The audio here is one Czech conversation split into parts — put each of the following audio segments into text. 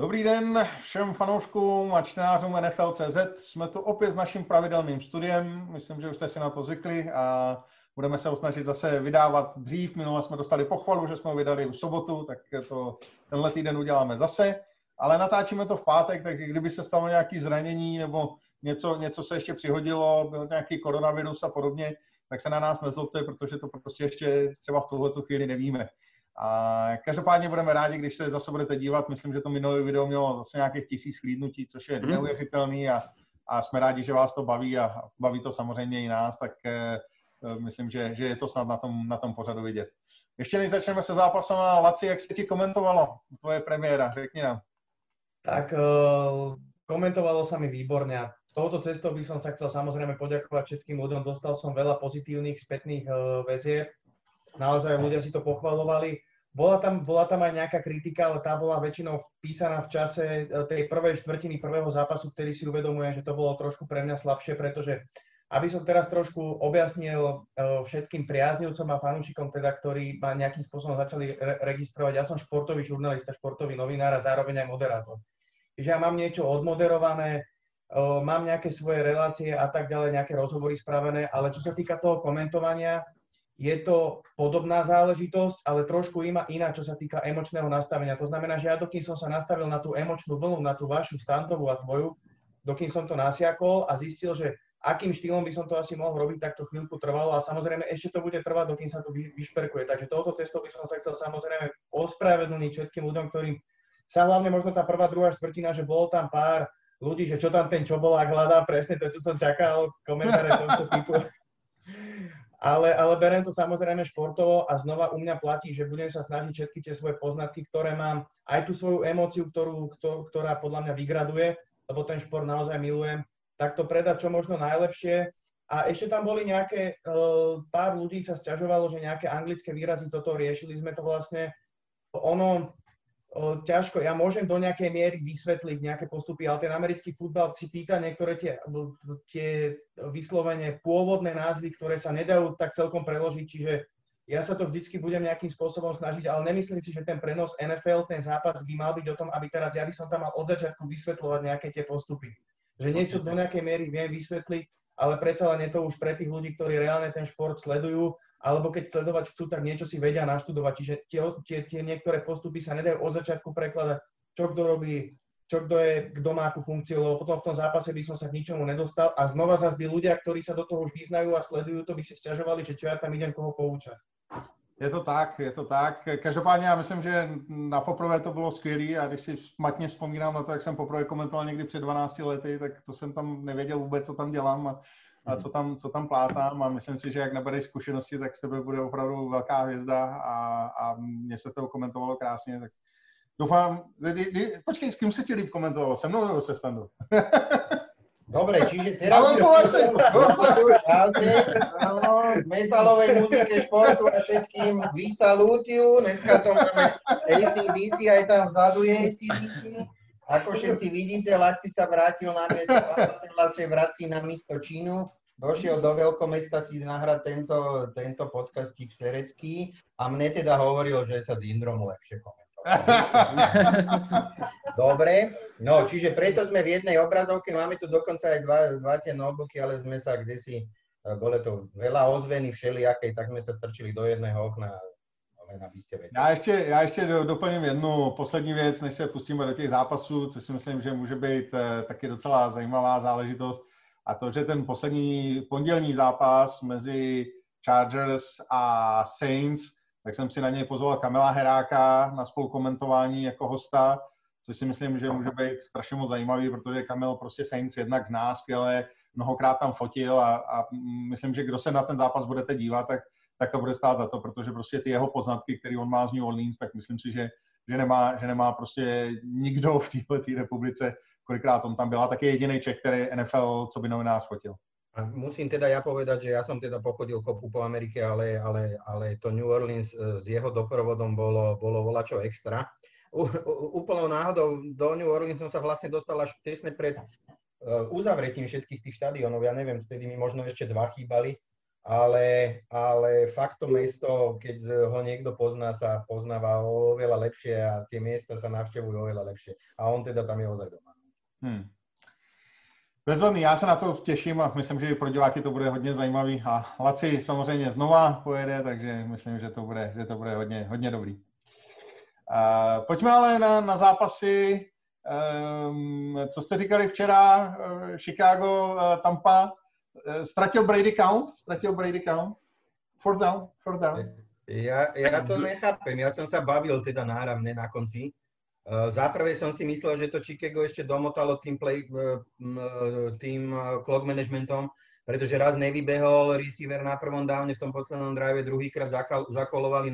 Dobrý den všem fanouškům a čtenářům NFL.cz. Jsme tu opět s naším pravidelným studiem. Myslím, že už jste si na to zvykli a budeme se snažit zase vydávat dřív. Minule jsme dostali pochvalu, že jsme ho vydali v sobotu, tak to tenhle týden uděláme zase. Ale natáčíme to v pátek, takže kdyby se stalo nějaké zranění nebo něco se ještě přihodilo, byl nějaký koronavirus a podobně, tak se na nás nezlobte, protože to prostě ještě třeba v tuhletu chvíli nevíme. A každopádně budeme rádi, když se zase budete dívat. Myslím, že to minulé video mělo zase nějakých 1000 shlídnutí, což je neuvěřitelný a jsme rádi, že vás to baví a baví to samozřejmě i nás, tak myslím, že je to snad na tom pořadu vidět. Ještě než začneme se zápasem, Laci, jak se ti komentovalo tvoje premiéra? Řekni nám. Tak komentovalo sa mi výborne a touto cestou by som sa chcel samozrejme poďakovať všetkým ľuďom. Dostal som veľa pozitívnych spätných väzieb. Naozaj ľudia si to pochvalovali. Bola tam aj nejaká kritika, ale tá bola väčšinou písaná v čase tej prvej štvrtiny prvého zápasu, vtedy si uvedomujem, že to bolo trošku pre mňa slabšie, pretože aby som teraz trošku objasnil všetkým priaznivcom a fanúšikom, teda, ktorí ma nejakým spôsobom začali registrovať. Ja som športový žurnalista, športový novinár a zároveň aj moderátor. Že ja mám niečo odmoderované, mám nejaké svoje relácie a tak ďalej, nejaké rozhovory spravené, ale čo sa týka toho komentovania, je to podobná záležitosť, ale trošku iná, čo sa týka emočného nastavenia. To znamená, že ja dokým som sa nastavil na tú emočnú vlnu, na tú vašu standovú a tvoju, dokým som to nasiakol a zistil, že akým štýlom by som to asi mohol robiť, tak to chvíľku trvalo a samozrejme ešte to bude trvať, dokým sa to vyšperkuje. Takže touto cestou by som sa chcel samozrejme ospravedlniť všetkým ľuďom, ktorým sa hlavne možno tá prvá, druhá štvrtina, že bolo tam pár ľudí, že čo tam ten Čobolák hľadá, presne to, čo som čakal, komentáre tohto typu. Ale beriem to samozrejme športovo a znova u mňa platí, že budem sa snažiť všetky tie svoje poznatky, ktoré mám, aj tú svoju emóciu, ktorá podľa mňa vygraduje, lebo ten šport naozaj milujem, tak to predať čo možno najlepšie. A ešte tam boli nejaké, pár ľudí sa sťažovalo, že nejaké anglické výrazy toto riešili, sme to vlastne ono... ťažko, ja môžem do nejakej miery vysvetliť nejaké postupy, ale ten americký futbal si pýta niektoré tie vyslovene pôvodné názvy, ktoré sa nedajú tak celkom preložiť, čiže ja sa to vždycky budem nejakým spôsobom snažiť, ale nemyslím si, že ten prenos NFL, ten zápas by mal byť o tom, aby teraz ja by som tam mal od začiatku vysvetľovať nejaké tie postupy. Že niečo do nejakej miery viem vysvetliť, ale predsa len je to už pre tých ľudí, ktorí reálne ten šport sledujú, alebo keď sledovať chcú, tak niečo si vedia naštudovať. Čiže tie niektoré postupy sa nedajú od začiatku prekladať, čo kto robí, kto má akú funkciu, lebo potom v tom zápase by som sa k ničomu nedostal a znova zase by ľudia, ktorí sa do toho už vyznajú a sledujú to, by si sťažovali, že čo ja tam idem koho poučať. Je to tak. Každopádně já myslím, že na poprvé to bylo skvělý a když si matně vzpomínám na to, jak jsem poprvé komentoval někdy před 12 lety, tak to jsem tam nevěděl vůbec, co tam dělám a co tam plácám a myslím si, že jak nabereš zkušenosti, tak z tebe bude opravdu velká hvězda a mě se s tebou komentovalo krásně, tak doufám, počkej, s kým se ti líp komentovalo, se mnou nebo se Standou? Dobre, čiže teraz v metalovej muzike, športu a všetkým vysalútiu. Dneska to máme ACDC, aj tam vzadu je ACDC. Ako všetci vidíte, Laci sa vrátil na miesto, vlastne vrací na místo činu. Došiel do veľkomesta si nahrať tento podcastík serecký a mne teda hovoril, že sa s Indrom lepšie komentuje. Dobre, no čiže preto sme v jednej obrazovke, máme tu dokonca aj dva tie notebooky, ale sme sa kdesi, bolo to veľa ozveny všelijakej, tak sme sa strčili do jedného okna. Já ještě doplním jednu poslední věc, než se pustíme do těch zápasů, což si myslím, že může být taky docela zajímavá záležitost a to, že ten poslední pondělní zápas mezi Chargers a Saints, tak jsem si na něj pozval Kamila Heráka na spolukomentování jako hosta, což si myslím, že může být strašně moc zajímavý, protože Kamil prostě Saints jednak zná skvěle, mnohokrát tam fotil a myslím, že kdo se na ten zápas budete dívat, tak to bude stát za to, protože prostě ty jeho poznatky, které on má z New Orleans, tak myslím si, že nemá prostě nikdo v této republice, kolikrát on tam byla, tak je jediný Čech, který NFL, co by novinář fotil. Musím teda ja povedať, že ja som teda pochodil kopu po Amerike, ale to New Orleans s jeho doprovodom bolo volačo extra. Úplnou náhodou do New Orleans som sa vlastne dostal až tesne pred uzavretím všetkých tých štadiónov. Ja neviem, vtedy mi možno ešte dva chýbali a ale fakt to mesto, keď ho niekto pozná, sa poznáva oveľa lepšie a tie miesta sa navštevujú oveľa lepšie. A on teda tam je ozaj doma. Bezvadný, já se na to těším a myslím, že i pro diváky to bude hodně zajímavý. A Laci samozřejmě znova pojede, takže myslím, že to bude hodně, hodně dobrý. Pojďme ale na zápasy. Co jste říkali včera? Chicago, Tampa. Ztratil Brady count? Fourth down. Já to nechápem. Já jsem se bavil teda náramne na konci. Zaprvé som si myslel, že to Chicago ešte domotalo tým clock managementom, pretože raz nevybehol receiver na prvom downe v tom poslednom drive, druhýkrát zakolovali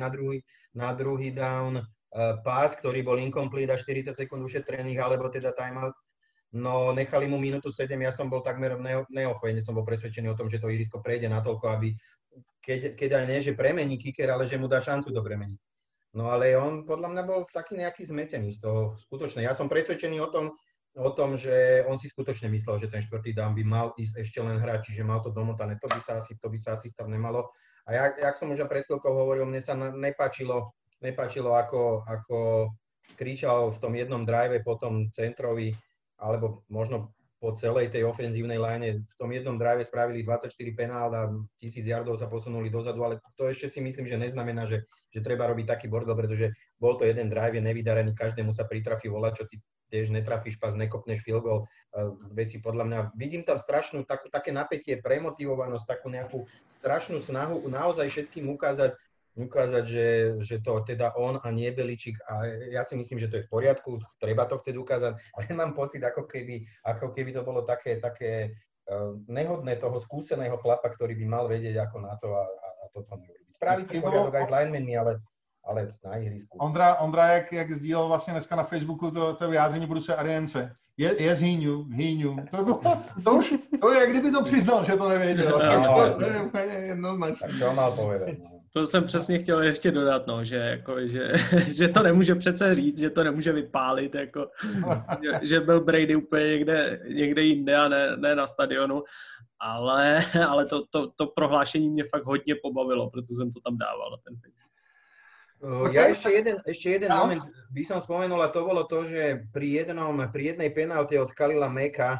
na druhý down pass, ktorý bol incomplete a 40 sekúnd ušetrených, alebo teda timeout. No nechali mu minútu 7, ja som bol takmer neochvejne, som bol presvedčený o tom, že to ihrisko prejde natoľko, aby keď aj nie, že premení kicker, ale že mu dá šancu to premeniť. No ale on podľa mňa bol taký nejaký zmetený z toho skutočne. Ja som presvedčený o tom, že on si skutočne myslel, že ten štvrtý dám by mal ísť ešte len hrať, čiže mal to domotané. To by sa asi stať nemalo. A jak som už pred chvíľkou hovoril, mne sa nepáčilo ako kričal v tom jednom drive po tom centrovi, alebo možno po celej tej ofenzívnej line. V tom jednom drive spravili 24 penál a 1000 yardov sa posunuli dozadu, ale to ešte si myslím, že neznamená, že treba robiť taký bordel, pretože bol to jeden drive, je nevydarený, každému sa pritrafí volať, čo ty tiež netrafíš pas, nekopneš field goal, veci podľa mňa. Vidím tam strašnú také napätie, premotivovanosť, takú nejakú strašnú snahu naozaj všetkým ukázať, že to teda on a nie Beličík, a ja si myslím, že to je v poriadku, treba to chcieť ukázať, ale mám pocit, ako keby to bolo také nehodné toho skúseného chlapa, ktorý by mal vedieť ako na to a toto neurobiť. Právě si poriadok aj s linemanmi, ale na ihrisku. Ondra, jak sdílel vlastně dneska na Facebooku to vyjádření Bruce Ariense. Yes, he knew. To je, jak kdyby to přiznal, že to nevěděl. To je úplně jednoznačné. Tak to má povedat. To jsem přesně chtěl ještě dodat, že to nemůže přece říct, že to nemůže vypálit, že byl Brady úplně někde jinde a ne na stadionu. Ale to prohlášení mě fakt hodně pobavilo, protože jsem to tam dával. Ja ešte jeden moment by som spomenul, a to bolo to, že pri jednej penálte od Kalila Meka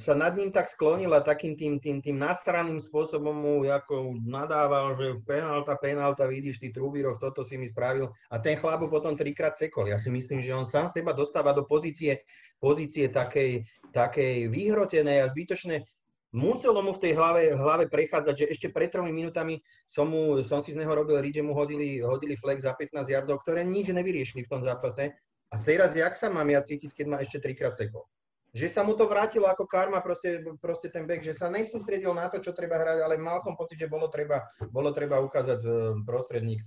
sa nad ním tak sklonila takým tým nasraným spôsobom mu ako nadával, že penálta, vidíš, ty trubíroch, toto si mi spravil. A ten chlap potom 3-krát sekol. Ja si myslím, že on sám seba dostáva do pozície takej vyhrotenej a zbytočnej. Muselo mu v tej hlave prechádzať, že ešte pred 3 minútami som si z neho robil rič, že mu hodili flag za 15 yardov, ktoré nič nevyriešili v tom zápase. A teraz, jak sa mám ja cítiť, keď ma ešte 3-krát sekol? Že sa mu to vrátilo ako karma, proste ten bek, že sa nesústredil na to, čo treba hrať, ale mal som pocit, že bolo treba ukázať prostredník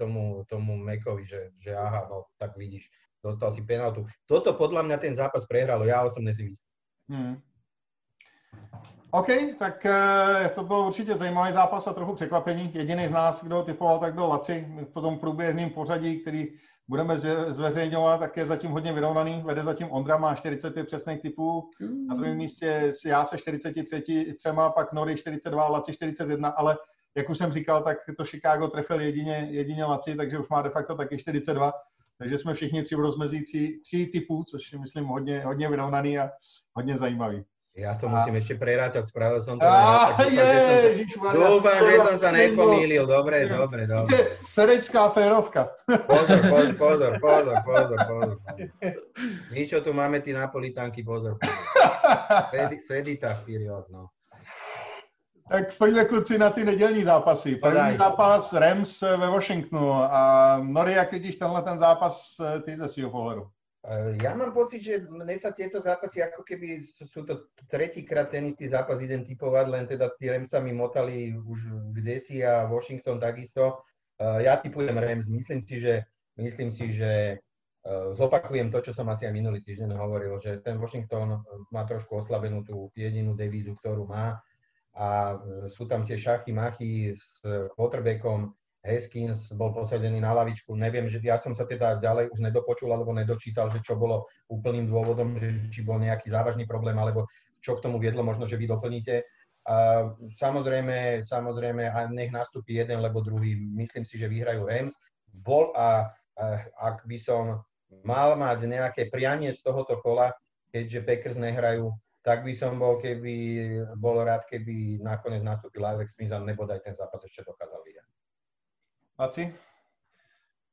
tomu Mekovi, že aha, no tak vidíš, dostal si penáltu. Toto podľa mňa ten zápas prehralo, ja osobne si myslím. OK, tak to byl určitě zajímavý zápas a trochu překvapení. Jediný z nás, kdo typoval, tak byl Laci. Po tom průběžném pořadí, který budeme zveřejňovat, tak je zatím hodně vyrovnaný. Vede zatím Ondra, má 45 přesných typů. Na druhém místě já se 43, pak Nory 42, Laci 41, ale jak už jsem říkal, tak to Chicago trefil jedině Laci, takže už má de facto taky 42. Takže jsme všichni 3 v rozmezí 3 typů, což je, myslím, hodně vyrovnaný a hodně zajímavý. Ja to musím ešte prerátať, spravil som to. Dúfam, že som sa nepomýlil. Dobre. Srdecká férovka. Pozor. Ničo tu máme, tí napolitánky, pozor. Sedita v period, no. Tak pojďme, kluci, na ty nedělní zápasy. První zápas Rams ve Washingtonu. A Nori, jak vidíš tenhle ten zápas ty ze svýho pohledu? Ja mám pocit, že mne sa tieto zápasy, ako keby sú to tretíkrát ten istý zápas idem typovať, len teda tí Rams sa mi motali už kdesi a Washington takisto. Ja typujem Rams, myslím si, že zopakujem to, čo som asi aj minulý týždeň hovoril, že ten Washington má trošku oslabenú tú jedinú devízu, ktorú má, a sú tam tie šachy, machy s quarterbackom. Haskins bol posadený na lavičku, neviem, že ja som sa teda ďalej už nedopočul alebo nedočítal, že čo bolo úplným dôvodom, že či bol nejaký závažný problém, alebo čo k tomu viedlo, možno, že vy doplníte. A samozrejme, a nech nastúpi jeden, lebo druhý. Myslím si, že vyhrajú Rams. Ak by som mal mať nejaké prianie z tohoto kola, keďže Packers nehrajú, tak by som bol rád, keby nakoniec nastúpil Alex Smith a nebodaj ten zápas ešte dokázal vyhrať. Laci?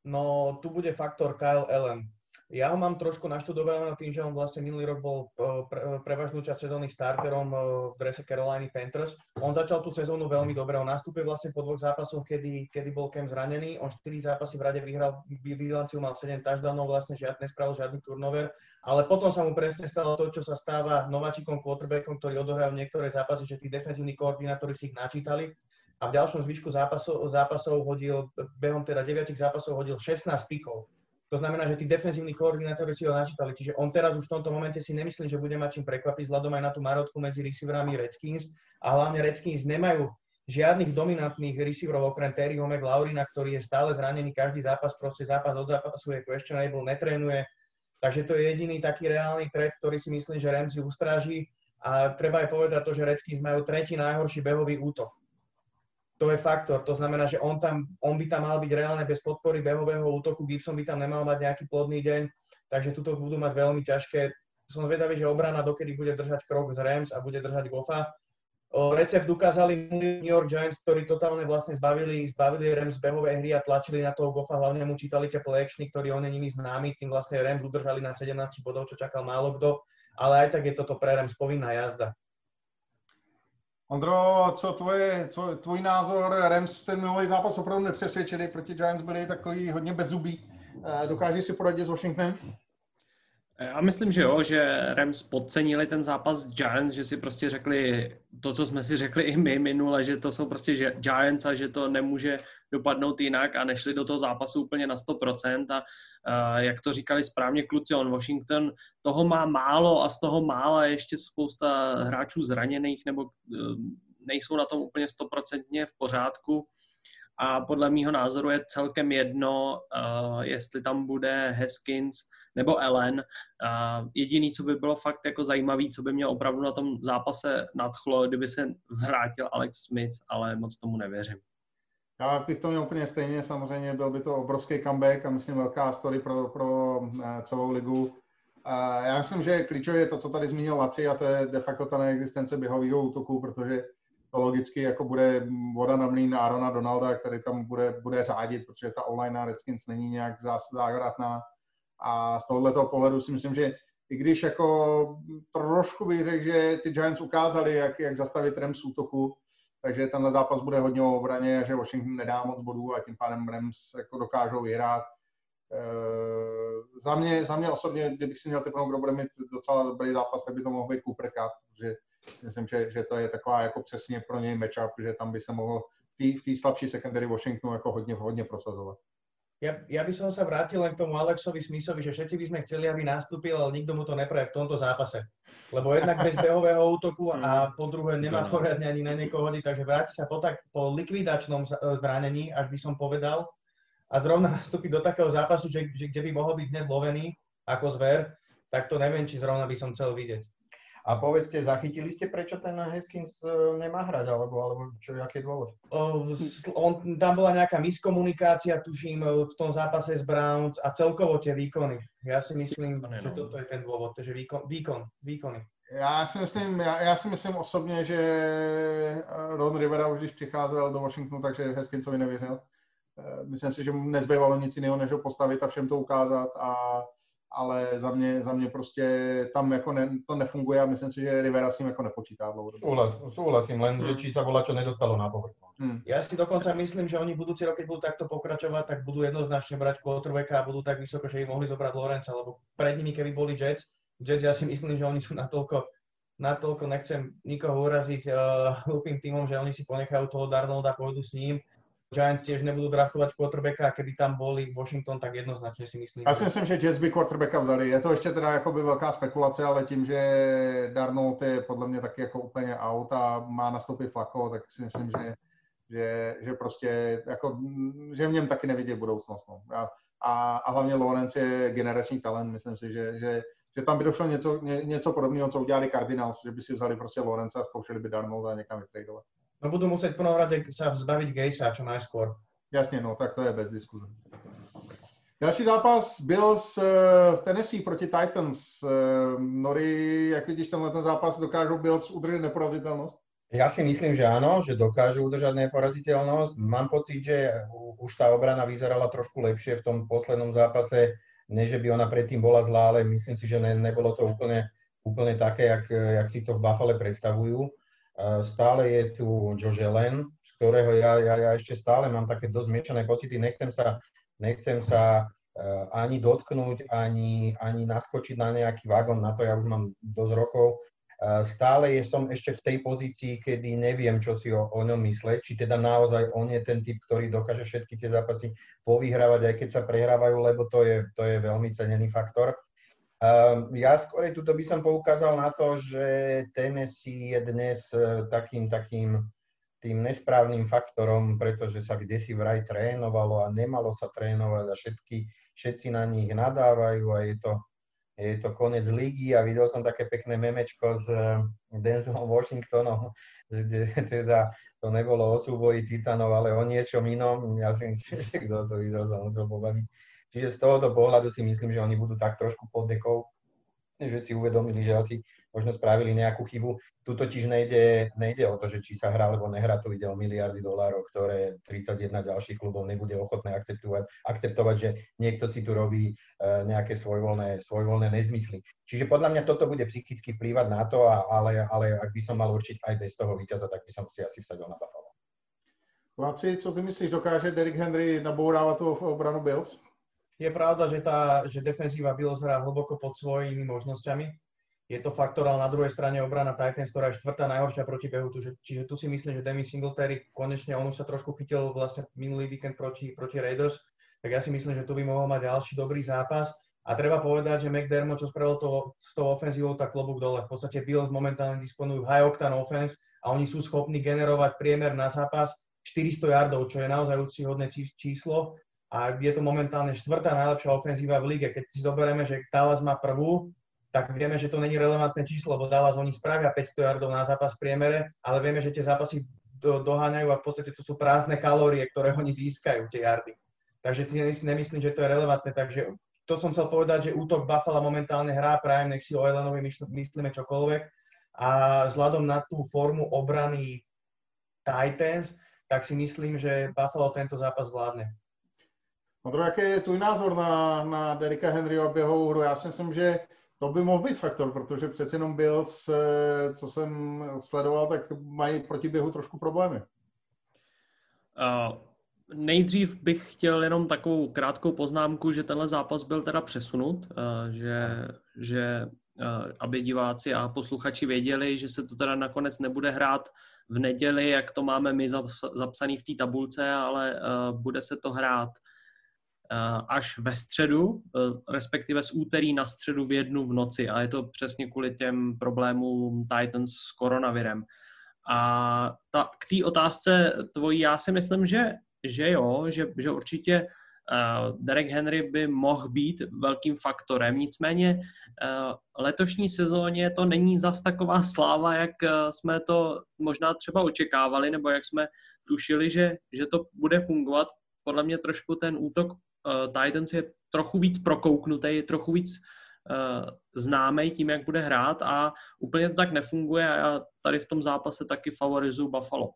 No, tu bude faktor Kyle Allen. Ja ho mám trošku naštudovaného tým, že on vlastne minulý rok bol prevažnú časť sezóny starterom v drese Caroliny Panthers. On začal tú sezónu veľmi dobre. On nastúpil vlastne po dvoch zápasoch, kedy bol Cam zranený. On 4 zápasy v rade vyhral, bilanciu mal 7 touchdownov, vlastne nespravil žiadny turnover. Ale potom sa mu presne stalo to, čo sa stáva nováčikom quarterbackom, ktorí odohrajú niektoré zápasy, že tí defenzívni koordinátori si ich načítali. A v ďalšom zvyšku zápasov hodil, behom teda 9 zápasov hodil 16 pikov. To znamená, že tí defenzívni koordinátori si ho načítali. Čiže on teraz už v tomto momente si nemyslí, že bude mať čím prekvapiť, vzhľadom aj na tú marotku medzi receiverami Redskins. A hlavne Redskins nemajú žiadnych dominantných receiverov, okrem Terryho McLaurina, ktorý je stále zranený. Každý zápas, proste zápas od zápasu je questionable, netrénuje. Takže to je jediný taký reálny trend, ktorý si myslím, že Ramsey ustráži. A treba aj povedať to, že Redskins majú tretí najhorší behový útok. To je faktor. To znamená, že on by tam mal byť reálne bez podpory behového útoku. Gibson by tam nemal mať nejaký plodný deň. Takže tuto budú mať veľmi ťažké. Som zvedavý, že obrana dokedy bude držať krok z Rams a bude držať Gofa. Recept ukázali New York Giants, ktorí totálne vlastne zbavili Rams behovej hry a tlačili na toho Gofa. Hlavne mu čítali tie play actiony, ktorí on je nimi známy. Tým vlastne Rams udržali na 17 bodov, čo čakal málo kto. Ale aj tak je toto pre Rams povinná jazda. Ondro, co tvůj názor? Rams ten minulý zápas opravdu nepřesvědčili, proti Giants byli takový hodně bezzubí. Dokáží si poradit s Washingtonem? Já myslím, že jo, že Rams podcenili ten zápas Giants, že si prostě řekli to, co jsme si řekli i my minule, že to jsou prostě Giants a že to nemůže dopadnout jinak a nešli do toho zápasu úplně na 100%. A jak to říkali správně kluci, on Washington toho má málo a z toho mála ještě spousta hráčů zraněných nebo nejsou na tom úplně 100% v pořádku. A podle mýho názoru je celkem jedno, jestli tam bude Haskins nebo Allen. Jediný, co by bylo fakt jako zajímavý, co by mě opravdu na tom zápase nadchlo, kdyby se vrátil Alex Smith, ale moc tomu nevěřím. Já bych to měl úplně stejně, samozřejmě byl by to obrovský comeback a myslím velká story pro celou ligu. Já myslím, že klíčové je to, co tady zmínil Laci, a to je de facto ta neexistence běhového útoku, protože to logicky jako bude voda na mlýn Arona Donalda, který tam bude řádit, protože ta online Redskins není nějak záhradná. A z tohoto pohledu si myslím, že i když jako trošku bych řekl, že ty Giants ukázali, jak zastavit Rams útoku, takže tenhle zápas bude hodně o obraně a že Washington nedá moc bodů a tím pádem Rams jako dokážou vyhrát. Za mě osobně, kdybych si měl typnout, kdo bude mít docela dobrý zápas, tak by to mohl být Cooper Cup, protože myslím, že to je taková jako přesně pro něj matchup, že tam by se mohl v té slabší secondary Washingtonu jako hodně prosazovat. Ja by som sa vrátil len k tomu Alexovi Smithovi, že všetci by sme chceli, aby nastúpil, ale nikto mu to nepraje v tomto zápase. Lebo jednak bez behového útoku a po druhé nemá poriadne ani na niekoho hodiť, takže vráti sa po likvidačnom zranení, až by som povedal, a zrovna nastúpi do takého zápasu, že kde by mohol byť hneď lovený ako zver, tak to neviem, či zrovna by som chcel vidieť. A povedzte, zachytili ste, prečo ten Haskins nemá hrať, alebo čo, aký je dôvod? Tam bola nejaká miskomunikácia, tuším, v tom zápase s Browns a celkovo tie výkony. Ja si myslím, že toto je ten dôvod, takže výkony. Já si myslím osobně, že Ron Rivera už když přicházel do Washingtonu, takže Haskinsovi nevěřil. Myslím si, že mu nezbývalo nic jiného, než ho postavit a všem to ukázat ale za mě prostě tam jako to nefunguje a myslím si, že Rivera s ním jako nepočítá dlouhodobě. Súhlasím, len že či sa volá, čo nedostalo na povrch. Ja si dokonca myslím, že oni budúci rok, keď budú takto pokračovať, tak budú jednoznačne brať quarterbacka a budú tak vysoko, že im mohli zobrať Lawrence'a, lebo pred nimi, keby boli Jets, ja si myslím, že oni sú natoľko nechcem nikoho uraziť hlúpým týmom, že oni si ponechajú toho Darnolda a pôjdu s ním. Giants tiež nebudú draftovať quarterbacka a keby tam boli Washington, tak jednoznačne si myslím. Ja si myslím, že Jets by quarterbacka vzali. Je to ešte teda jakoby veľká spekulace, ale tím, že Darnold je podľa mňa taky jako úplne out a má nastúpiť Flacco, tak si myslím, že prostě jako, že v něm taky nevidí budoucnost. No. A hlavně Lawrence je generační talent. Myslím si, že že tam by došlo něco podobného, co udělali Cardinals, že by si vzali prostě Lawrence a zkoušeli by Darnold a někam vytradovat. No budu muset ponovratek se zbavit Gejsa, čo najskôr. Jasně, no, tak to je bez diskuze. Další zápas byl v Tennessee proti Titans. Nory, jak vidíš tenhle zápas, dokážou Bills udržet neporazitelnost? Já si myslím, že ano, že dokážu udržet neporazitelnost. Mám pocit, že už ta obrana vyzerala trošku lepšie v tom poslednom zápase, ne že by ona predtým bola zlá, ale myslím si, že nebolo to úplne také, jak si to v Buffale predstavujú. Stále je tu Josh Allen, z ktorého ja ešte stále mám také dosť zmiešané pocity. Nechcem sa ani dotknúť, ani naskočiť na nejaký vágon, na to ja už mám dosť rokov. Stále som ešte v tej pozícii, kedy neviem, čo si o ňom mysleť, či teda naozaj on je ten typ, ktorý dokáže všetky tie zápasy povyhrávať, aj keď sa prehrávajú, lebo to je veľmi cenený faktor. Ja skorej tuto by som poukázal na to, že Tennessee je dnes takým tým nesprávnym faktorom, pretože sa kdesi vraj trénovalo a nemalo sa trénovať a všetci na nich nadávajú a je to konec ligy a videl som také pekné memečko s Denzelom Washingtonom, že teda to nebolo o súboji Titanov, ale o niečom inom. Ja si myslím, že kto to videl, sa musel pobaviť. Čiže z tohoto pohľadu si myslím, že oni budú tak trošku pod dekou, že si uvedomili, že asi možno spravili nejakú chybu. Tu totiž nejde o to, že či sa hrá alebo nehrá, tu ide o miliardy dolárov, ktoré 31 ďalších klubov nebude ochotné akceptovať, že niekto si tu robí nejaké svojvoľné nezmysly. Čiže podľa mňa toto bude psychicky vplývať na to, ale ak by som mal určiť aj bez toho víťaza, tak by som si asi vsadil na Buffalo. Laci, co ty myslíš, dokáže Derek Henry nabourávat tu obranu Bills? Je pravda, že defenzíva Bills hrá hlboko pod svojimi možnosťami. Je to faktor, ale na druhej strane obrana Titans, ktorá je štvrtá najhoršia proti behu. Čiže tu si myslím, že Devin Singletary konečne, on už sa trošku chytil vlastne minulý víkend proti Raiders, tak ja si myslím, že tu by mohol mať ďalší dobrý zápas. A treba povedať, že McDermott, čo spravil to s tou ofenzívou, tak klobúk dole. V podstate Bills momentálne disponujú high-octane offense a oni sú schopní generovať priemer na zápas 400 yardov, čo je naozaj úctyhodné číslo. A je to momentálne štvrtá najlepšia ofenzíva v lige. Keď si zoberieme, že Dallas má prvú, tak vieme, že to není relevantné číslo, bo Dallas oni spravia 500 yardov na zápas v priemere, ale vieme, že tie zápasy doháňajú a v podstate to sú prázdne kalórie, ktoré oni získajú, tie yardy. Takže si nemyslím, že to je relevantné. Takže to som chcel povedať, že útok Buffalo momentálne hrá, práve nech si o Elenovi myslíme čokoľvek. A vzhľadom na tú formu obrany Titans, tak si myslím, že Buffalo tento zápas zvládne. Ondro, jaký je tvůj názor na Derricka Henryho a běhovou hru? Já si myslím, že to by mohl být faktor, protože přece jenom Bills, co jsem sledoval, tak mají proti běhu trošku problémy. Nejdřív bych chtěl jenom takovou krátkou poznámku, že tenhle zápas byl teda přesunut, aby diváci a posluchači věděli, že se to teda nakonec nebude hrát v neděli, jak to máme my zapsaný v té tabulce, ale bude se to hrát až ve středu, respektive z úterý na středu v 1:00 PM a je to přesně kvůli těm problémům Titans s koronavirem. A k té otázce tvojí, já si myslím, že určitě Derek Henry by mohl být velkým faktorem, nicméně letošní sezóně to není zas taková sláva, jak jsme to možná třeba očekávali, nebo jak jsme tušili, že to bude fungovat. Podle mě trošku ten útok Titans je trochu víc prokouknutý, je trochu víc známý tím, jak bude hrát a úplně to tak nefunguje a já tady v tom zápase taky favorizuju Buffalo.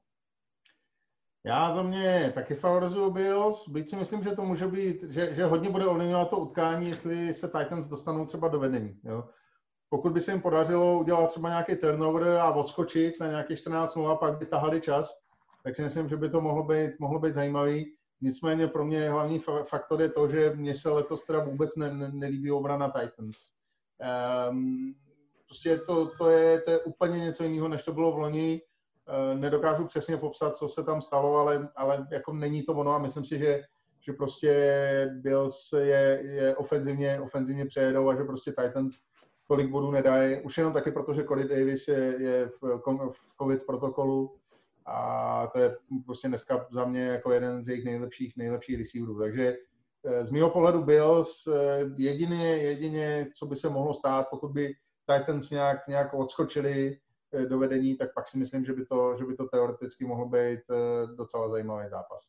Já za mě taky favorizuju Bills, byť si myslím, že to může být, že hodně bude ovlivňovat to utkání, jestli se Titans dostanou třeba do vedení. Jo? Pokud by se jim podařilo udělat třeba nějaký turnover a odskočit na nějaký 14-0 a pak by tahali čas, tak si myslím, že by to mohlo být zajímavý. Nicméně pro mě hlavní faktor je to, že mně se letos teda vůbec nelíbí obrana Titans. Prostě to je úplně něco jiného, než to bylo v loni. Nedokážu přesně popsat, co se tam stalo, ale jako není to ono a myslím si, že prostě Bills je ofenzivně přejedou a že prostě Titans tolik bodů nedají. Už jenom taky, protože Corey Davis je v COVID protokolu. A to je prostě dneska za mě jako jeden z jejich nejlepších receiverů. Takže Z mého pohledu Bills jedině, co by se mohlo stát, pokud by Titans nějak odskočili do vedení, tak pak si myslím, že by to teoreticky mohlo být docela zajímavý zápas.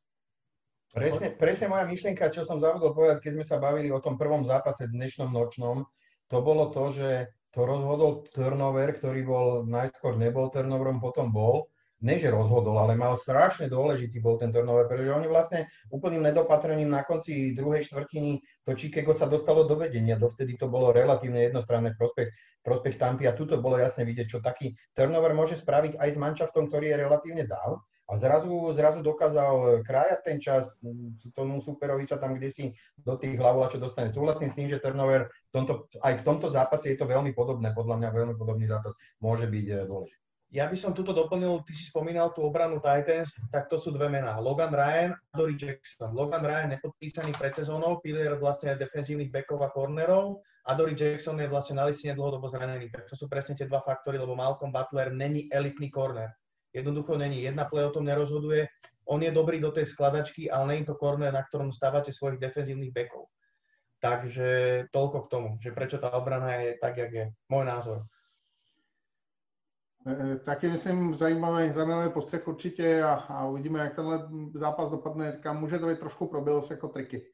Presne moja myšlienka, čo som zabudol povedať, keď sme sa bavili o tom prvom zápase dnešnom nočnom, to bolo to, že to rozhodol turnover, ktorý bol najskôr nebol turnoverom, potom bol. Ne, že rozhodol, ale mal strašne dôležitý bol ten turnover, pretože oni vlastne úplným nedopatrením na konci druhej štvrtiny to Chicago sa dostalo do vedenia. Dovtedy to bolo relatívne jednostranné v prospech Tampy a tuto bolo jasne vidieť, čo taký turnover môže spraviť aj s manšaftom, ktorý je relatívne down. A zrazu dokázal krájať ten čas, tomu súperovi sa tam kdesi do tých hlav, čo dostane. Súhlasím s tým, že turnover aj v tomto zápase je to veľmi podobné, podľa mňa veľmi podobný zápas môže byť dôležitý. Ja by som tuto doplnil, ty si spomínal tú obranu Titans, tak to sú dve mená. Logan Ryan a Dory Jackson. Logan Ryan nepodpísaný pred sezónou, pilier vlastne defenzívnych backov a cornerov a Dory Jackson je vlastne na listine dlhodobo zranený. Tak to sú presne tie dva faktory, lebo Malcolm Butler není elitný corner. Jednoducho není. Jedna play o tom nerozhoduje. On je dobrý do tej skladačky, ale není to corner, na ktorom stávate svojich defenzívnych backov. Takže toľko k tomu, že prečo tá obrana je tak, jak je. Môj názor. Taky myslím zajímavý postřeh určitě a uvidíme, jak tenhle zápas dopadne. Říkám, může to být trošku probil se jako triky.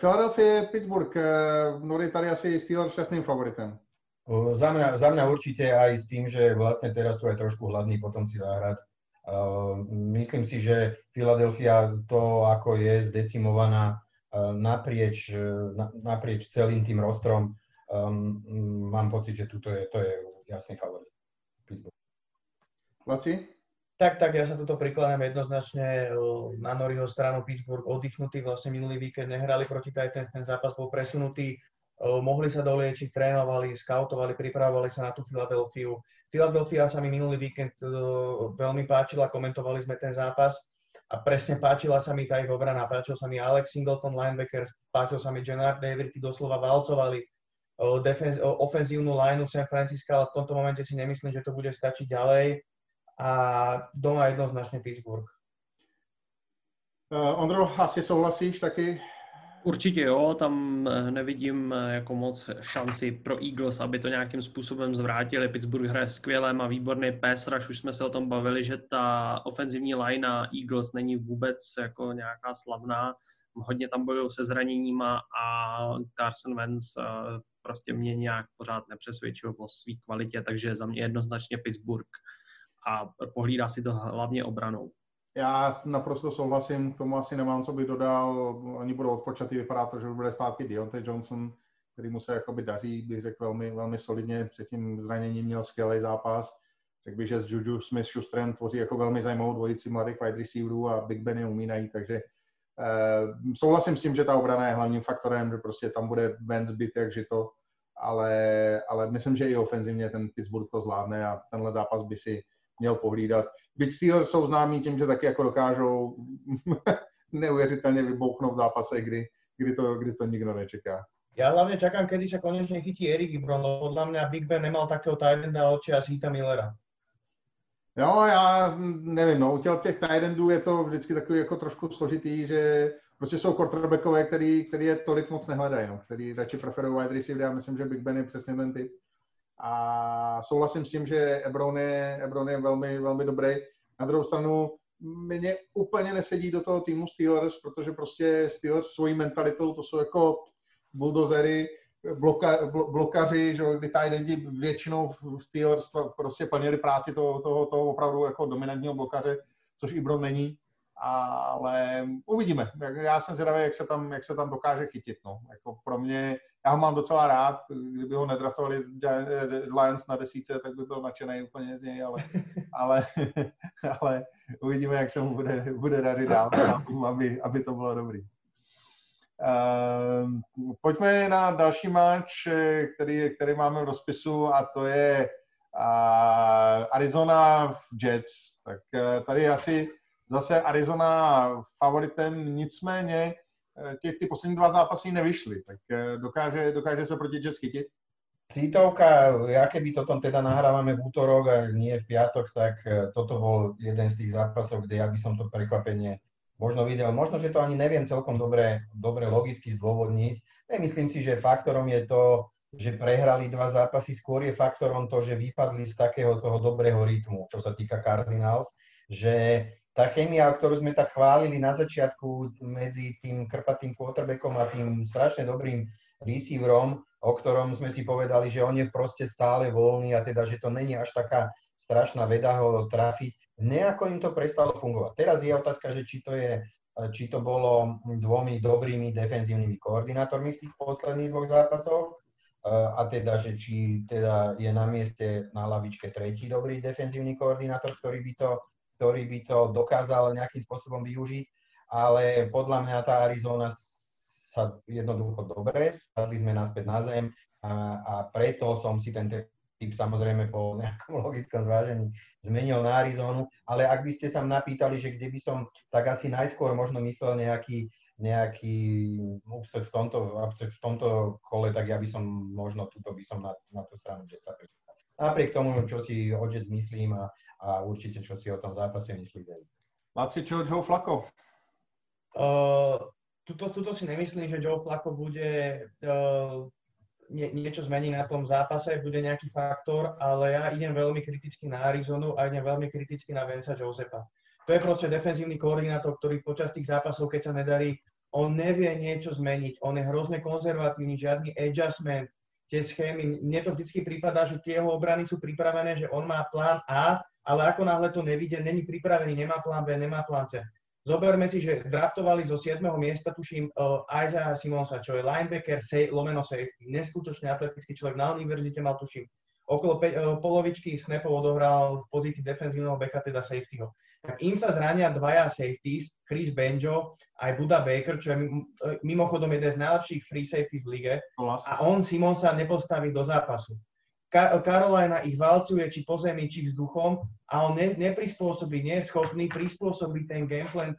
Philadelphia, Pittsburgh, Nori tady asi Steelers jasným favoritem. Za mňa určite aj s tým, že vlastne teraz sú aj trošku hladní potom si zahrať. Myslím si, že Philadelphia to, ako je zdecimovaná naprieč celým tým rostrom, mám pocit, že to je jasný favorit. Laci? Tak, ja sa toto prikladám jednoznačne na Noriho stranu. Pittsburgh oddychnutý, vlastne minulý víkend nehrali proti Titans, ten zápas bol presunutý, mohli sa doliečiť, trénovali, skautovali, pripravovali sa na tú Filadelfiu. Filadelfia sa mi minulý víkend veľmi páčila, komentovali sme ten zápas a presne páčila sa mi tá ich obrana. Páčil sa mi Alex Singleton, linebacker, páčil sa mi Gennard Daverty, doslova valcovali ofenzívnu lineu San Francisca, ale v tomto momente si nemyslím, že to bude stačiť ďalej a doma jednoznačne Pittsburgh. Ondro, asi souhlasíš taky? Určitě jo, tam nevidím jako moc šanci pro Eagles, aby to nějakým způsobem zvrátili. Pittsburgh hraje skvěle, má výborný pass rush, už jsme se o tom bavili, že ta ofenzivní linea Eagles není vůbec jako nějaká slavná. Hodně tam bojují se zraněníma a Carson Wentz prostě mě nějak pořád nepřesvědčil o své kvalitě, takže za mě jednoznačně Pittsburgh a pohlídá si to hlavně obranou. Já naprosto souhlasím, k tomu asi nemám, co bych dodal. Oni budou odpočatý, vypadá to, že bude zpátky Dante Johnson, který mu se jakoby daří, bych řekl velmi, velmi solidně. Před tím zraněním měl skvělý zápas. Řekl bych, že s Juju Smith-Schusterem tvoří jako velmi zajímavou dvojici mladých wide receiverů a Big Ben je umínají, takže souhlasím s tím, že ta obrana je hlavním faktorem, že prostě tam bude Wentz byt jak žito, ale myslím, že i ofenzivně ten Pittsburgh to zvládne a tenhle zápas by si měl pohlídat. Big Steelers jsou známí tím, že taky jako dokážou neuvěřitelně vybouchnout v zápase, kdy to nikdo nečeká. Ja hlavne čakám, kedy sa konečne chytí Erik Ebron, lebo podľa mňa Big Ben nemal takého tight enda od čias Heatha Millera. No, já nevím, no, u těch tight endů je to vždycky takový jako trošku složitý, že prostě jsou quarterbackové, který je tolik moc nehledají, no, který radši preferují wide receiver, já myslím, že Big Ben je přesně ten typ. A souhlasím s tím, že Ebron je velmi, velmi dobrý. Na druhou stranu mě úplně nesedí do toho týmu Steelers, protože prostě Steelers svojí mentalitou, to jsou jako buldozery, blokaři, že kdy tady lidi většinou v Steelers prostě plnili práci toho opravdu jako dominantního blokaře, což Ebron není, ale uvidíme. Já jsem zvědavý, jak se tam dokáže chytit. No. Jako pro mě, já ho mám docela rád, kdyby ho nedraftovali Lions na 10, tak by byl nadšený úplně z něj, ale uvidíme, jak se mu bude dařit dál, aby to bylo dobrý. Pojďme na další match, který máme v rozpisu, a to je Arizona Jets. Tak tady asi zase Arizona favoritem, nicméně ty poslední dva zápasy nevyšly, tak dokáže se proti Jets chytit? Cítovka, ja keby to teda nahrávame v útorok a nie v piatok, tak toto bol jeden z tých zápasov, kde ja by som to prekvapenie možno videl. Možno, že to ani neviem celkom dobre logicky zdôvodniť. Nemyslím si, že faktorom je to, že prehrali dva zápasy, skôr je faktorom to, že vypadli z takého toho dobrého rytmu, čo sa týka Cardinals, že tá chémia, ktorú sme tak chválili na začiatku medzi tým krpatým quarterbackom a tým strašne dobrým receiverom, o ktorom sme si povedali, že on je proste stále voľný a teda, že to není až taká strašná veda ho trafiť, nejako im to prestalo fungovať. Teraz je otázka, že či to bolo dvomi dobrými defenzívnymi koordinátormi z tých posledných dvoch zápasov, a teda, že či teda je na mieste na lavičke tretí dobrý defenzívny koordinátor, ktorý by to dokázal nejakým spôsobom využiť, ale podľa mňa tá Arizona sa jednoducho dobre, sadli sme naspäť na zem a preto som si ten typ samozrejme po nejakom logickom zvážení zmenil na Arizonu, ale ak by ste sa napýtali, že kde by som, tak asi najskôr možno myslel nejaký upset v tomto kole, tak ja by som možno túto by som na tú stranu Jetsa prečítal. Napriek tomu, čo si o Jets myslím a určite, čo si o tom zápase myslíte. Laci, čo Joe Flacco? Tuto si nemyslím, že Joe Flacco bude niečo zmeniť na tom zápase, bude nejaký faktor, ale ja idem veľmi kriticky na Arizonu a idem veľmi kriticky na Vance'a Josepa. To je proste defenzívny koordinátor, ktorý počas tých zápasov, keď sa nedarí, on nevie niečo zmeniť. On je hrozne konzervatívny, žiadny adjustment, tie schémy. Mne to vždycky prípada, že tie jeho obrany sú pripravené, že on má plán A, ale ako náhle to nevidie, není pripravený, nemá plán B, nemá plán C. Zoberme si, že draftovali zo 7. miesta, tuším, Isaiah Simonsa, čo je linebacker, lomeno safety, neskutočný atletický človek, na univerzite mal, tuším, okolo polovičky snapov odohral v pozícii defenzívneho backa, teda safetyho. Tak im sa zrania dvaja safeties, Chris Benjo aj Buda Baker, čo je mimochodom jeden z najlepších free safety v lige. A on Simon sa nepostaví do zápasu. Karolína ich valcuje, či po zemi, či vzduchom, a on neprispôsobí, nie je schopný prispôsobiť ten gameplan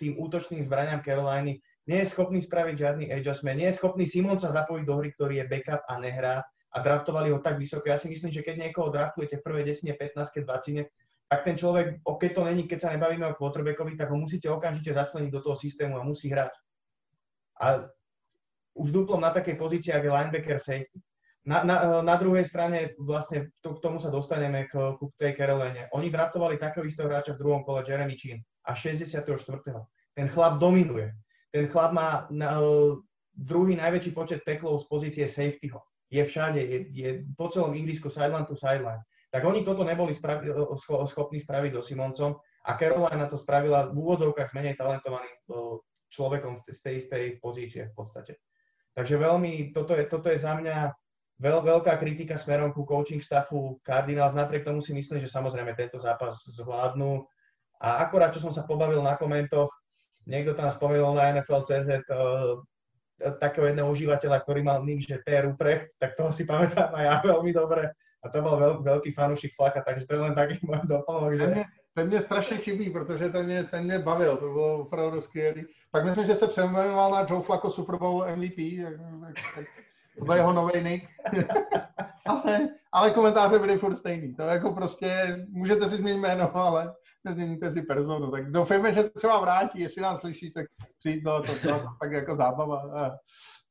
tým útočným zbraniam Karolíny, nie je schopný spraviť žiadny adjustment, nie je schopný Simon sa zapojiť do hry, ktorý je backup a nehrá. A draftovali ho tak vysoko. Ja si myslím, že keď niekoho draftujete v prvej 10, 15, 20, tak ten človek, keď to není, keď sa nebavíme o quarterbackovi, tak ho musíte okamžite začleniť do toho systému a musí hrať. A už duplom na takej pozícii, ako je linebacker safety. Na druhej strane vlastne k tomu sa dostaneme k tej Caroline. Oni draftovali takého istého hráča v druhom kole, Jeremy Chin, a 64. Ten chlap dominuje. Ten chlap má druhý najväčší počet tacklov z pozície safetyho. Je všade, je po celom ihrisku sideline to sideline. Tak oni toto neboli schopní spraviť so Simoncom a Karolína to spravila v úvodzovkách s menej talentovaným človekom z tej istej pozície v podstate. Takže veľmi, toto je za mňa veľká kritika smerom ku coaching staffu Cardinals. Napriek tomu si myslím, že samozrejme tento zápas zvládnu. A akorát, čo som sa pobavil na komentoch, niekto tam spomenul na NFL.cz takého jedného užívateľa, ktorý mal nick, že P. Ruprecht, tak toho si pamätám aj ja veľmi dobre. A to byl velký fanoušek Flacca, takže to je len taký môj doplnok. Že... Ten mě strašně chybí, protože ten mě bavil, to bylo opravdu skvělý. Pak myslím, že se přeměňoval na Joe Flacco Super Bowl MVP, to byl jeho nový nick. ale komentáře byly furt stejný, to jako prostě můžete si změnit jméno, ale nezměníte si personu, tak doufejme, že se třeba vrátí, jestli nás slyší, tak přijít, no, to byla tak jako zábava.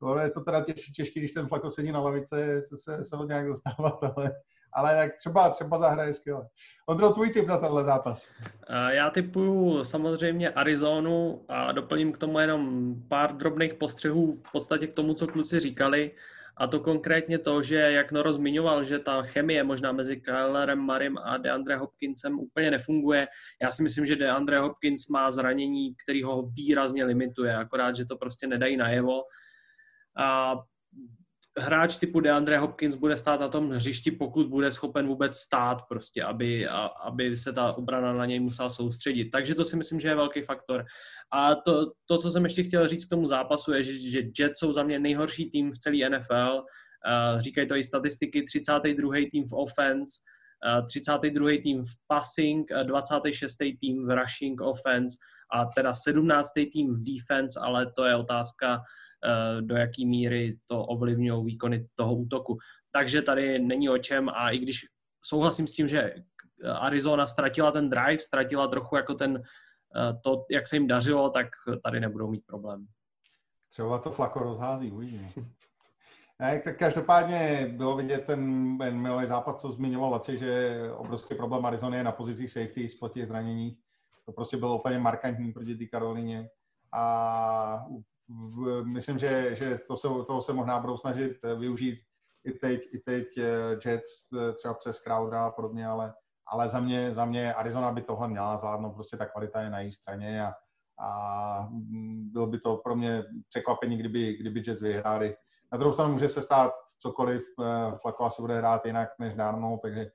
No, je to teda těžké, když ten Flacco sedí na lavice, se ho nějak zastávat, ale tak třeba zahraje skvěle. Ondro, tvůj tip na tenhle zápas? Já tipuju samozřejmě Arizonu a doplním k tomu jenom pár drobných postřehů v podstatě k tomu, co kluci říkali. A to konkrétně to, že jak Noro zmiňoval, že ta chemie možná mezi Kylerem Marim a DeAndre Hopkinsem úplně nefunguje. Já si myslím, že DeAndre Hopkins má zranění, který ho výrazně limituje, akorát, že to prostě nedají najevo. A hráč typu DeAndre Hopkins bude stát na tom hřišti, pokud bude schopen vůbec stát, prostě, aby se ta obrana na něj musela soustředit. Takže to si myslím, že je velký faktor. A to co jsem ještě chtěl říct k tomu zápasu, je, že Jets jsou za mě nejhorší tým v celé NFL. Říkají to i statistiky, 32. tým v offense, 32. tým v passing, 26. tým v rushing offense a teda 17. tým v defense, ale to je otázka, do jaký míry to ovlivňují výkony toho útoku. Takže tady není o čem, a i když souhlasím s tím, že Arizona ztratila ten drive, ztratila trochu jako ten to, jak se jim dařilo, tak tady nebudou mít problém. Třeba to Flacco rozhází, uvidíme. Tak každopádně bylo vidět ten milý západ, co zmiňoval Laci, že obrovský problém Arizony je na pozicích safety po těch zraněních. To prostě bylo úplně markantní proti té Karolíně. A myslím, že toho se možná budou snažit využít i teď Jets třeba přes Crowdera a podobně, ale za mě Arizona by tohle měla zvládnout, prostě ta kvalita je na její straně a bylo by to pro mě překvapení, kdyby Jets vyhráli. Na druhou stranu může se stát cokoliv, Flacco se bude hrát jinak než dávno, takže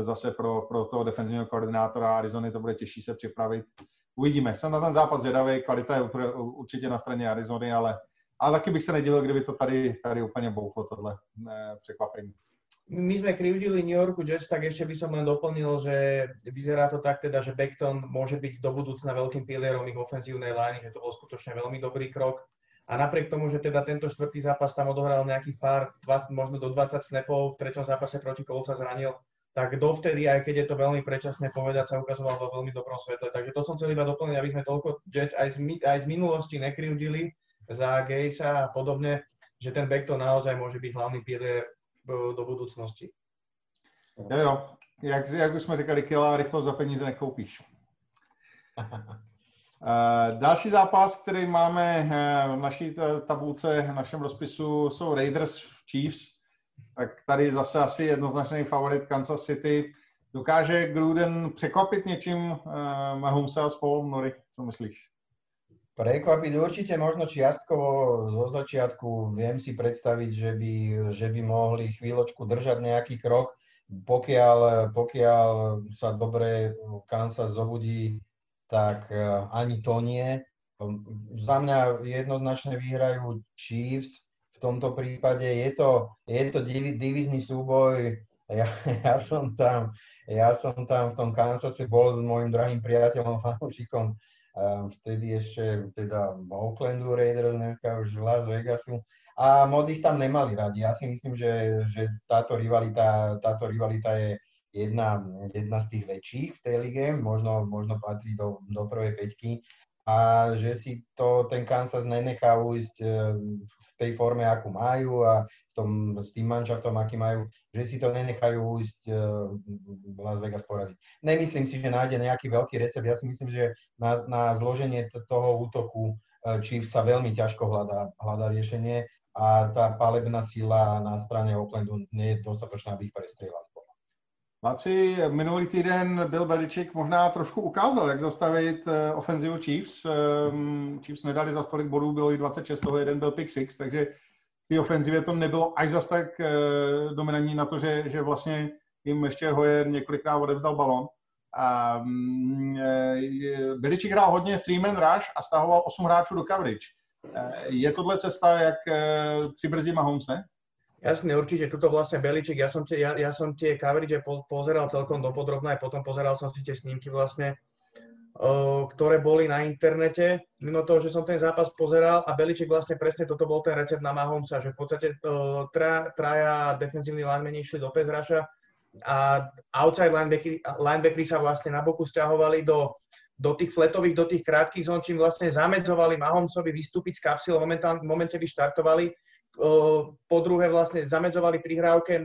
zase pro toho defenzivního koordinátora Arizony to bude těžší se připravit. Uvidíme, jsem na ten zápas zvědavý, kvalita je určitě na straně Arizony, ale taky bych se nedivil, kdyby to tady úplně bouchlo tohle překvapení. My sme krivdili New Yorku Jets, tak ešte by som len doplnil, že vyzerá to tak teda, že Beckton môže byť do budúcna veľkým pilierom ich ofenzívnej line, že to bol skutočne veľmi dobrý krok. A napriek tomu, že teda tento štvrtý zápas tam odohral nejakých možno do 20 snapov, v treťom zápase proti Colts sa zranil, tak dovtedy, aj keď je to veľmi predčasné povedať, sa ukazoval vo veľmi dobrom svetle. Takže to som chcel iba doplniť, aby sme toľko Jets aj z minulosti nekrivdili za Gaysa a podobne, že ten Beckton naozaj môže byť hlavný pilier do budoucnosti. Jo, jak už jsme říkali, kila rychlost za peníze nekoupíš. Další zápas, který máme v naší tabulce, v našem rozpisu, jsou Raiders Chiefs. Tak tady zase asi jednoznačný favorit Kansas City. Dokáže Gruden překvapit něčím Mahomesa s Paulem Nory? Co myslíš? Prekvapiť určite možno čiastkovo zo začiatku. Viem si predstaviť, že by mohli chvíľočku držať nejaký krok, pokiaľ sa dobre Kansas zobudí, tak ani to nie. Za mňa jednoznačne vyhrajú Chiefs. V tomto prípade je to divízny súboj. Ja som tam v tom Kansase bol s môjim drahým priateľom, fanúšikom, vtedy ešte teda Oaklandu Raiders, dneska už Las Vegasu, a moc ich tam nemali radi. Ja si myslím, že táto rivalita je jedna z tých väčších v tej lige, možno patrí do prvej päťky, a že si to ten Kansas nenechá ujsť v tej forme, akú majú, a s tým manšaftom, aký majú, že si to nenechajú ujsť Las Vegas poraziť. Nemyslím si, že nájde nejaký veľký recept. Ja si myslím, že na zloženie toho útoku Chiefs sa veľmi ťažko hľadá riešenie a tá palebná sila na strane Oaklandu nie je dostatočná, aby ich prestrieľali. Laci, minulý týden Bill Belichick možná trošku ukázal, jak zastavit ofenzivu Chiefs. Chiefs nedali za tolik bodů, bylo i 26, toho jeden byl pick six, takže v té ofenzivě to nebylo až zas tak dominantní na to, že vlastně jim ještě Hoyer několikrát odevzdal balón. Belichick hrál hodně three-man rush a stahoval 8 hráčů do coverage. Je tohle cesta, jak přibrzdí Mahomese? Jasne, určite, tuto vlastne Belichick, ja som tie coverage pozeral celkom dopodrobne, aj potom pozeral som si tie snímky vlastne, ktoré boli na internete, mimo toho, že som ten zápas pozeral, a Belichick vlastne presne toto bol ten recept na Mahomesa, že v podstate traja defenzívni linemeni išli do pass rusha a outside linebackeri sa vlastne na boku stiahovali do tých fletových, do tých krátkých zón, čím vlastne zamedzovali Mahomesovi vystúpiť z kapsy, v momente vyštartovali. Po druhé vlastne zamedzovali prihrávke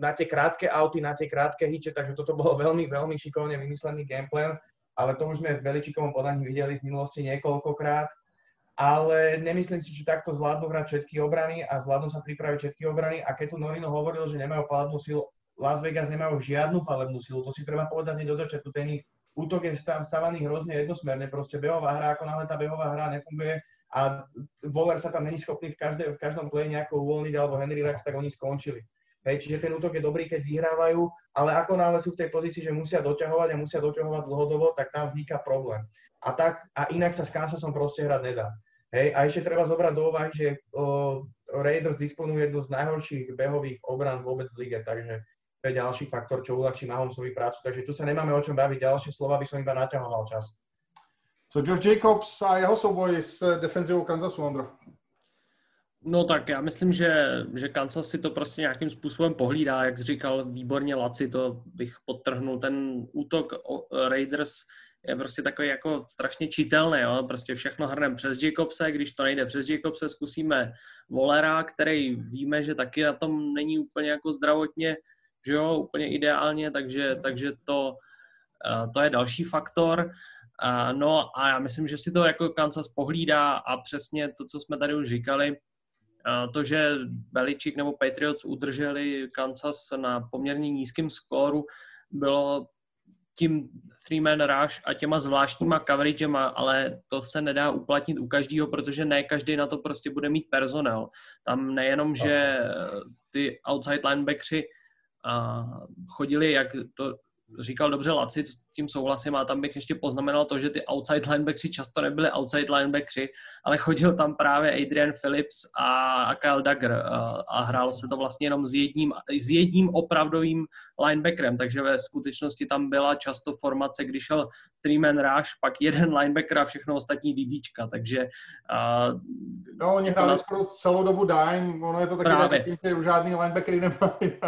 na tie krátke outy, na tie krátke hiče, takže toto bolo veľmi, veľmi šikovne vymyslený gameplan, ale to už sme v Beličikovom podaní videli v minulosti niekoľkokrát, ale nemyslím si, že takto zvládnu hrať všetky obrany a zvládnu sa pripraviť všetky obrany, a keď tu Norino hovoril, že nemajú palebnú silu, Las Vegas nemajú žiadnu palebnú silu, to si treba povedať hneď od začiatku, ten útok je stavaný hrozne jednosmerne, proste behová hra, ako náhle tá behová hra nefunguje a Waller sa tam není schopný v každom play nejako uvoľniť, alebo Henry Rux, tak oni skončili. Hej, čiže ten útok je dobrý, keď vyhrávajú, ale ako náhle sú v tej pozícii, že musia doťahovať dlhodobo, tak tam vzniká problém. A inak sa s Kansasom proste hrať nedá. Hej, a ešte treba zobrať do úvahy, že Raiders disponujú jednu z najhorších behových obran vôbec v lige, takže to je ďalší faktor, čo uľahčí Mahomesovi prácu. Takže tu sa nemáme o čom baviť, ďalšie slova by som iba naťahoval čas. Co Josh Jacobs a jeho souboj s defenzivou Kansasu, Ondro? No tak já myslím, že Kansas si to prostě nějakým způsobem pohlídá, jak říkal výborně Laci, to bych podtrhnul. Ten útok Raiders je prostě takový jako strašně čítelný, jo? Prostě všechno hrneme přes Jacobse, když to nejde přes Jacobse, zkusíme Wallera, který víme, že taky na tom není úplně jako zdravotně, že jo, úplně ideálně, takže to je další faktor. No a já myslím, že si to jako Kansas pohlídá a přesně to, co jsme tady už říkali, to, že Belichick nebo Patriots udrželi Kansas na poměrně nízkém skóru, bylo tím three-man rush a těma zvláštníma coveragema, ale to se nedá uplatnit u každého, protože ne každý na to prostě bude mít personel. Tam nejenom, že ty outside linebackři chodili, jak to říkal dobře Laci, s tím souhlasím, a tam bych ještě poznamenal to, že ty outside linebackři často nebyli outside linebackři, ale chodil tam právě Adrian Phillips a Kyle Duggar a hrálo se to vlastně jenom s jedním opravdovým linebackerem, takže ve skutečnosti tam byla často formace, když šel three-man rush, pak jeden linebacker a všechno ostatní DBčka, takže... No, oni hráli skoro celou dobu dime, ono je to taky, že už žádný linebackery nemají.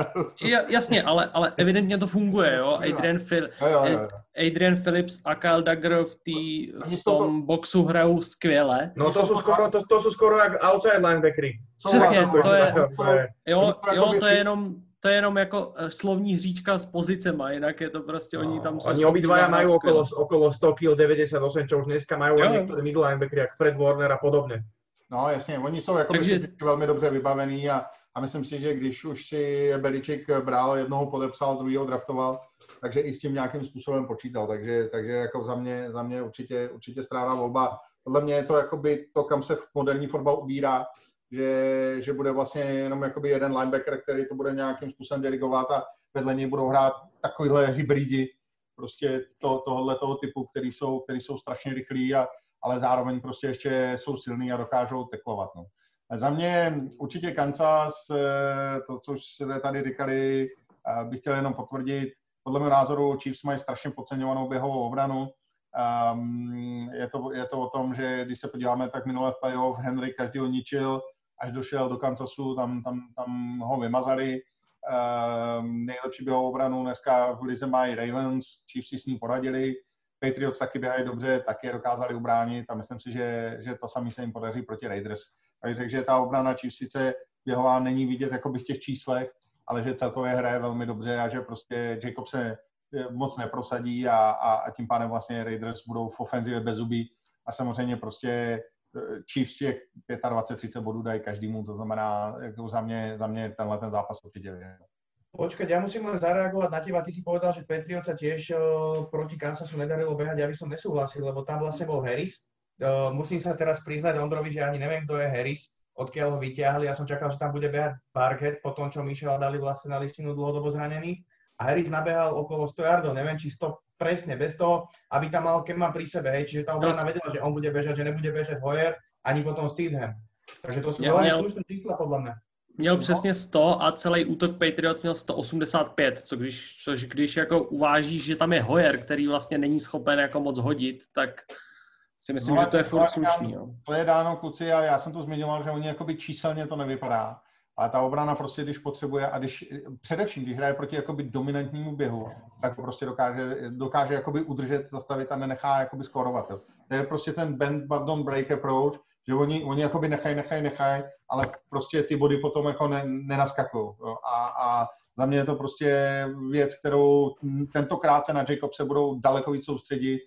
Jasně, ale evidentně to funguje, jo? Adrian Phillips a Kyle Duggar v tom boxu hrajou skvěle. No to jsou skoro jak outside linebackery. Přesně, to je jenom jako slovní hříčka s pozicema, jinak je to prostě oni tam jsou. Oni obidvaja mají okolo 100 kg 98, čo už dneska mají některé middle linebackery, jak Fred Warner a podobně. No jasně, oni jsou jako velmi dobře vybavení a myslím si, že když už si Belichick bral, jednoho podepsal, druhýho draftoval, takže i s tím nějakým způsobem počítal. Takže jako za mě určitě správná volba. Podle mě je to jakoby to, kam se moderní fotbal ubírá, že bude vlastně jenom jakoby jeden linebacker, který to bude nějakým způsobem dirigovat a vedle něj budou hrát takovýhle hybridi, prostě tohoto typu, který jsou strašně rychlí, ale zároveň prostě ještě jsou silní a dokážou teklovat. No. Za mě určitě Kansas, to, co jste tady říkali, bych chtěl jenom potvrdit. Podle mého názoru Chiefs mají strašně podceňovanou běhovou obranu. Je to o tom, že když se podíváme, tak minulé playoff Henry každýho ničil, až došel do Kansasu, tam ho vymazali. Nejlepší běhovou obranu dneska v lize mají Ravens, Chiefs si s ní poradili. Patriots taky běhají dobře, taky je dokázali ubránit a myslím si, že to samé se jim podaří proti Raiders. Takže řekl, že ta obrana Chiefs sice běhová není vidět jakoby v těch číslech, ale že celkově hraje velmi dobře a že prostě Jacob se moc neprosadí a tím pádem vlastně Raiders budou v ofenzivě bez zuby a samozřejmě prostě Chiefs je 25-30 bodů dají každému, to znamená jako za mě tenhle ten zápas určitě je. Počkať, ja musím len zareagovať na teba. Ty si povedal, že Patriots sa tiež proti Kansasu nedarilo behať. Ja by som nesúhlasil, lebo tam vlastne bol Harris. Musím sa teraz priznať Ondrovi, že ani neviem, kto je Harris, odkiaľ ho vyťahli. Ja som čakal, že tam bude behať Barkhead po tom, čo Michela dali vlastne na listinu dlhodobo zranených. A Harris nabehal okolo 100 yardov, neviem, či 100 presne, bez toho, aby tam mal Kema pri sebe. Hej. Čiže tá obrana vedela, že on bude bežať, že nebude bežať Hoyer, ani potom Steedham. Takže to sú veľmi slušné čísla podľa mňa. Měl přesně 100 a celý útok Patriots měl 185, což když jako uvážíš, že tam je Hoyer, který vlastně není schopen jako moc hodit, tak si myslím, že to je furt slušný. Jo. To je dáno, kluci, a já jsem to zmiňoval, že oni jakoby číselně to nevypadá, ale ta obrana prostě, když potřebuje a když především, když hraje proti jakoby dominantnímu běhu, tak prostě dokáže jakoby udržet, zastavit a nenechá jakoby skórovat. To je prostě ten bend but don't break approach, že oni jakoby nechají, ale prostě ty body potom jako nenaskakují. A za mě je to prostě věc, kterou tentokrát se na Jacobse budou daleko víc soustředit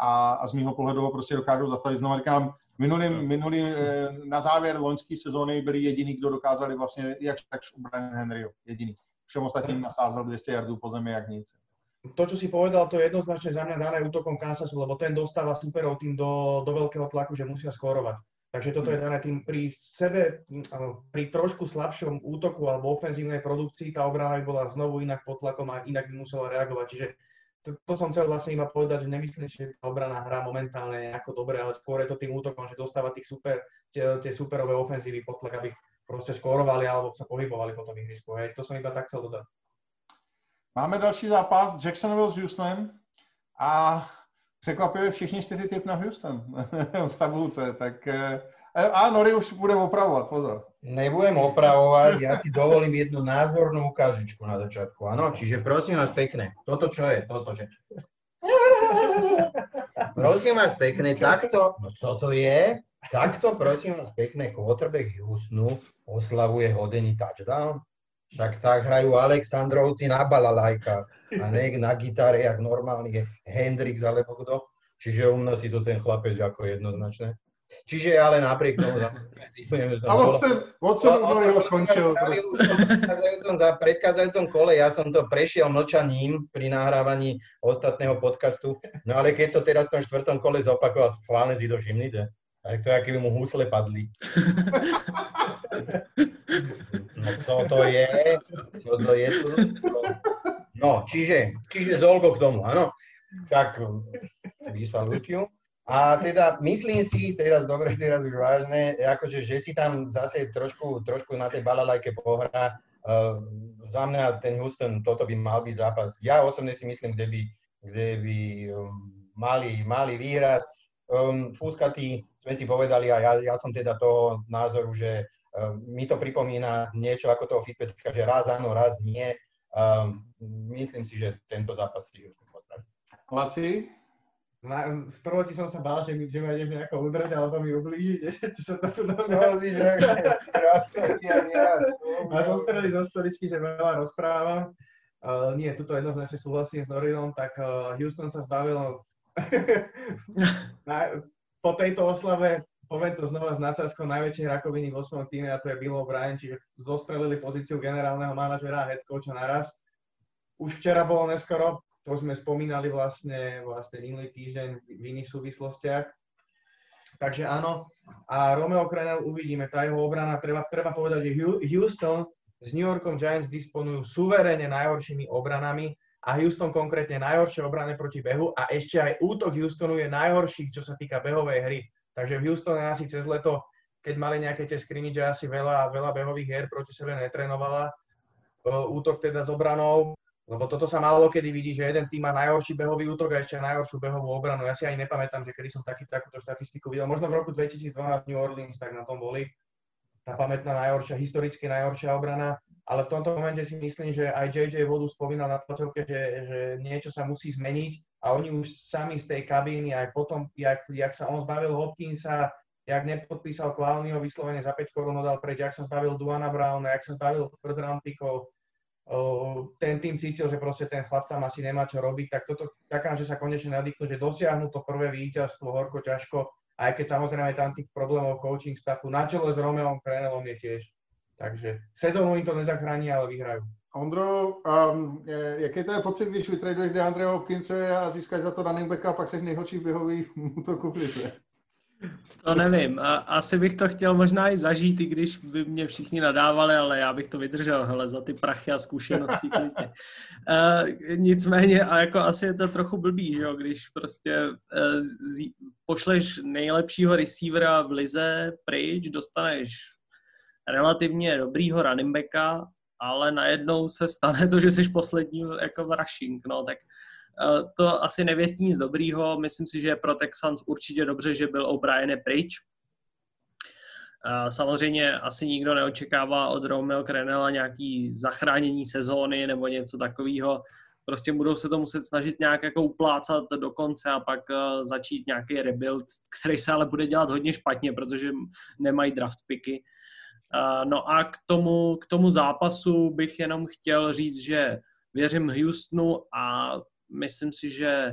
a z mýho pohledu prostě dokážou zastavit. Znovu říkám, minulý na závěr loňské sezóny byli jediný, kdo dokázali vlastně jakž takž ubránit Henryho. Jediný. Všem ostatním nasázal 200 yardů po zemi jak nic. To, čo si povedal, to je jednoznačne za mňa dané útokom Kansasu, lebo ten dostáva superov tým do veľkého tlaku, že musia skórovať. Takže toto je dané tým pri trošku slabšom útoku alebo ofenzívnej produkcii, tá obrana by bola znovu inak pod tlakom a inak by musela reagovať. Čiže to som chcel vlastne iba povedať, že nemyslím, že tá obrana hrá momentálne nejako dobre, ale skôr je to tým útokom, že dostáva tie superové ofenzívy pod tlak, aby proste skórovali alebo sa pohybovali po tom ihrisku. To som iba tak chcel dodať. Máme další zápas Jacksonville s Houstonem a překvapili všichni 4 typ na Houston v tabulce, tak a Nori už budem opravovat, pozor. Nebudem opravovať, ja si dovolím jednu názornú ukážičku na začiatku, áno, čiže prosím vás pekne, toto čo je, toto že... Prosím vás pekne, takto, co to je? Takto, prosím vás pekne, quarterback Houstonu oslavuje hodení touchdown. Však tak hrajú Alexandrovci na balalajkách a ne na gitare, jak normálne Hendrix alebo kto. Čiže u nás si to ten chlapec ako jednoznačné. Čiže ale napriek tomu... Za predchádzajúcom kole ja som to prešiel mlčaním pri nahrávaní ostatného podcastu, no ale keď to teraz v tom štvrtom kole zopakoval, schválne si to všimnite. Tak to je, aký by mu husle padli. No co to je? Co to je? No, čiže dolgo k tomu, áno. Tak vysalutiu. A teda myslím si, teraz dobre, teraz už vážne, akože, že si tam zase trošku na tej balalajke pohrá. Za mňa ten Houston, toto by mal byť zápas. Ja osobne si myslím, kde by mali vyhrať. Fúskatí sme si povedali a ja som teda toho názoru, že mi to pripomína niečo ako toho Fitzpatricka, že raz áno, raz nie. Myslím si, že tento zápas si Houston postaví. Laci? Sprvo ti som sa bál, že ma ideš nejako udrať, ale to mi ublíži, že sa to tu dovedal. A zostreli zo stoličky, že veľa rozprávam. Nie, tuto jednoznačne súhlasím s Norilom, tak Houston sa zbavil po tejto oslave, poviem to znova s nadsázkou, najväčšej rakoviny vo svojom týme, a to je Bill O'Brien, čiže zostrelili pozíciu generálneho manažera a head coacha naraz. Už včera bolo neskoro. To sme spomínali vlastne minulý týždeň v iných súvislostiach. Takže áno. A Romeo Crennel uvidíme. Tá jeho obrana, treba povedať, že Houston s New Yorkom Giants disponujú suverénne najhoršími obranami a Houston konkrétne najhoršie obrany proti behu a ešte aj útok Houstonu je najhorší, čo sa týka behovej hry. Takže v Houstone asi cez leto, keď mali nejaké tie scrimmage, asi veľa behových her proti sebe netrénovala. Útok teda s obranou. Lebo toto sa málo kedy vidí, že jeden tým má najhorší behový útok a ešte najhoršiu behovú obranu. Ja si ani nepamätám, že kedy som takúto štatistiku videl. Možno v roku 2012 v New Orleans, tak na tom boli. Tá pamätná najhoršia, historicky najhoršia obrana. Ale v tomto momente si myslím, že aj JJ Vodu spomínal na tlačovke, že niečo sa musí zmeniť. A oni už sami z tej kabíny, aj potom, jak sa on zbavil Hopkinsa, jak nepodpísal Clowneyho vyslovene za 5 korun dal preč, jak sa zbavil Duana Browna, jak sa zbavil first round pickov. Ten tým cítil, že proste ten chlap tam asi nemá čo robiť, tak toto čakám, že sa konečne nadýknú, že dosiahnu to prvé víťazstvo horko, ťažko, aj keď samozrejme tam tých problémov coaching staffu na čele s Romeom Crennelom je tiež. Takže sezónu im to nezachráni, ale vyhrajú. Ondro, jaký to je pocit, když vytraduješ DeAndre Hopkinse a získáš za to running backa a pak seš nejhorší běhový útoku v lize? To nevím. Asi bych to chtěl možná i zažít, i když by mě všichni nadávali, ale já bych to vydržel, hele, za ty prachy a zkušenosti. Nicméně, a jako asi je to trochu blbý, že jo, když prostě pošleš nejlepšího receivera v lize pryč, dostaneš relativně dobrýho running backa, ale najednou se stane to, že jsi poslední jako v rushing, no tak... To asi nevěstí nic dobrýho. Myslím si, že je pro Texans určitě dobře, že byl O'Brien pryč. Samozřejmě asi nikdo neočekává od Romeo Crennela nějaký zachránění sezóny nebo něco takového. Prostě budou se to muset snažit nějak jako uplácat do konce a pak začít nějaký rebuild, který se ale bude dělat hodně špatně, protože nemají draft picky. No a k tomu zápasu bych jenom chtěl říct, že věřím Houstonu a myslím si, že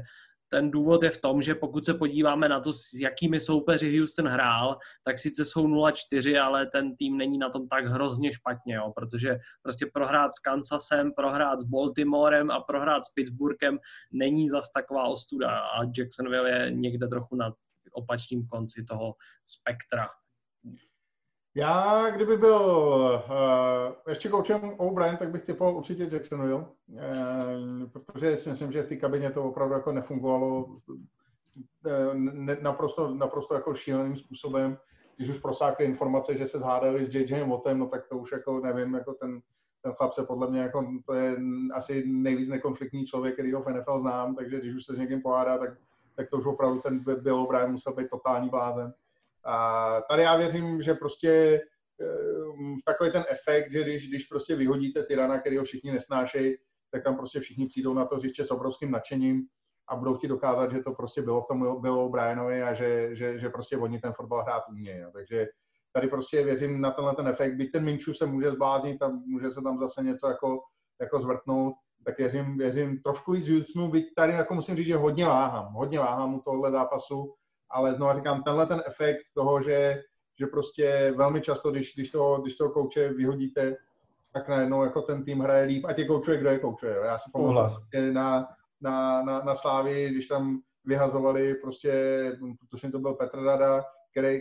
ten důvod je v tom, že pokud se podíváme na to, s jakými soupeři Houston hrál, tak sice jsou 0-4, ale ten tým není na tom tak hrozně špatně, jo, protože prostě prohrát s Kansasem, prohrát s Baltimorem a prohrát s Pittsburghem není zas taková ostuda a Jacksonville je někde trochu na opačném konci toho spektra. Já, kdyby byl ještě koučem O'Brien, tak bych typoval určitě Jacksonville, protože si myslím, že v té kabině to opravdu jako nefungovalo naprosto jako šíleným způsobem. Když už prosákli informace, že se zhádali s JJ Wattem, no tak to už jako nevím, jako ten chlap se podle mě jako, to je asi nejvíc nekonfliktní člověk, který ho v NFL znám, takže když už se s někým pohádá, tak to už opravdu ten Bill O'Brien musel být totální blázen. A tady já věřím, že prostě takový ten efekt, že když prostě vyhodíte tyrana, který ho všichni nesnášejí, tak tam prostě všichni přijdou na to hřiště s obrovským nadšením a budou ti dokázat, že to prostě bylo v tom Billu O'Brienovi a že prostě oni ten fotbal hrát umějí. Takže tady prostě věřím na tenhle ten efekt, byť ten Minchu se může zbláznit a může se tam zase něco jako zvrtnout, tak věřím trošku víc Jutsnu, byť tady jako musím říct, že hodně váhám u tohohle zápasu, ale znovu říkám, tenhle ten efekt toho, že prostě velmi často, když toho kouče vyhodíte, tak najednou jako ten tým hraje líp, ať je koučuje, kdo je koučuje. Já si pamatuju na Slávii, když tam vyhazovali prostě, protože to byl Petr Rada,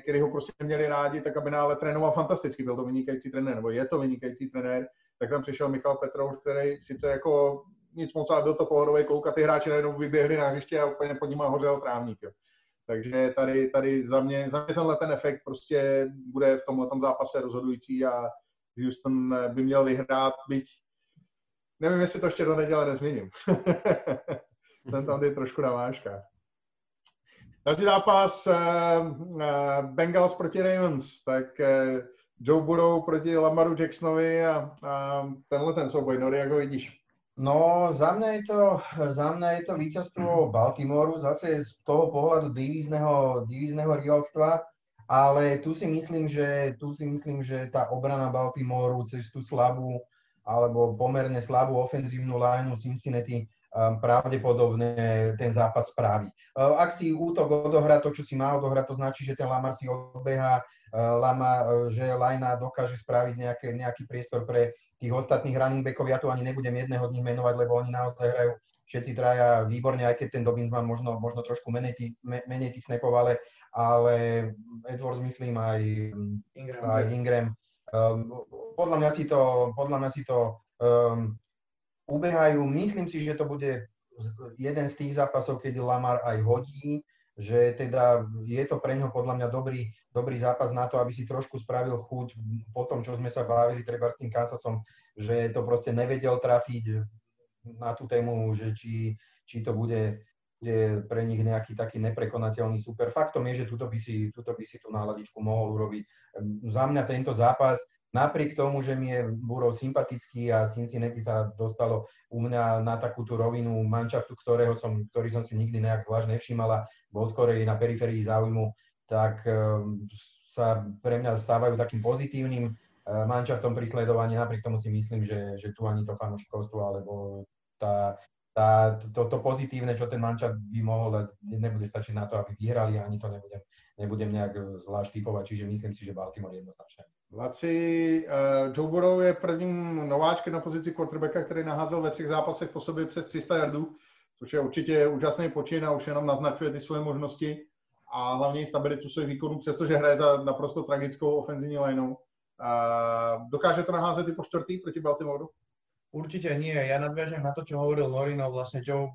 který ho prostě měli rádi, tak aby náhle trénoval fantasticky, byl to vynikající trenér, nebo je to vynikající trenér, tak tam přišel Michal Petrov, který sice jako nic moc, ale byl to pohodový kluk a ty hráči najednou vyběhli na hřiště a úplně pod nima hořel trávník. Takže tady za mě tenhle ten efekt prostě bude v tomhletom zápase rozhodující a Houston by měl vyhrát, byť nevím, jestli to ještě do neděle nezměním. Ten tam jde trošku na vážkách. Další zápas Bengals proti Ravens, tak Joe Burrow proti Lamaru Jacksonovi a tenhle ten souboj, no, jak ho vidíš? No, za mňa je to víťazstvo Baltimoru, zase z toho pohľadu divízneho rivalstva, ale tu si myslím, že tá obrana Baltimoru cez tú slabú alebo pomerne slabú ofenzívnu lineu Cincinnati pravdepodobne ten zápas spraví. Ak si útok odohrá to, čo si má odohrať, to značí, že ten Lamar si obeha, že linea dokáže spraviť nejaký priestor pre tých ostatných running backov, ja tu ani nebudem jedného z nich menovať, lebo oni naozaj hrajú všetci traja výborne, aj keď ten Dobbins má možno trošku menej tých snapov, ale Edwards, myslím, aj Ingram. Podľa mňa si to ubehajú. Myslím si, že to bude jeden z tých zápasov, keď Lamar aj hodí, že teda je to pre ňo podľa mňa dobrý zápas na to, aby si trošku spravil chuť po tom, čo sme sa bavili treba s tým Kansasom, že to proste nevedel trafiť na tú tému, že či to bude pre nich nejaký taký neprekonateľný super. Faktom je, že tuto by si tú náladičku mohol urobiť. Za mňa tento zápas, napriek tomu, že mi je Burrow sympatický a Cincinnati sa dostalo u mňa na takúto rovinu manšaftu, ktorý som si nikdy nejak zvlášť nevšimala, bol skorej na periférii záujmu, tak sa pre mňa stávajú takým pozitívnym manšaftom pri sledovaní. Napriek tomu si myslím, že tu ani to fanúšikovstvo alebo to pozitívne, čo ten manšaft by mohol, nebude stačiť na to, aby vyhrali, ani to nebudem nejak zvlášť typovať, čiže myslím si, že Baltimore jednoznačne. Laci, Joe Burrow je prvním nováčkem na pozici quarterbacka, který naházel ve 3 zápasech po sobě přes 300 yardů, což je určitě úžasný počin a už jenom naznačuje ty svoje možnosti a hlavně stabilitu svých výkonů, přestože hraje za naprosto tragickou ofenzivní lineou. Dokáže to naházet i po 4. proti Baltimoru? Určite nie. Ja nadviažem na to, čo hovoril Norino. Vlastne Joe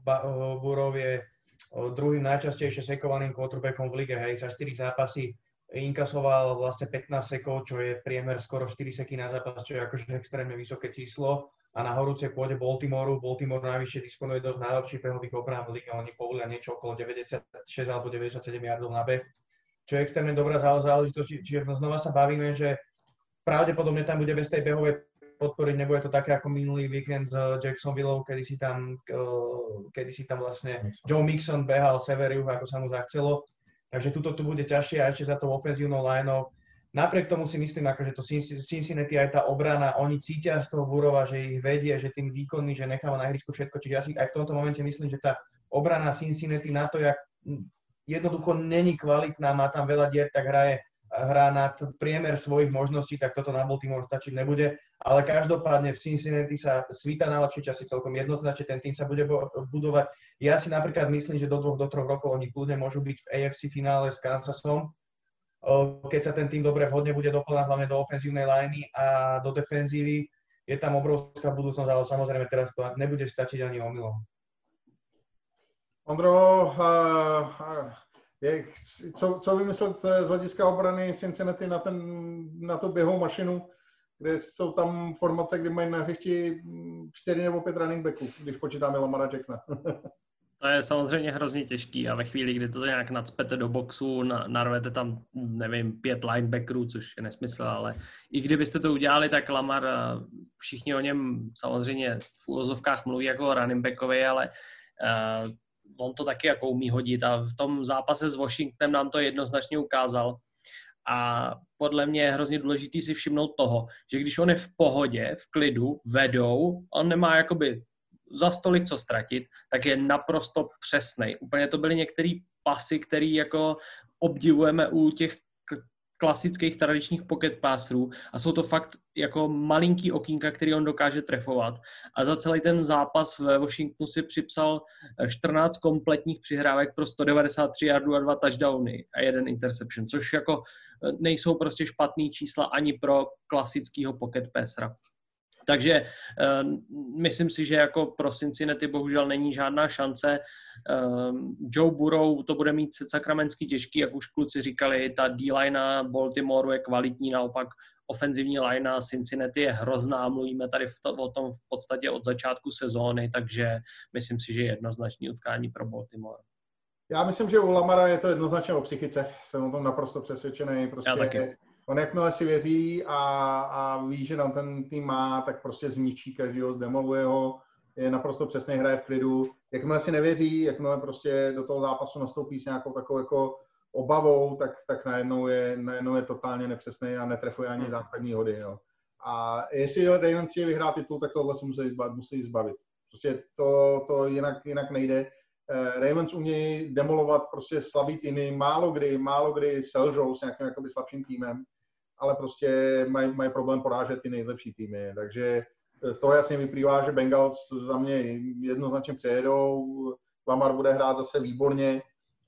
Burrow je druhým najčastejšie sekovaným quarterbackom v lige. Hej, za 4 zápasy inkasoval vlastne 15 sekov, čo je priemer skoro 4 seky na zápas, čo je akože extrémne vysoké číslo. A na horúcej pôde Baltimore najvyššie disponuje dosť najlepší behových obrán v lige. Oni povolia niečo okolo 96 alebo 97 yardov na beh, čo je extrémne dobrá záležitosť. Čiže znova sa bavíme, že pravdepodobne tam bude bez tej behovej podporiť, nebude to také ako minulý víkend s Jacksonville, kedy si tam vlastne Joe Mixon behal severiu, ako sa mu zachcelo. Takže tuto tu bude ťažšie a ešte za tou ofenzívnou lineou. Napriek tomu si myslím, akože to Cincinnati aj tá obrana, oni cítia z toho Burrowa, že ich vedie, že tým výkonný, že necháva na ihrisku všetko. Čiže ja si aj v tomto momente myslím, že tá obrana Cincinnati na to, jak jednoducho není kvalitná, má tam veľa dier, tak hrá nad priemer svojich možností, tak toto na Baltimore stačiť nebude. Ale každopádne v Cincinnati sa svíta na lepšie časy celkom jednoznačne, ten tým sa bude budovať. Ja si napríklad myslím, že do 2-3 rokov oni kľudne môžu byť v AFC finále s Kansasom, keď sa ten tým dobre vhodne bude doplňať, hlavne do ofenzívnej liney a do defenzívy. Je tam obrovská budúcnosť, ale samozrejme teraz to nebude stačiť ani omylom. Ondro, co vymyslet z hlediska obrany Cincinnati na tu běhovou mašinu, kde jsou tam formace, kde mají na hřišti 4 nebo 5 running backů, když počítáme Lamara Jacksona. To je samozřejmě hrozně těžký a ve chvíli, kdy to nějak nacpete do boxu, narvete tam, nevím, 5 linebackerů, což je nesmysl, ale i kdybyste to udělali, tak Lamar, všichni o něm samozřejmě v úvozovkách mluví jako o running backovi, ale on to taky jako umí hodit a v tom zápase s Washingtonem nám to jednoznačně ukázal. A podle mě je hrozně důležitý si všimnout toho, že když on je v pohodě, v klidu, vedou, on nemá jakoby za stolik co ztratit, tak je naprosto přesnej. Úplně to byly některé pasy, které jako obdivujeme u těch klasických tradičních pocket passerů a jsou to fakt jako malinký okýnka, který on dokáže trefovat. A za celý ten zápas ve Washingtonu si připsal 14 kompletních přihrávek pro 193 yardů a 2 touchdowny a 1 interception, což jako nejsou prostě špatný čísla ani pro klasického pocket passera. Takže myslím si, že jako pro Cincinnati bohužel není žádná šance. Joe Burrow to bude mít sakramentsky těžký, jak už kluci říkali, ta D-line Baltimoreu je kvalitní, naopak ofenzivní line Cincinnati je hrozná, mluvíme tady o tom v podstatě od začátku sezóny, takže myslím si, že je jednoznačný utkání pro Baltimore. Já myslím, že u Lamara je to jednoznačně o psychice, jsem o tom naprosto přesvědčený. Prostě já taky. On jakmile si věří a ví, že tam ten tým má, tak prostě zničí každého, zdemoluje ho, je naprosto přesně, hraje v klidu. Jakmile si nevěří, jakmile prostě do toho zápasu nastoupí s nějakou takovou jako obavou, tak najednou je totálně nepřesný a netrefuje ani základní hody. Jo. A jestli David si vyhrá titul, tak tohle se musí zbavit. Prostě to jinak nejde. Ravens umějí demolovat prostě slabý týmy, málo kdy selžou s nějakým jakoby slabším týmem, ale prostě mají problém porážet ty nejlepší týmy, takže z toho jasně vyplývá, že Bengals za mě jednoznačně přejedou, Lamar bude hrát zase výborně,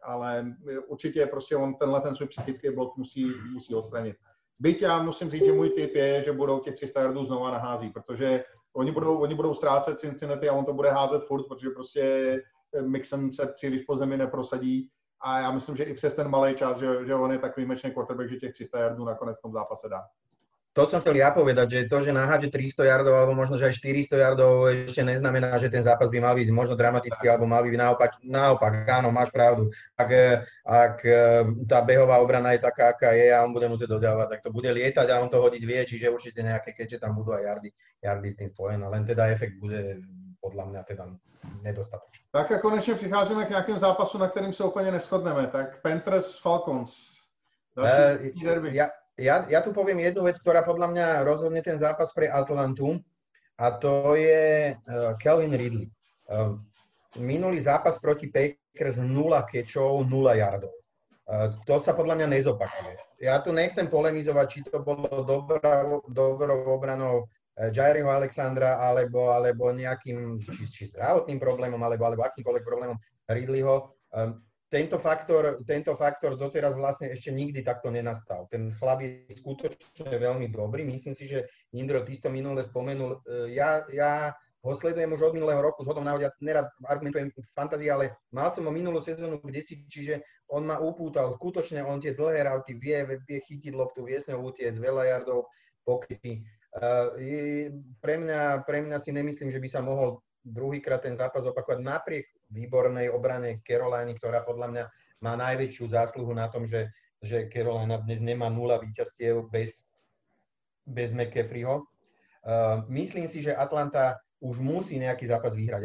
ale určitě prostě on ten svůj psychický blok musí odstranit. Byť já musím říct, že můj tip je, že budou těch 300 yardů znova nahází, protože oni budou ztrácet Cincinnati a on to bude házet furt, protože prostě Mixon se příliš po zemi neprosadí a já myslím, že i přes ten malý čas, že on je tak výjimečný quarterback, že těch 300 yardů nakonec v tom zápase dá. To som chcel ja povedať, že to, že nahádže 300 yardov alebo možno, že aj 400 yardov ešte neznamená, že ten zápas by mal byť možno dramatický alebo mal by byť naopak, áno, máš pravdu. Ak tá behová obrana je taká, aká je a on bude musieť dodávať, tak to bude lietať a on to hodiť vie, čiže určite nejaké, keďže tam budú aj yardy s tým spojené, len teda efekt bude podľa mňa teda nedostatečný. Tak a konečně přicházíme k nějakým zápasu, na kterým se úplně neshodneme. Tak Panthers Falcons. Ja tu poviem jednu vec, ktorá podľa mňa rozhodne ten zápas pre Atlantu, a to je Calvin Ridley. Minulý zápas proti Packers 0 catchov, 0 yardov. To sa podľa mňa nezopakuje. Ja tu nechcem polemizovať, či to bolo dobrou obranou Jairiho Alexandra, alebo nejakým či zdravotným problémom, alebo akýmkoľvek problémom Ridleyho. Tento faktor doteraz vlastne ešte nikdy takto nenastal. Ten chlap je skutočne veľmi dobrý. Myslím si, že Indro, ty to minule spomenul. Ja ho sledujem už od minulého roku, zhodom náhod, ja nerad argumentujem fantazii, ale mal som ho minulú sezónu kdesi, čiže on ma upútal. Skutočne on tie dlhé rauty vie chytiť loptu, vie s ňou utiec, veľa yardov pokrytí. Pre mňa si nemyslím, že by sa mohol druhýkrát ten zápas opakovať napriek výbornej obrane Karolíny, ktorá podľa mňa má najväčšiu zásluhu na tom, že Karolína dnes nemá 0 víťazstiev bez McCaffreyho. Myslím si, že Atlanta už musí nejaký zápas vyhrať.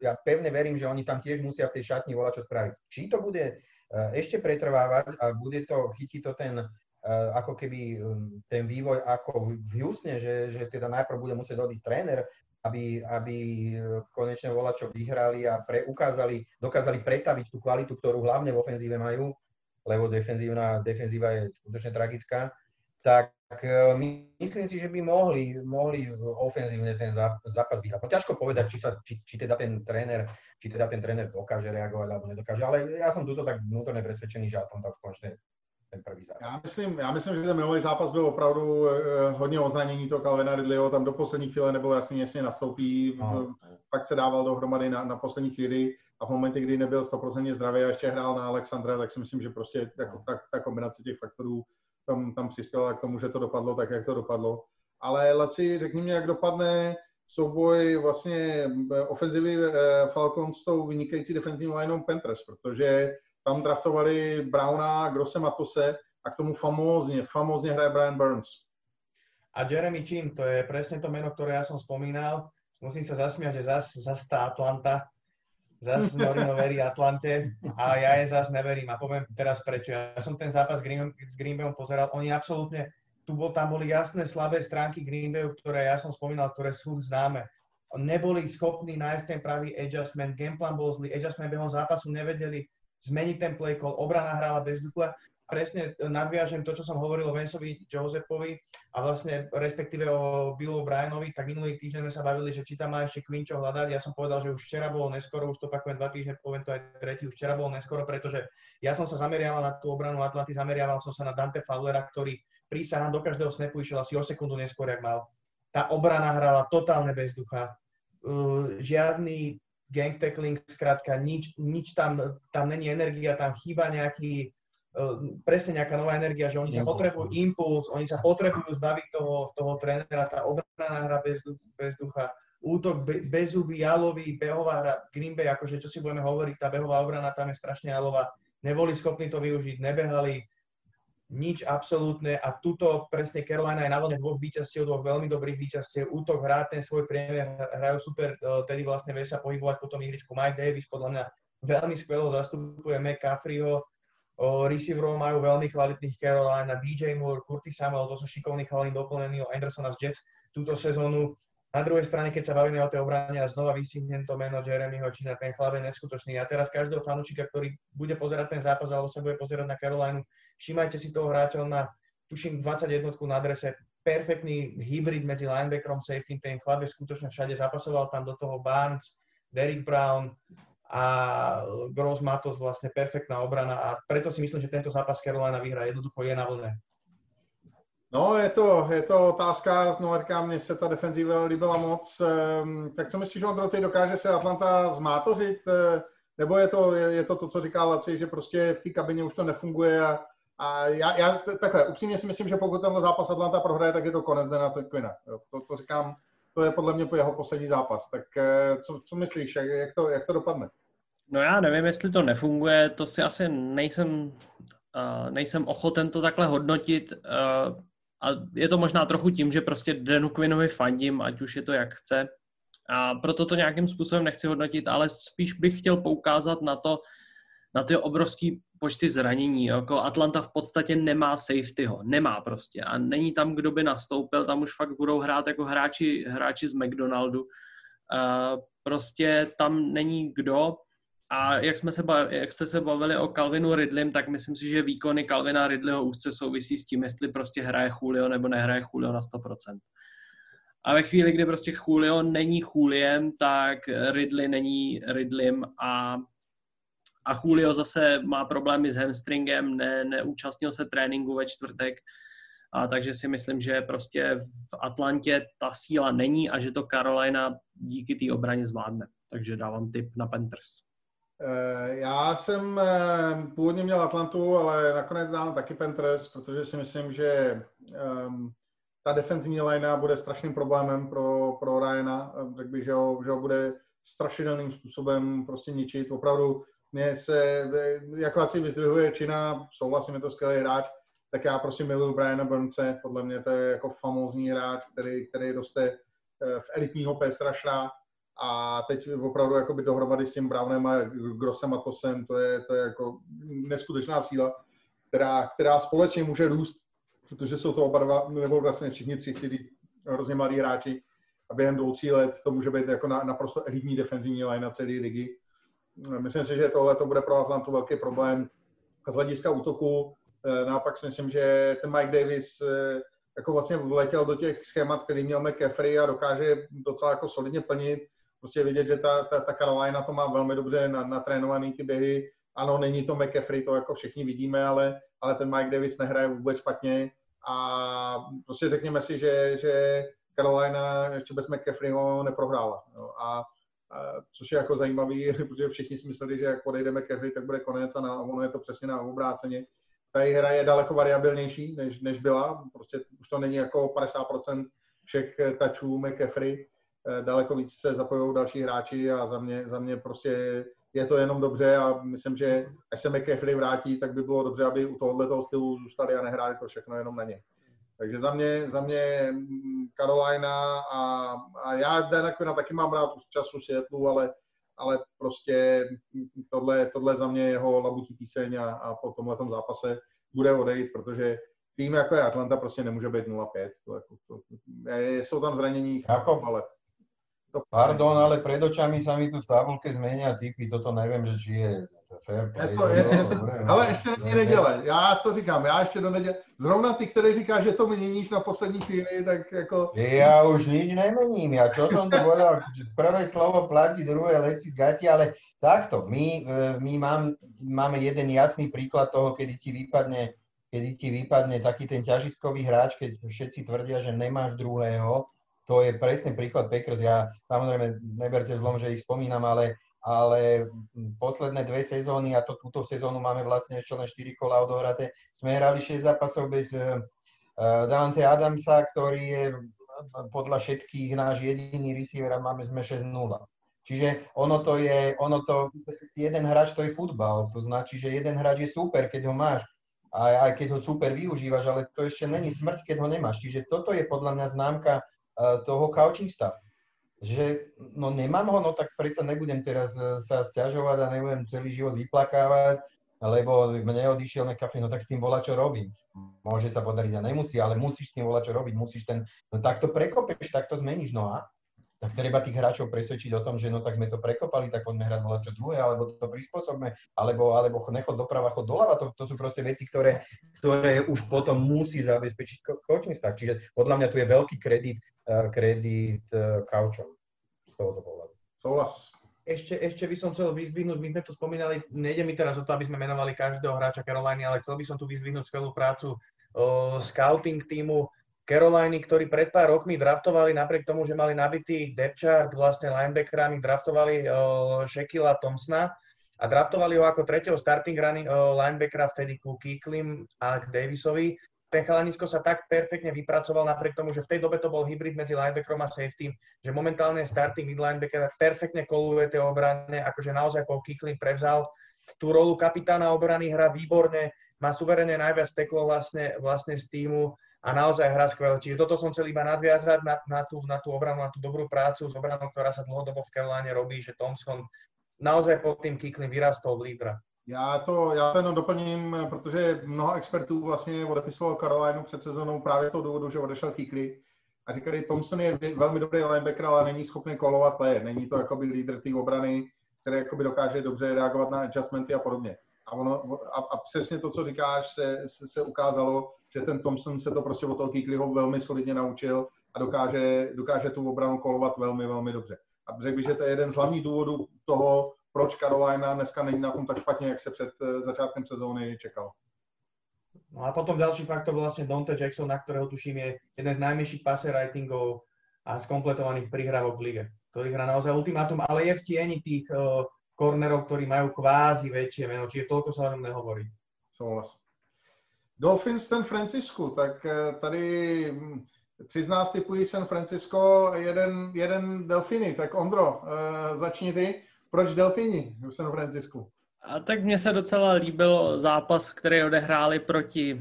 Ja pevne verím, že oni tam tiež musia v tej šatni volať, čo spraviť. Či to bude ešte pretrvávať a bude to, chytí to ten ako keby ten vývoj ako v Houstone, že teda najprv bude musieť odísť tréner, aby konečne volačo vyhrali a dokázali pretaviť tú kvalitu, ktorú hlavne v ofenzíve majú, lebo defenzíva je skutočne tragická, tak myslím si, že by mohli ofenzívne ten zápas vyhrať. No ťažko povedať, či teda ten tréner dokáže reagovať alebo nedokáže, ale ja som tuto tak vnútorne presvedčený, že Atlanta už konečne ten prvý zápas. Já myslím, že ten minulý zápas byl opravdu hodně o zranění toho Calvina Ridleyho, tam do poslední chvíle nebylo jasný, jestli nastoupí, pak se dával dohromady na poslední chvíli a v momentě, kdy nebyl 100% zdravý a ještě hrál na Alexandra, tak si myslím, že prostě ta kombinace těch faktorů tam přispěla k tomu, že to dopadlo tak, jak to dopadlo. Ale Laci, řekni mi, jak dopadne souboj vlastně ofenzivy Falcons s tou vynikající defenzivní lineou Panthers, protože tam draftovali Browna, Grosse Matose a k tomu famózne hraje Brian Burns. A Jeremy Chin, to je presne to meno, ktoré ja som spomínal. Musím sa zasmiať, že zase tá Atlanta Zas Norino verí Atlante a ja je zas neverím. A poviem teraz prečo. Ja som ten zápas s Green Bayom pozeral. Oni absolútne, tam boli jasné slabé stránky Green Bayu, ktoré ja som spomínal, ktoré sú známe. Neboli schopní nájsť ten pravý adjustment, gameplan bol zlý, adjustment behom zápasu nevedeli zmeniť ten play call, obrana hrála bez ducha. Presne nadviažem to, čo som hovoril o Vinceovi Josepovi a vlastne respektíve o Billu O'Brienovi, tak minulý týždeň sme sa bavili, že či tam má ešte Quinn čo hľadať. Ja som povedal, že už včera bolo neskoro, už to opakujem 2 týždne, poviem to aj tretí, už včera bolo neskoro, pretože ja som sa zameriaval na tú obranu Atlanty, zameriaval som sa na Dante Fowlera, ktorý prísahám do každého snapu išiel asi o sekundu neskôr, jak mal. Tá obrana hrala totálne bez ducha. Žiadny gang tackling, skrátka nič tam není energia, tam chýba nejaký presne nejaká nová energia, že oni sa potrebujú impuls, oni sa potrebujú zbaviť toho trénera, tá obrana hra bez ducha, útok bez zuby, jalový, behová hra, Green Bay, akože čo si budeme hovoriť, tá behová obrana tam je strašne jalová, neboli schopní to využiť, nebehali, nič absolútne a tuto presne Karolína je na vlne dvoch veľmi dobrých víťazstiev, útok hrá ten svoj priemer, hrajú super, tedy vlastne vie sa pohybovať po tom ihrisku, Mike Davis podľa mňa veľmi skvelo zastupuje McCaffreyho, receiverov majú veľmi kvalitných Carolina, DJ Moore, Curtis Samuel, to sú šikovní chalani doplnení o Andersona z Jets túto sezónu. Na druhej strane, keď sa bavíme o tej obrane a znova vystihnem to meno Jeremyho China, ten chlap je neskutočný. A teraz každého fanúčika, ktorý bude pozerať ten zápas alebo sa bude pozerať na Carolinu, všímajte si toho hráča, on má tuším 21 na drese, perfektný hybrid medzi linebackerom, safety, ten chlap je skutočne všade, zapasoval tam do toho Barnes, Derrick Brown, a Gross Matos vlastne perfektná obrana a preto si myslím, že tento zápas Carolina vyhrá, jednoducho je na vlne. No, je to otázka, znovu říkám, mně se ta defenzíva líbila moc. Tak co myslíš, Ondro, teď dokáže se Atlanta zmátořit? Nebo je to, co říká Laci, že prostě v té kabině už to nefunguje a já takhle, upřímně si myslím, že pokud tenhle zápas Atlanta prohraje, tak je to konec Dana Quinna. To říkám, to je podle mě jeho poslední zápas. Tak co myslíš, jak to dopadne? No já nevím, jestli to nefunguje, to si asi nejsem ochoten to takhle hodnotit a je to možná trochu tím, že prostě Danu Quinnovi fandím, ať už je to jak chce a proto to nějakým způsobem nechci hodnotit, ale spíš bych chtěl poukázat na to, na ty obrovský počty zranění, jako Atlanta v podstatě nemá safetyho, nemá prostě a není tam, kdo by nastoupil, tam už fakt budou hrát jako hráči z McDonaldu, prostě tam není kdo. A jak jste se bavili o Calvinu Ridleym, tak myslím si, že výkony Calvina Ridleyho úzce souvisí s tím, jestli prostě hraje Julio nebo nehraje Julio na 100%. A ve chvíli, kdy prostě Julio není Juliem, tak Ridley není Ridleym a Julio zase má problémy s hamstringem, neúčastnil se tréninku ve čtvrtek, a takže si myslím, že prostě v Atlantě ta síla není a že to Carolina díky té obraně zvládne. Takže dávám tip na Panthers. Já jsem původně měl Atlantu, ale nakonec dám taky Panthers, protože si myslím, že ta defenzivní linea bude strašným problémem pro Ryana. Řekl bych, že ho bude strašidelným způsobem prostě ničit. Opravdu mě se, jak Laci vyzdvihuje Čina, souhlasím, je to skvělý hráč, tak já prostě miluju Briana Burnse, podle mě to je jako famózní hráč, který roste v elitního péstrašra. A teď opravdu jakoby dohromady s tím Brownem a Grossem a Tosem, to je jako neskutečná síla, která společně může růst, protože jsou to oba dva, nebo vlastně všichni tři hrozně mladí hráči a během 2-3 let to může být jako naprosto elitní defenzivní linea celé ligy. Myslím si, že tohle to bude pro Atlantu velký problém. A z hlediska útoku naopak si myslím, že ten Mike Davis jako vlastně vletěl do těch schémat, který měl McCaffrey a dokáže docela jako solidně plnit. Prostě vidět, že ta Carolina to má velmi dobře natrénovaný ty běhy. Ano, není to McCaffrey, to jako všichni vidíme, ale ten Mike Davis nehraje vůbec špatně. A prostě řekněme si, že Carolina ještě bez McCaffreyho neprohrála. Jo. A což je jako zajímavý, protože všichni si mysleli, že jak odejde McCaffrey, tak bude konec a ono je to přesně na obráceně. Ta hra je daleko variabilnější, než byla. Prostě už to není jako 50% všech touchů McCaffrey. Daleko víc se zapojují další hráči a za mě prostě je to jenom dobře a myslím, že až se McCaffrey vrátí, tak by bylo dobře, aby u tohoto stylu zůstali a nehráli to všechno jenom na něj. Takže za mě Carolina a já Dana Quinna taky mám rád už času Seattlu, ale ale prostě tohle za mě jeho labutí píseň a po tomhletom zápase bude odejít, protože tým jako je Atlanta prostě nemůže být 0-5. Jsou tam zranění, ale... Pardon, ale pred očami sa mi tu v tabulke zmenia typy, toto neviem, že či je fair play. Ale ešte není neděle, já to říkám, já ještě do neděle. Zrovna ty, který říkáš, že to měníš na poslední chvíli, tak jako... Ja už nič nemením, ja čo som to povedal, prvé slovo platí, druhé leci z gati, ale takto, my máme jeden jasný príklad toho, kedy ti vypadne taký ten ťažiskový hráč, keď všetci tvrdia, že nemáš druhého. To je presný príklad Packers. Ja samozrejme neberte zlom, že ich spomínam, ale posledné dve sezóny, a túto sezónu máme vlastne ešte len 4 kola odohraté, sme hrali 6 zápasov bez Dante Adamsa, ktorý je podľa všetkých náš jediný receiver a sme 6-0. Čiže ono to, jeden hráč to je futbal, to znači, že jeden hráč je super, keď ho máš. Aj keď ho super využívaš, ale to ešte není smrť, keď ho nemáš. Čiže toto je podľa mňa známka toho coaching staffu. Že no nemám ho, no tak predsa nebudem teraz sa sťažovať a nebudem celý život vyplakávať, lebo mne odišiel na kafé, no tak s tým volá, čo robím. Môže sa podariť a nemusí, ale musíš s tým volá, čo robiť, musíš ten, no tak to prekopeš, tak to zmeníš, no a? Tak treba tých hráčov presvedčiť o tom, že no tak sme to prekopali, tak poďme hrať volá, čo druhé, alebo to prispôsobme, alebo nechod doprava, chod doľava, to sú proste veci, ktoré už potom musí zabezpečiť coaching staff. Čiže podľa mňa tu je veľký kredit coachom z tohoto pohľadu. Souhlas. Ešte by som chcel vyzdvihnúť, my sme tu spomínali, nejde mi teraz o to, aby sme menovali každého hráča Karolíny, ale chcel by som tu vyzdvihnúť skvelú prácu scouting týmu Karolíny, ktorí pred pár rokmi draftovali, napriek tomu, že mali nabitý depth chart vlastne linebackerami, draftovali Shaquilla Thompsona a draftovali ho ako tretieho starting linebackera vtedy ku Kicklim a k Davisovi. Ten chalanisko sa tak perfektne vypracoval napriek tomu, že v tej dobe to bol hybrid medzi linebackerom a safety, že momentálne starting midlinebacker perfektne koluje tej obrane, akože naozaj po Kicklin prevzal tú rolu kapitána obrany, hra výborne, má suverene najviac teklo vlastne z týmu a naozaj hra skvelé. Čiže toto som chcel iba nadviazať na tú obranu, na tú dobrú prácu s obranou, ktorá sa dlhodobo v Karolíne robí, že Thompson naozaj pod tým Kicklin vyrastol v lídra. Já to jenom doplním, protože mnoho expertů vlastně odepisovalo Karolínu před sezónou právě toho důvodu, že odešel Kicklin a říkali, Thompson je velmi dobrý linebacker, ale není schopný kolovat play. Není to jakoby lídr té obrany, který jakoby dokáže dobře reagovat na adjustmenty a podobně. A přesně to, co říkáš, se ukázalo, že ten Thompson se to prostě od toho Kickliho velmi solidně naučil a dokáže tu obranu kolovat velmi, velmi dobře. A řekl bych, že to je jeden z hlavních důvodů toho, proč Karolína dneska není na tom tak špatně, jak se před začátkem sezóny čekal. No a potom další faktor vlastně Dante Jackson, na kterého tuším je jeden z najmenších passer ratingov a skompletovaných prihrávok v lige, ktorý hrá naozaj ultimátum, ale je v tieni tých kornerov, ktorí majú kvázi väčšie meno, čiže toľko sa o ňom nehovorí. Souhlas. Dolphins San Francisco, tak tady 13 typují San Francisco, jeden Delfíny, tak Ondro, začni ty. Proč Delfíni v San Francisku? A tak mně se docela líbil zápas, který odehráli proti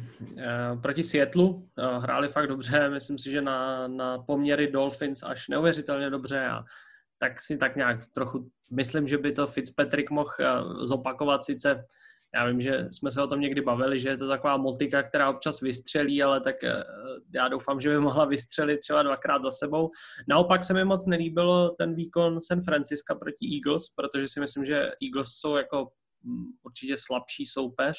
Seattlu. Hráli fakt dobře, myslím si, že na poměry Dolphins až neuvěřitelně dobře. A tak si tak nějak trochu myslím, že by to Fitzpatrick mohl zopakovat. Sice já vím, že jsme se o tom někdy bavili, že je to taková motika, která občas vystřelí, ale tak já doufám, že by mohla vystřelit třeba dvakrát za sebou. Naopak se mi moc nelíbilo ten výkon San Francisca proti Eagles, protože si myslím, že Eagles jsou jako určitě slabší soupeř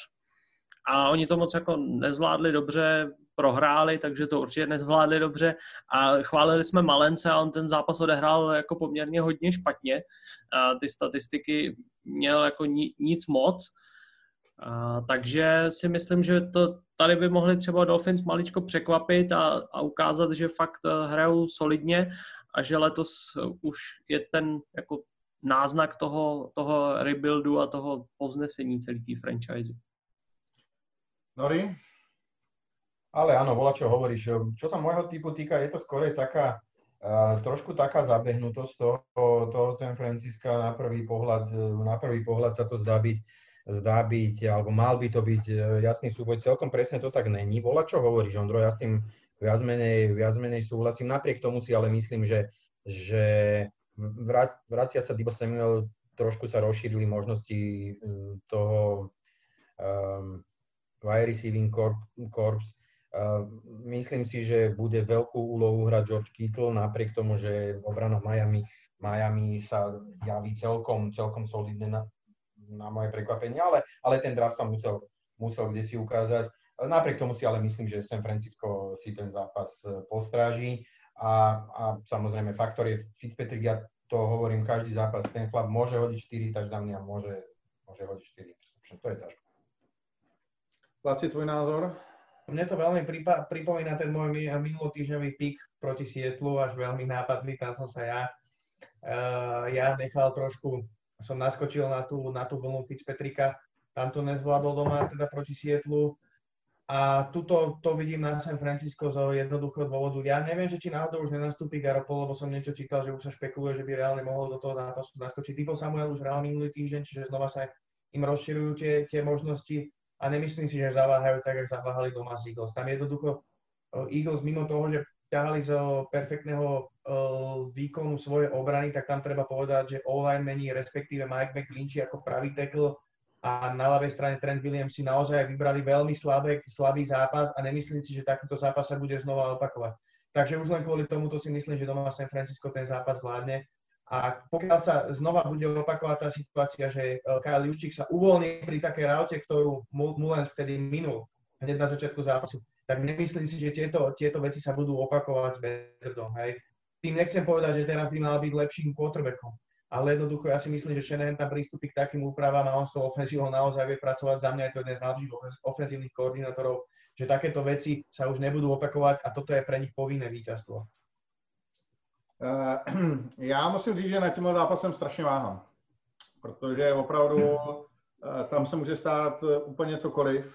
a oni to moc jako nezvládli dobře, prohráli, takže to určitě nezvládli dobře a chválili jsme Malence a on ten zápas odehrál jako poměrně hodně špatně. A ty statistiky měl jako nic moc. Takže si myslím, že to tady by mohli třeba Dolphins maličko překvapit a ukázat, že fakt hrajou solidně a že letos už je ten jako náznak toho rebuildu a toho povznesení celé té franchise. Nori? Ale áno, voľačo hovoríš. Čo sa môjho typu týka, je to skôr taká trošku taká zabehnutosť toho San Francisca na prvý pohľad. Na prvý pohľad sa to zdá byť, alebo mal by to byť jasný súboj. Celkom presne to tak není. Voľačo hovoríš, Ondro, ja s tým viac menej súhlasím. Napriek tomu si ale myslím, že vracia sa Dibo Samuel trošku sa rozšírili možnosti toho wide receiving corps. Myslím si, že bude veľkú úlohu hrať George Kittle, napriek tomu, že obrana Miami sa javí celkom solidne na moje prekvapenie, ale ten draft sa musel kdesi ukázať. Napriek tomu si ale myslím, že San Francisco si ten zápas postráži a samozrejme faktor je Fitzpatrick, ja to hovorím každý zápas, ten chlap môže hodiť 4 touchdowny a môže hodiť 4. To je ťažké. Laci, tvoj názor? Mne to veľmi pripomína ten môj minulotýždňový pick proti Seattlu, až veľmi nápadný, tam som sa ja nechal trošku, som naskočil na tú vlnu Fitzpatricka, tam to nezvládol doma, teda proti Seattlu. A tuto to vidím na San Francisco z jednoduchého dôvodu. Ja neviem, že či náhodou už nenastúpi Garoppolo, lebo som niečo čítal, že už sa špekuluje, že by reálne mohol do toho zápasu naskočiť. Typo Samuel už hral minulý týždeň, čiže znova sa im rozširujú tie možnosti a nemyslím si, že zaváhajú tak, ako zaváhali doma z Eagles. Tam jednoducho Eagles mimo toho, že ťahali z perfektného výkonu svojej obrany, tak tam treba povedať, že O-line mení, respektíve Mike McGlinchey ako pravý tackle, a na ľavej strane Trent Williams si naozaj vybrali veľmi slabý zápas a nemyslím si, že takýto zápas sa bude znova opakovať. Takže už len kvôli tomuto si myslím, že doma San Francisco ten zápas vládne. A pokiaľ sa znova bude opakovať tá situácia, že Kyle Juščík sa uvoľní pri takej raute, ktorú Mullens vtedy minul hneď na začiatku zápasu, tak nemyslím si, že tieto veci sa budú opakovať s Bedardom. Tým nechcem povedať, že teraz by mal byť lepším quarterbackom. Ale jednoducho, ja si myslím, že Shanahan tam prístupí k takým úpravám a on s tou ofenzívou naozaj vie pracovať. Za mňa je to jeden z najlepších ofenzívnych koordinátorov, že takéto veci sa už nebudú opakovať a toto je pre nich povinné víťazstvo. Já musím říct, že na tímhle zápasem strašně váhám, protože opravdu tam se může stát úplně cokoliv.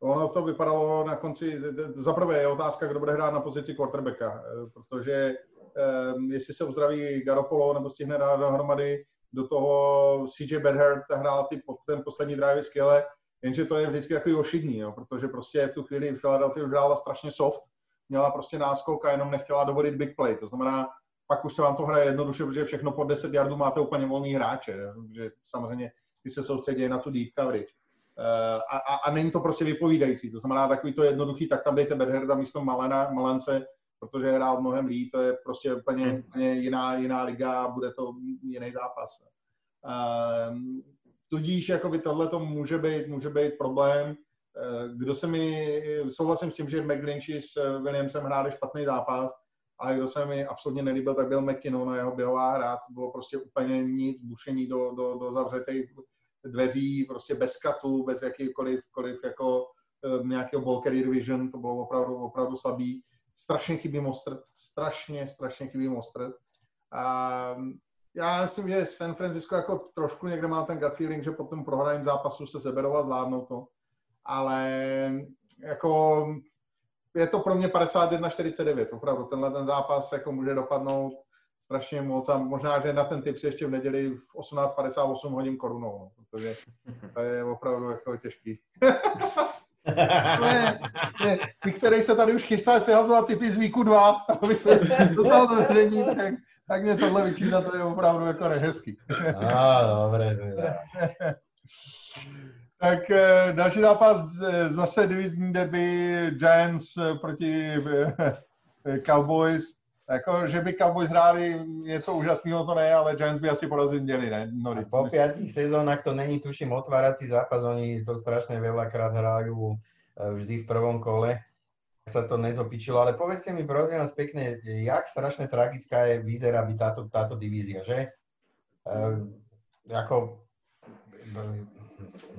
Ono to vypadalo na konci, zaprvé je otázka, kdo bude hrát na pozici quarterbacka, protože jestli se uzdraví Garoppolo nebo stihne dát dohromady, do toho CJ Beathard hrál ten poslední drive skvěle, jenže to je vždycky takový ošidný, jo, protože prostě v tu chvíli Philadelphia už hrála strašně soft, měla prostě náskok a jenom nechtěla dovolit big play, to znamená, pak už se vám to hraje jednoduše, protože všechno pod 10 yardů máte úplně volný hráče, jo, že samozřejmě ty se soustředí na tu deep coverage. A není to prostě vypovídající, to znamená takový to jednoduchý, tak tam dejte Beatharda místo Malence, protože je hrál mnohem líp, to je prostě úplně jiná liga a bude to jiný zápas. Tudíž jakoby tohleto může být problém. Souhlasím s tím, že McGlinchey s Williamsem hráli špatný zápas, ale kdo se mi absolutně nelíbil, tak byl McKinnon a jeho běhová hra, to bylo prostě úplně nic, bušení do zavřetej dveří, prostě bez katu, bez jakýkoliv jako nějakého ball carrier vision, to bylo opravdu slabý. Strašně chybí Mostert. A já myslím, že San Francisco jako trošku někde má ten gut feeling, že po tom prohraném zápasu se seberou a zvládnou to. Ale jako je to pro mě 51-49, opravdu tenhle ten zápas jako může dopadnout strašně moc a možná, že na ten tip si ještě v neděli v 18:58 hodím korunou, protože to je opravdu jako těžký. Ne, ty, který se tady už chystá přihazovat typy z výku 2, aby se dostal do vedení, tak mě tohle vyčínat, to je opravdu jako nehezký. Dobré. Tak další zápas, zase divizní derby Giants proti Cowboys. Jako, že by Cowboys hráli něco úžasného, to ne, ale Giants by asi porazit měli, ne? Po 5 sezónach to není, tuším, otvárací zápas, oni to strašne veľakrát hrajú vždy v prvom kole, tak sa to nezopičilo, ale povedzte mi, prosím vás pekne, jak strašne tragická je vyzerá by táto divízia, že?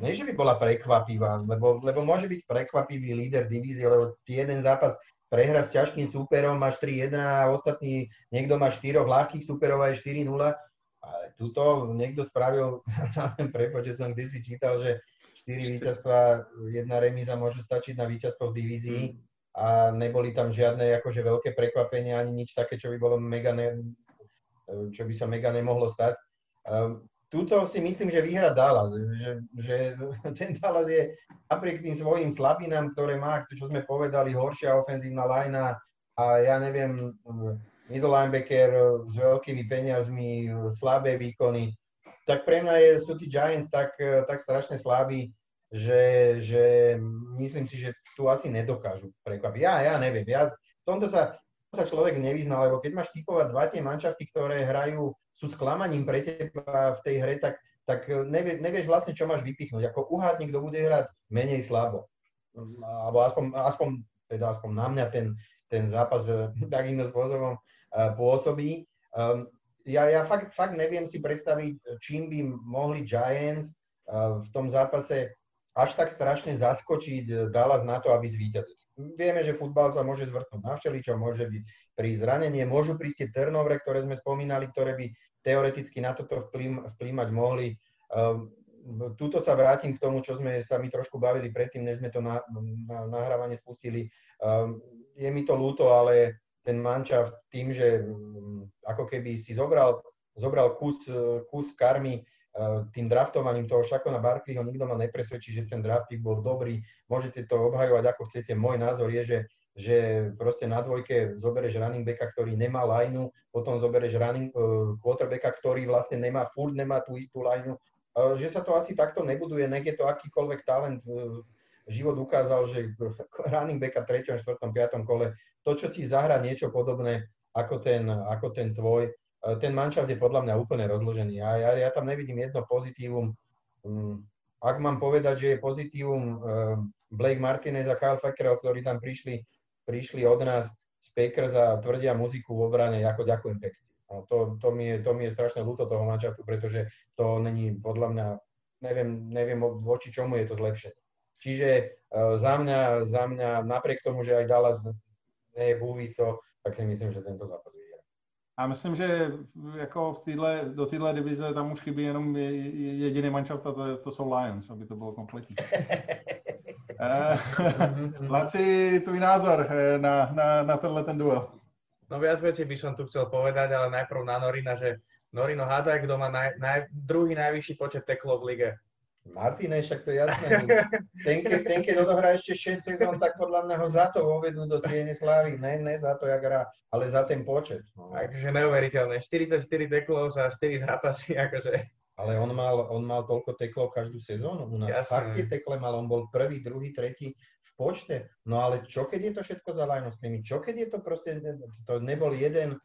Ne, že by bola prekvapivá, lebo môže byť prekvapivý líder divízie, lebo jeden zápas prehra s ťažkým súperom, máš 3-1 a ostatní, niekto má 4 ľahkých súperov a je 4-0. Ale tuto niekto spravil, na ten prepočet som kdysi čítal, že 4 víťazstva, 1 remíza môžu stačiť na víťazstvo v divízii a neboli tam žiadne akože veľké prekvapenia, ani nič také, čo by bolo čo by sa mega nemohlo stať. Tuto si myslím, že vyhrá Dallas, že ten Dallas je napriek tým svojim slabinám, ktoré má, čo sme povedali, horšia ofenzívna lajna a ja neviem, middle linebacker s veľkými peniazmi, slabé výkony. Tak pre mňa sú tí Giants tak strašne slabí, že myslím si, že tu asi nedokážu prekvapiť. Ja neviem. V tomto sa človek nevyzná, lebo keď máš typovať dva tie manšafty, ktoré hrajú, sú sklamaním pre teba v tej hre, tak nevieš vlastne, čo máš vypichnúť. Ako uhádni, kto bude hrať menej slabo. Alebo aspoň na mňa ten zápas takýmto spôsobom pôsobí. Ja fakt neviem si predstaviť, čím by mohli Giants v tom zápase až tak strašne zaskočiť Dallas na to, aby zvíťazili. Vieme, že futbal sa môže zvrtnúť na všeličo, môže byť pri zranenie, môžu prísť tie turnovere, ktoré sme spomínali, ktoré by teoreticky na toto vplývať mohli. Tuto sa vrátim k tomu, čo sme sa my trošku bavili predtým, než sme to na nahrávanie spustili. Je mi to ľúto, ale ten mančaft tým, že ako keby si zobral kus karmy tým draftovaním toho Shakona Barkleyho, nikto ma nepresvedčí, že ten draft pick bol dobrý. Môžete to obhajovať, ako chcete. Môj názor je, že proste na dvojke zoberieš running backa, ktorý nemá lineu, potom zoberieš quarterbacka, ktorý vlastne nemá tú istú lineu. Že sa to asi takto nebuduje, nech je to akýkoľvek talent. Život ukázal, že running backa v 3., 4., 5. kole, to, čo ti zahrá niečo podobné ako ten tvoj, ten manšaft je podľa mňa úplne rozložený. Ja tam nevidím jedno pozitívum. Ak mám povedať, že je pozitívum Blake Martinez a Kyle Fackrell, ktorí tam prišli od nás z Packers a tvrdia muziku v obrane, ako ďakujem pekne. No, to mi je strašne ľúto toho manšaftu, pretože to není podľa mňa, neviem voči čomu je to zlepšenie. Čiže za mňa napriek tomu, že aj Dallas nie je búvico, tak si myslím, že tento zápas vyhrá. A myslím, že jako do téhle divize tam už chybí jenom jediný manšaft, to jsou Lions, aby to bylo kompletní. Laci, tvůj názor na tenhle ten duel? No viac vecí by som tu chcel povedať, ale najprv na Norina, že Norino, hádaj, kto má druhý najvyšší počet teklov v lige. Martinez, však to je jasné. Ten, keď odohrá ešte 6 sezón, tak podľa mňa ho za to hovednú do Siene Slávy. Ne za to, jak hrá, ale za ten počet. No. Takže neuveriteľné. 44 teklov za 4 zápasy, akože. Ale on mal toľko teklov každú sezónu. U nás fakt tie tekle mal, on bol prvý, druhý, tretí v počte. No ale čo, keď je to všetko za lineovskými? Čo, keď je to proste, to nebol jeden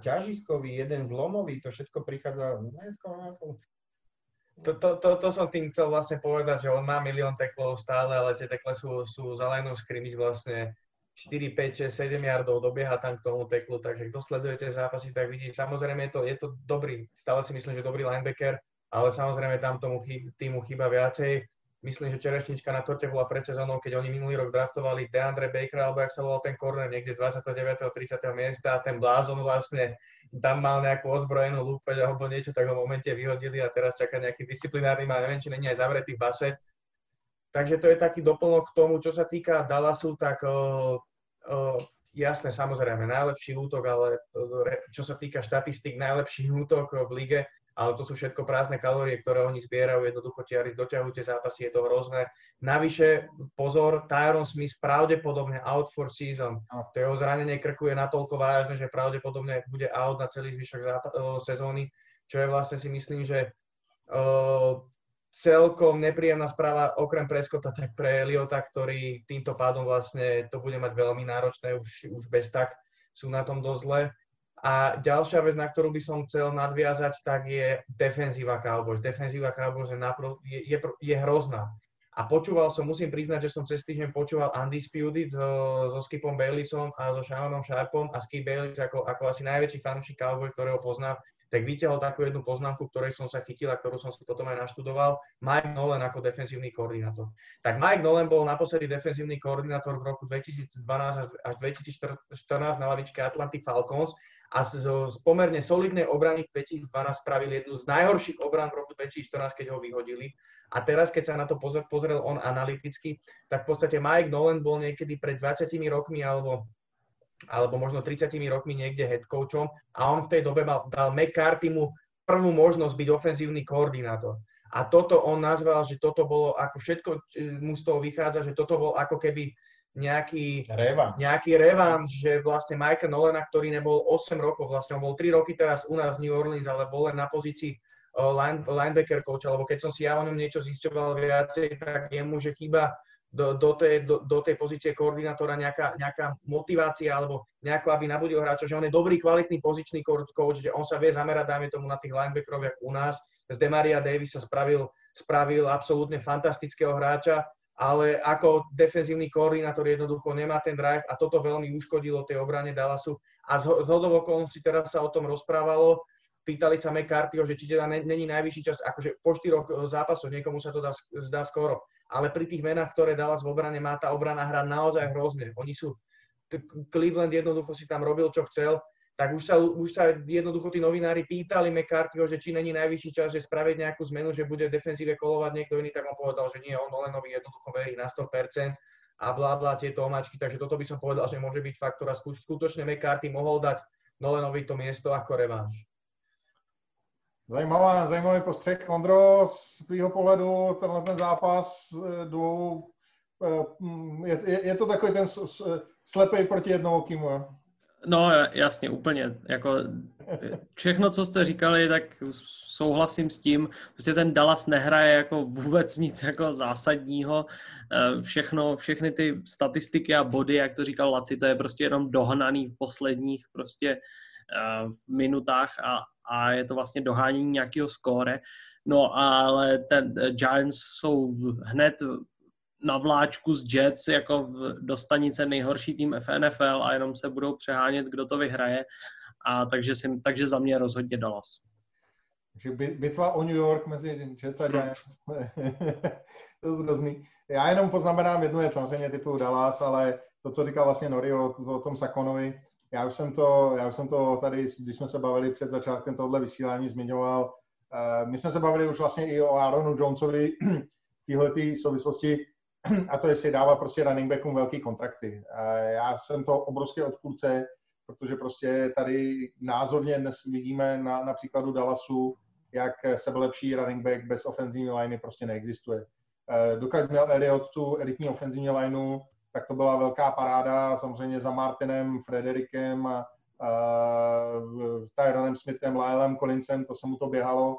ťažiskový, jeden zlomový, to všetko prichádza neskôr. To som tým chcel vlastne povedať, že on má milión teklov stále, ale tie tekle sú za lineou scrimmage vlastne 4, 5, 6, 7 yardov, dobieha tam k tomu teklu, takže kto sleduje tie zápasy, tak vidí, samozrejme je to dobrý, stále si myslím, že dobrý linebacker, ale samozrejme tam tomu týmu chýba viacej. Myslím, že čerešnička na torte bola pred sezónou, keď oni minulý rok draftovali DeAndre Bakera, alebo jak sa volal ten corner, niekde z 29. 30. miesta a ten blázon vlastne tam mal nejakú ozbrojenú lúpeť alebo niečo, tak ho v momente vyhodili a teraz čaká nejaký disciplinárny, a neviem, či není aj zavretý v base. Takže to je taký doplnok k tomu, čo sa týka Dallasu, tak jasné, samozrejme, najlepší útok, ale čo sa týka štatistík, najlepší útok v lige, ale to sú všetko prázdne kalórie, ktoré oni zbierajú, jednoducho tiari doťahujú tie zápasy, je to hrozné. Navyše, pozor, Tyron Smith pravdepodobne out for season. To jeho zranenie krku je natoľko vážne, že pravdepodobne bude out na celý zvyšok sezóny, čo je vlastne si myslím, že celkom nepríjemná správa okrem Prescotta, tak pre Eliota, ktorý týmto pádom vlastne to bude mať veľmi náročné, už bez tak sú na tom dosť zle. A ďalšia vec, na ktorú by som chcel nadviazať, tak je defenzíva Cowboys. Defenzíva Cowboys je hrozná. A počúval som, musím priznať, že som cez týždeň počúval Undisputed so Skipom Baylessom a so Shannonom Sharpom a Skip Bayless ako asi najväčší fanúšik Cowboys, ktorého poznám, tak vyťahol takú jednu poznámku, ktorej som sa chytil a ktorú som si potom aj naštudoval. Mike Nolan ako defenzívny koordinátor. Tak Mike Nolan bol naposledy defenzívny koordinátor v roku 2012 až 2014 na lavičke Atlantic Falcons a z pomerne solidnej obrany 2012 spravili jednu z najhorších obran v roku 2014, keď ho vyhodili. A teraz, keď sa na to pozrel on analyticky, tak v podstate Mike Nolan bol niekedy pred 20 rokmi alebo možno 30 rokmi niekde head coachom a on v tej dobe dal McCarthymu prvú možnosť byť ofenzívny koordinátor. A toto on nazval, že toto bolo, ako všetko mu z toho vychádza, že toto bol ako keby nejaký revanš, že vlastne Mike Nolena, ktorý nebol 8 rokov, vlastne on bol 3 roky teraz u nás v New Orleans, ale bol len na pozícii linebacker coach, alebo keď som si ja o ňom niečo zisťoval viacej, tak jemu, že chýba do tej pozície koordinátora nejaká motivácia alebo nejako, aby nabudil hráčov, že on je dobrý, kvalitný pozičný coach, že on sa vie zamerať, dajme tomu, na tých linebackerov, jak u nás. Z Demaria Davisa spravil absolútne fantastického hráča, ale ako defenzívny koordinátor jednoducho nemá ten drive a toto veľmi uškodilo tej obrane Dallasu. A zhodou okolností teraz sa o tom rozprávalo, pýtali sa McCarthyho, že či teda není najvyšší čas, akože po 4 zápasoch, niekomu sa to zdá skoro. Ale pri tých menách, ktoré Dallas v obrane má, tá obrana hra naozaj hrozne. Oni sú, Cleveland jednoducho si tam robil, čo chcel, tak už sa jednoducho tí novinári pýtali McCarthyho, že či není najvyšší čas, že spraviť nejakú zmenu, že bude v defenzíve kolovať niekto iný, tak on povedal, že nie, on Nolenovi jednoducho verí na 100% a blá tieto omáčky. Takže toto by som povedal, že môže byť fakt, ktorá skutočne McCarthy mohol dať Nolenovi to miesto ako revanš. Zajímavý postřeh, Ondro, z tvýho pohledu tenhle ten zápas dvou, je to takový ten slepej proti jednoukýmu. No jasně, úplně. Jako všechno, co jste říkali, tak souhlasím s tím. Prostě ten Dallas nehraje jako vůbec nic jako zásadního. Všechny ty statistiky a body, jak to říkal Laci, to je prostě jenom dohnaný v posledních prostě v minutách a je to vlastně dohánění nějakého skóre. No ale ten Giants jsou hned na vláčku z Jets, jako do stanice nejhorší tým NFL a jenom se budou přehánět, kdo to vyhraje. A takže za mě rozhodně Dallas. Bitva o New York mezi Jets a Giants. To je hrozný. Já jenom poznamenám jednu věc, samozřejmě typu Dallas, ale to, co říkal vlastně Nori o tom Sakonovi, já už jsem to tady, když jsme se bavili před začátkem tohle vysílání, zmiňoval. My jsme se bavili už vlastně i o Aaronu Jonesovi v téhletý souvislosti, a to jestli dává prostě running backům velký kontrakty. Já jsem to obrovský odpůrce, protože prostě tady názorně dnes vidíme na příkladu Dallasu, jak sebelepší running back bez ofenzivní liney prostě neexistuje. Dokud měl Elliott tu elitní ofenzivní lineu, tak to byla velká paráda, samozřejmě za Martinem, Frederikem, Tyronem Smithem, Lylem, Collinsem, to se mu to běhalo.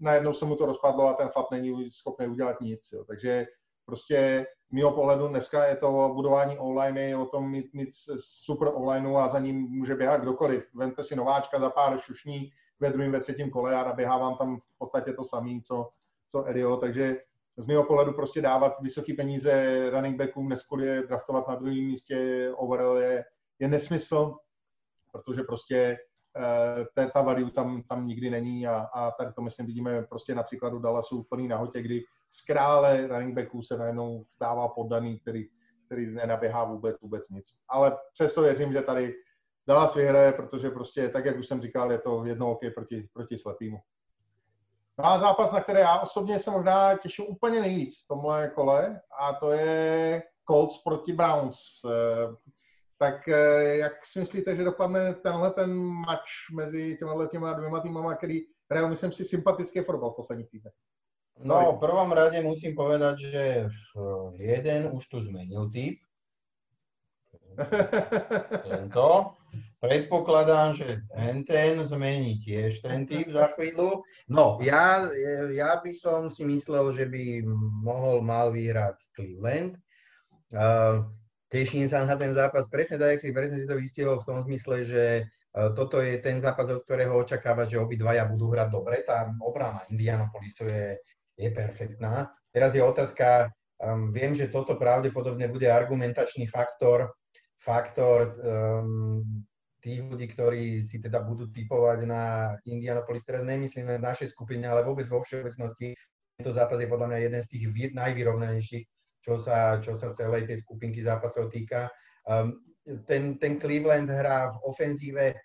Najednou se mu to rozpadlo a ten chlap není schopný udělat nic. Jo. Takže prostě mýho pohledu dneska je to o budování online, je o tom mít super online a za ním může běhat kdokoliv. Vemte si nováčka za pár šušní ve druhém, ve třetím kole a naběhá vám tam v podstatě to samé, co Elio, takže z mého pohledu prostě dávat vysoké peníze running backům, neskulie draftovat na druhém místě overall je nesmysl, protože prostě ta value tam nikdy není a tady to myslím vidíme prostě na příkladu Dallasu úplný nahotě, kdy z krále running backů se najednou dává poddaný, který nenaběhá vůbec nic. Ale přesto věřím, že tady Dallas vyhraje, protože prostě tak, jak už jsem říkal, je to jedno oké proti slepýmu. No a zápas, na který já osobně se možná těším úplně nejvíc v tomhle kole, a to je Colts proti Browns. Tak jak si myslíte, že dopadne tenhle ten match mezi těma dvěma týmama, který hrajou, myslím si, sympatický fotbal v posledních týdnech? No, v prvom rade musím povedať, že jeden už tu zmenil typ. Tento. Predpokladám, že ten zmení tiež ten typ za chvíľu. No, ja by som si myslel, že by mal vyhrať Cleveland. Teším sa na ten zápas. Presne si to vystihol v tom zmysle, že toto je ten zápas, od ktorého očakáva, že obidvaja budú hrať dobre. Tá obrana Indianapolisu je perfektná. Teraz je otázka, viem, že toto pravdepodobne bude argumentačný faktor tých ľudí, ktorí si teda budú tipovať na Indianapolis. Teraz nemyslím na našej skupine, ale vôbec vo všeobecnosti. Tento zápas je podľa mňa jeden z tých najvyrovnanejších, čo sa celej tej skupinky zápasov týka. Ten Cleveland hrá v ofenzíve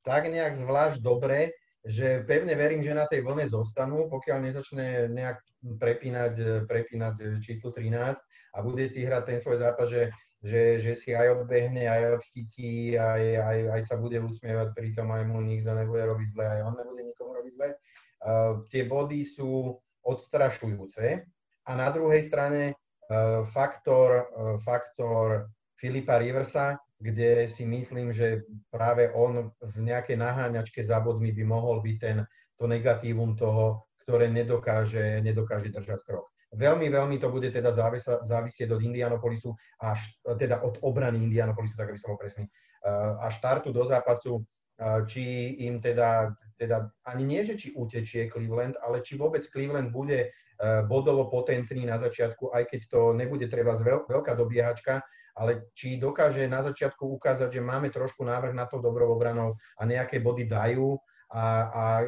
tak nejak zvlášť dobre, že pevne verím, že na tej vlne zostanú, pokiaľ nezačne nejak prepínať číslo 13 a bude si hrať ten svoj zápas, že si aj odbehne, aj odchytí, aj sa bude usmievať, pritom aj mu nikto nebude robiť zle, aj on nebude nikomu robiť zle. Tie body sú odstrašujúce a na druhej strane faktor Philipa Riversa, kde si myslím, že práve on v nejakej naháňačke za bodmi by mohol byť to negatívum toho, ktoré nedokáže držať krok. Veľmi, veľmi to bude teda závisieť od Indianapolisu, teda od obrany Indianapolisu, tak aby som bol presný, a štartu do zápasu, či im teda ani nie, že či utečie Cleveland, ale či vôbec Cleveland bude bodovo potentný na začiatku, aj keď to nebude treba veľká dobiehačka, ale či dokáže na začiatku ukázať, že máme trošku návrh na to dobrou obranou a nejaké body dajú a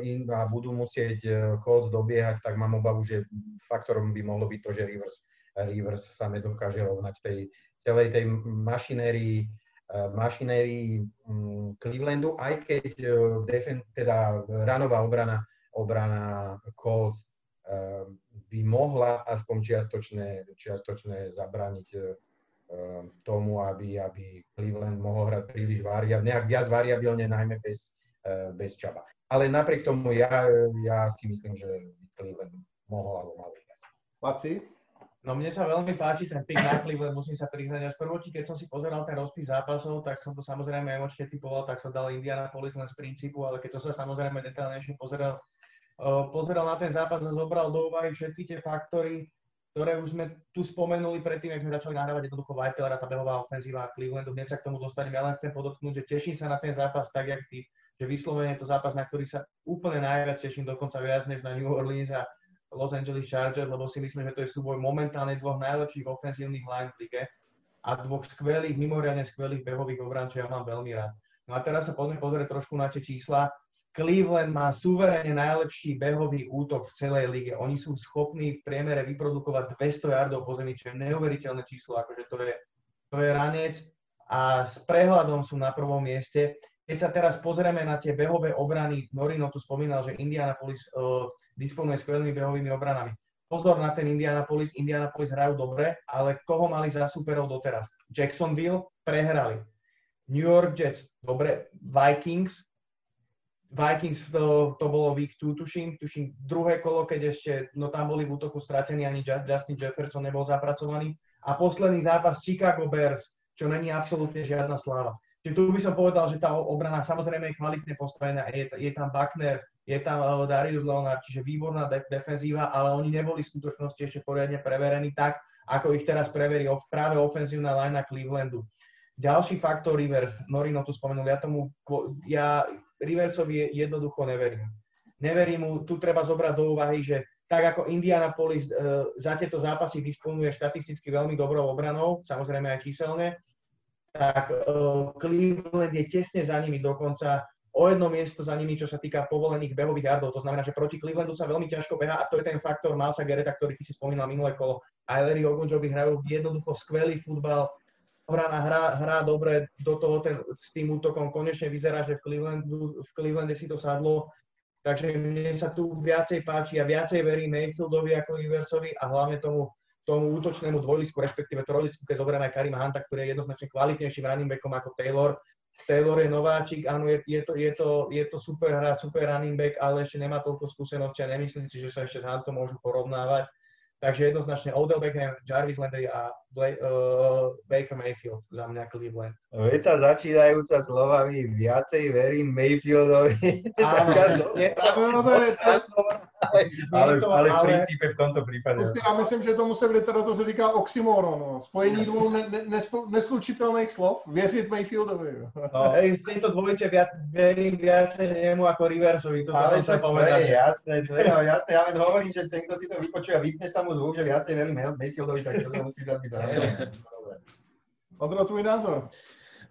budú musieť Colts dobiehať, tak mám obavu, že faktorom by mohlo byť to, že Rivers sa nedokáže rovnať celej tej mašinérii Clevelandu, aj keď teda ranová obrana Colts by mohla aspoň čiastočne zabrániť tomu, aby Cleveland mohol hrať príliš viac variabilne, najmä bez Chuba. Ale napriek tomu ja si myslím, že Cleveland mohol alebo mal hrať. Laci? No mne sa veľmi páči ten pick na Cleveland, musím sa priznať. Až prvotí, keď som si pozeral ten rozpis zápasov, tak som to samozrejme emočne typoval, tak som dal Indianapolis len z princípu, ale keď som sa samozrejme detailnejšie pozeral na ten zápas a zobral do úvahy všetky tie faktory, ktoré už sme tu spomenuli predtým, ak sme začali nahrávať jednoducho Whitehaller a tá behová ofenzíva a Clevelandu. Hneď sa k tomu dostanem. Ja len chcem podotknúť, že teším sa na ten zápas tak, jak ty, že vyslovene je to zápas, na ktorý sa úplne najviac teším, dokonca viac než na New Orleans a Los Angeles Chargers, lebo si myslím, že to je súboj momentálne dvoch najlepších ofenzívnych line v lige a dvoch skvelých, mimoriadne skvelých behových obran, čo ja mám veľmi rád. No a teraz sa poďme pozrieť trošku na tie čísla. Cleveland má suverénne najlepší behový útok v celej lige. Oni sú schopní v priemere vyprodukovať 200 yardov po zemi, čo je neuveriteľné číslo, akože to je ranec a s prehľadom sú na prvom mieste. Keď sa teraz pozrieme na tie behové obrany, Norino tu spomínal, že Indianapolis disponuje skvelými behovými obranami. Pozor na ten Indianapolis. Indianapolis hrajú dobre, ale koho mali za súperov doteraz? Jacksonville prehrali. New York Jets, dobre. Vikings to bolo week 2, tuším druhé kolo, keď ešte, no tam boli v útoku stratení, ani Justin Jefferson nebol zapracovaný. A posledný zápas Chicago Bears, čo není absolútne žiadna sláva. Čiže tu by som povedal, že tá obrana samozrejme je kvalitne postavená, je tam Buckner, je tam Darius Leonard, čiže výborná defenzíva, ale oni neboli v skutočnosti ešte poriadne preverení tak, ako ich teraz preverí práve ofenzívna linea Clevelandu. Ďalší faktor Rivers, Norino tu spomenul, ja Riversovi jednoducho neverím. Neverím mu, tu treba zobrať do úvahy, že tak ako Indianapolis za tieto zápasy disponuje štatisticky veľmi dobrou obranou, samozrejme aj číselne, tak Cleveland je tesne za nimi, dokonca o jedno miesto za nimi, čo sa týka povolených behových yardov. To znamená, že proti Clevelandu sa veľmi ťažko behá a to je ten faktor Milesa Garretta, ktorý ty si spomínal minulé kolo. A Larry Ogunjobi hrajú jednoducho skvelý futbal, obrana hrá dobre, do toho s tým útokom konečne vyzerá, že v Clevelande si to sadlo. Takže mne sa tu viacej páči a viacej verí Mayfieldovi ako Riversovi a hlavne tomu útočnému dvojlisku, respektíve trojlisku, keď zoberiem aj Karima Hunta, ktorý je jednoznačne kvalitnejším running backom ako Taylor. Taylor je nováčik, áno, je to super hráč, super running back, ale ešte nemá toľko skúsenosti a nemyslím si, že sa ešte s Huntom môžu porovnávať. Takže jednoznačne Odell Beckham, Jarvis Landry a Baker Mayfield za mňa Cleveland. Veta začínajúca slovami viacej verím Mayfieldovi. Ale v princípe v tomto prípade. Já myslím, že tomu se v literatuře říká oxymoron. Spojení dvou neslučitelných slov. Věřit Mayfieldovi. Z tejto dvojice verím viacej nemu ako Riversovi. Ale to je jasné. Ja len hovorím, že ten, kto si to vypočuje a vypne sa mu zvuk, že viacej verím Mayfieldovi, tak to musí dať byť zároveň. Ondro, tvůj názor?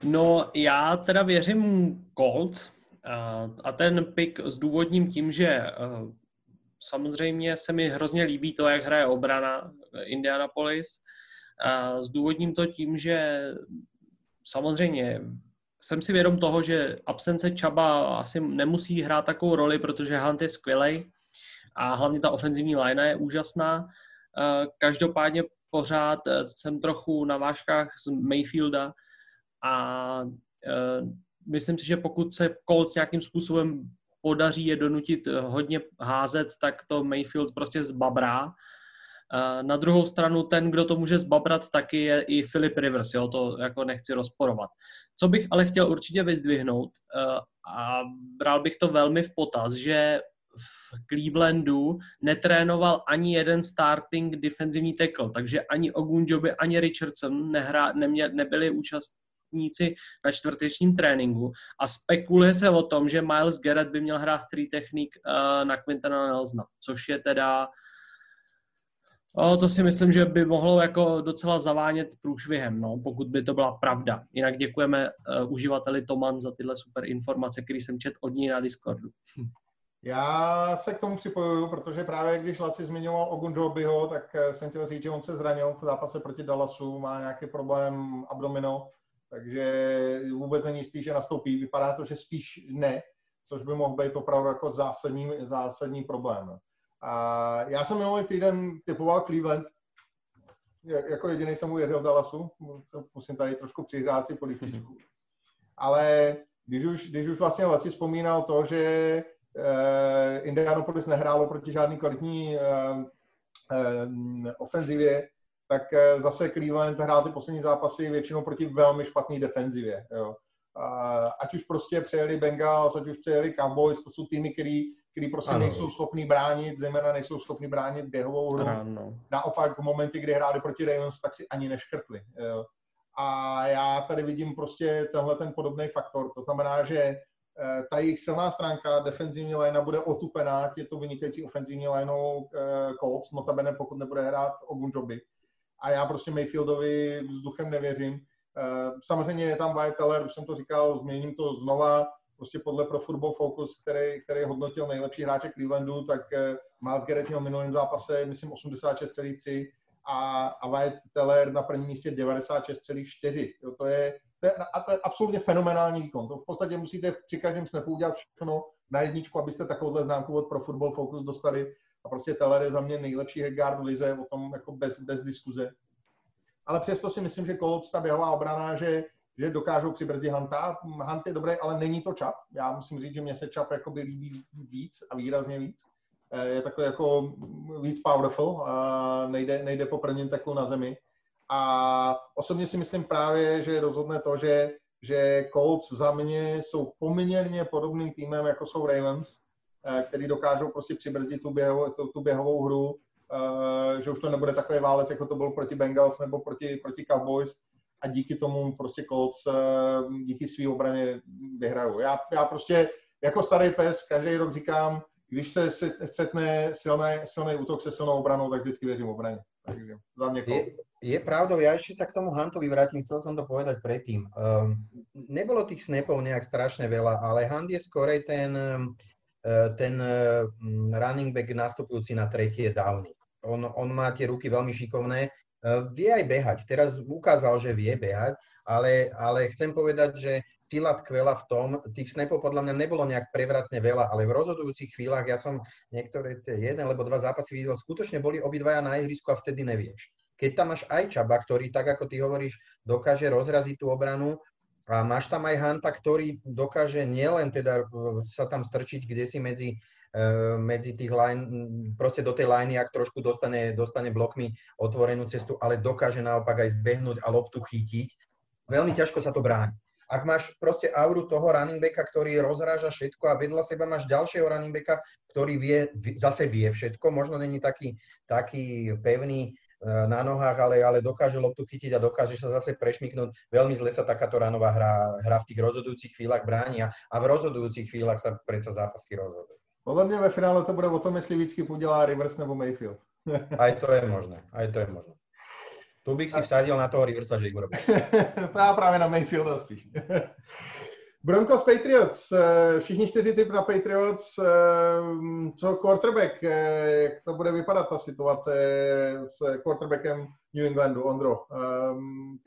No, já teda věřím Colts a ten pick zdůvodním tím, že samozřejmě se mi hrozně líbí to, jak hraje obrana Indianapolis. Zdůvodním to tím, že samozřejmě jsem si vědom toho, že absence Chuba asi nemusí hrát takovou roli, protože Hunt je skvělej a hlavně ta ofenzivní linea je úžasná. Každopádně pořád jsem trochu na vážkách z Mayfielda a myslím si, že pokud se Colts nějakým způsobem podaří je donutit hodně házet, tak to Mayfield prostě zbabrá Na druhou stranu ten, kdo to může zbabrat, taky je i Philip Rivers, jo? To jako nechci rozporovat. Co bych ale chtěl určitě vyzdvihnout a bral bych to velmi v potaz, že v Clevelandu netrénoval ani jeden starting defenzivní tackle, takže ani Ogunjobi, ani Richardson nebyli účastníci na čtvrtečním tréninku a spekuluje se o tom, že Myles Garrett by měl hrát three technique na Quintana Nelsona, což je teda to si myslím, že by mohlo jako docela zavánět průšvihem, no, pokud by to byla pravda. Jinak děkujeme uživateli Toman za tyhle super informace, který jsem četl od ní na Discordu. Já se k tomu připojuju, protože právě když Laci zmiňoval Ogunjobiho, tak jsem chtěl říct, že on se zranil v zápase proti Dallasu, má nějaký problém abdomino, takže vůbec není jistý, že nastoupí. Vypadá to, že spíš ne, což by mohl být opravdu jako zásadní problém. A já jsem minulý týden typoval Cleveland, jako jediný jsem uvěřil Dallasu, musím tady trošku přihrát si polivčičku. Ale když už vlastně Laci vzpomínal to, že Indianapolis nehrálo proti žádný kvalitní ofenzivě, tak zase Cleveland hrál ty poslední zápasy většinou proti velmi špatný defenzivě. Jo. Ať už prostě přejeli Bengals, ať už přejeli Cowboys, to jsou týmy, který prostě nejsou schopný bránit, zejména nejsou schopný bránit běhovou hru. Naopak v momenty, kdy hráli proti Ravens, tak si ani neškrtli. Jo. A já tady vidím prostě tenhle ten podobný faktor. To znamená, že ta jejich silná stránka, defenzivní linea bude otupená těmto vynikající ofenzivní lineou Colts, notabene pokud nebude hrát Ogunjobi. A já prostě Mayfieldovi vzduchem nevěřím. Samozřejmě je tam Wyatt Teller, už jsem to říkal, změním to znova. Prostě podle Pro Football Focus, který hodnotil nejlepší hráče Clevelandu, tak Myles Garrett měl v minulém zápase, myslím, 86,3 a Wyatt Teller na prvním místě 96,4. Jo, to je absolutně fenomenální výkon. To v podstatě musíte při každém snapu udělat všechno na jedničku, abyste takovouhle známku od Pro Football Focus dostali. A prostě Teller je za mě nejlepší guard v lize, o tom jako bez diskuze. Ale přesto si myslím, že Colts, ta běhová obrana, že dokážou přibrzdit Hunta. Hunt je dobrý, ale není to Chubb. Já musím říct, že mě se Chubb jakoby líbí víc a výrazně víc. Je takový jako víc powerful, nejde po prvním tacklu na zemi. A osobně si myslím právě, že rozhodne to, že Colts za mě jsou poměrně podobným týmem, jako jsou Ravens, který dokážou prostě přibrzdit tu běhovou hru, že už to nebude takový válec, jako to byl proti Bengals nebo proti Cowboys. A díky tomu prostě Colts díky své obraně vyhrajou. Já prostě jako starý pes každý rok říkám, když se střetne silný útok se silnou obranou, tak vždycky věřím obraně. Takže za mě Colts. Je pravdou, ja ešte sa k tomu Huntovi vrátim, chcel som to povedať predtým. Nebolo tých snapov nejak strašne veľa, ale Hunt je skorej ten running back nastupujúci na tretie downy. On má tie ruky veľmi šikovné, vie aj behať. Teraz ukázal, že vie behať, ale chcem povedať, že sila tkvela v tom, tých snapov podľa mňa nebolo nejak prevratne veľa, ale v rozhodujúcich chvíľach, ja som niektoré jeden alebo dva zápasy videl, skutočne boli obidvaja na ihrisku a vtedy nevieš. Keď tam máš aj Chuba, ktorý, tak ako ty hovoríš, dokáže rozraziť tú obranu a máš tam aj Hunta, ktorý dokáže nielen teda sa tam strčiť, kde si medzi tých line, proste do tej liney, ak trošku dostane blokmi otvorenú cestu, ale dokáže naopak aj zbehnúť a loptu chytiť. Veľmi ťažko sa to bráni. Ak máš proste auru toho running backa, ktorý rozráža všetko a vedľa seba máš ďalšieho running backa, ktorý zase vie všetko, možno není taký pevný na nohách, ale dokáže loptu chytiť a dokáže sa zase prešmiknúť. Veľmi zle sa takáto ranová hra v tých rozhodujúcich chvíľach bráni a v rozhodujúcich chvíľach sa predsa zápasky rozhodujú. Podľa mňa ve finále to bude o tom, jestli vždycky udelá Rivers nebo Mayfield. Aj to je možné. Tu bych si vsadil na toho Riversa, že ich urobí. Práve na Mayfielda spíš. Broncos Patriots, všichni 4 typy na Patriots, co quarterback, jak to bude vypadat ta situace s quarterbackem New Englandu, Ondro,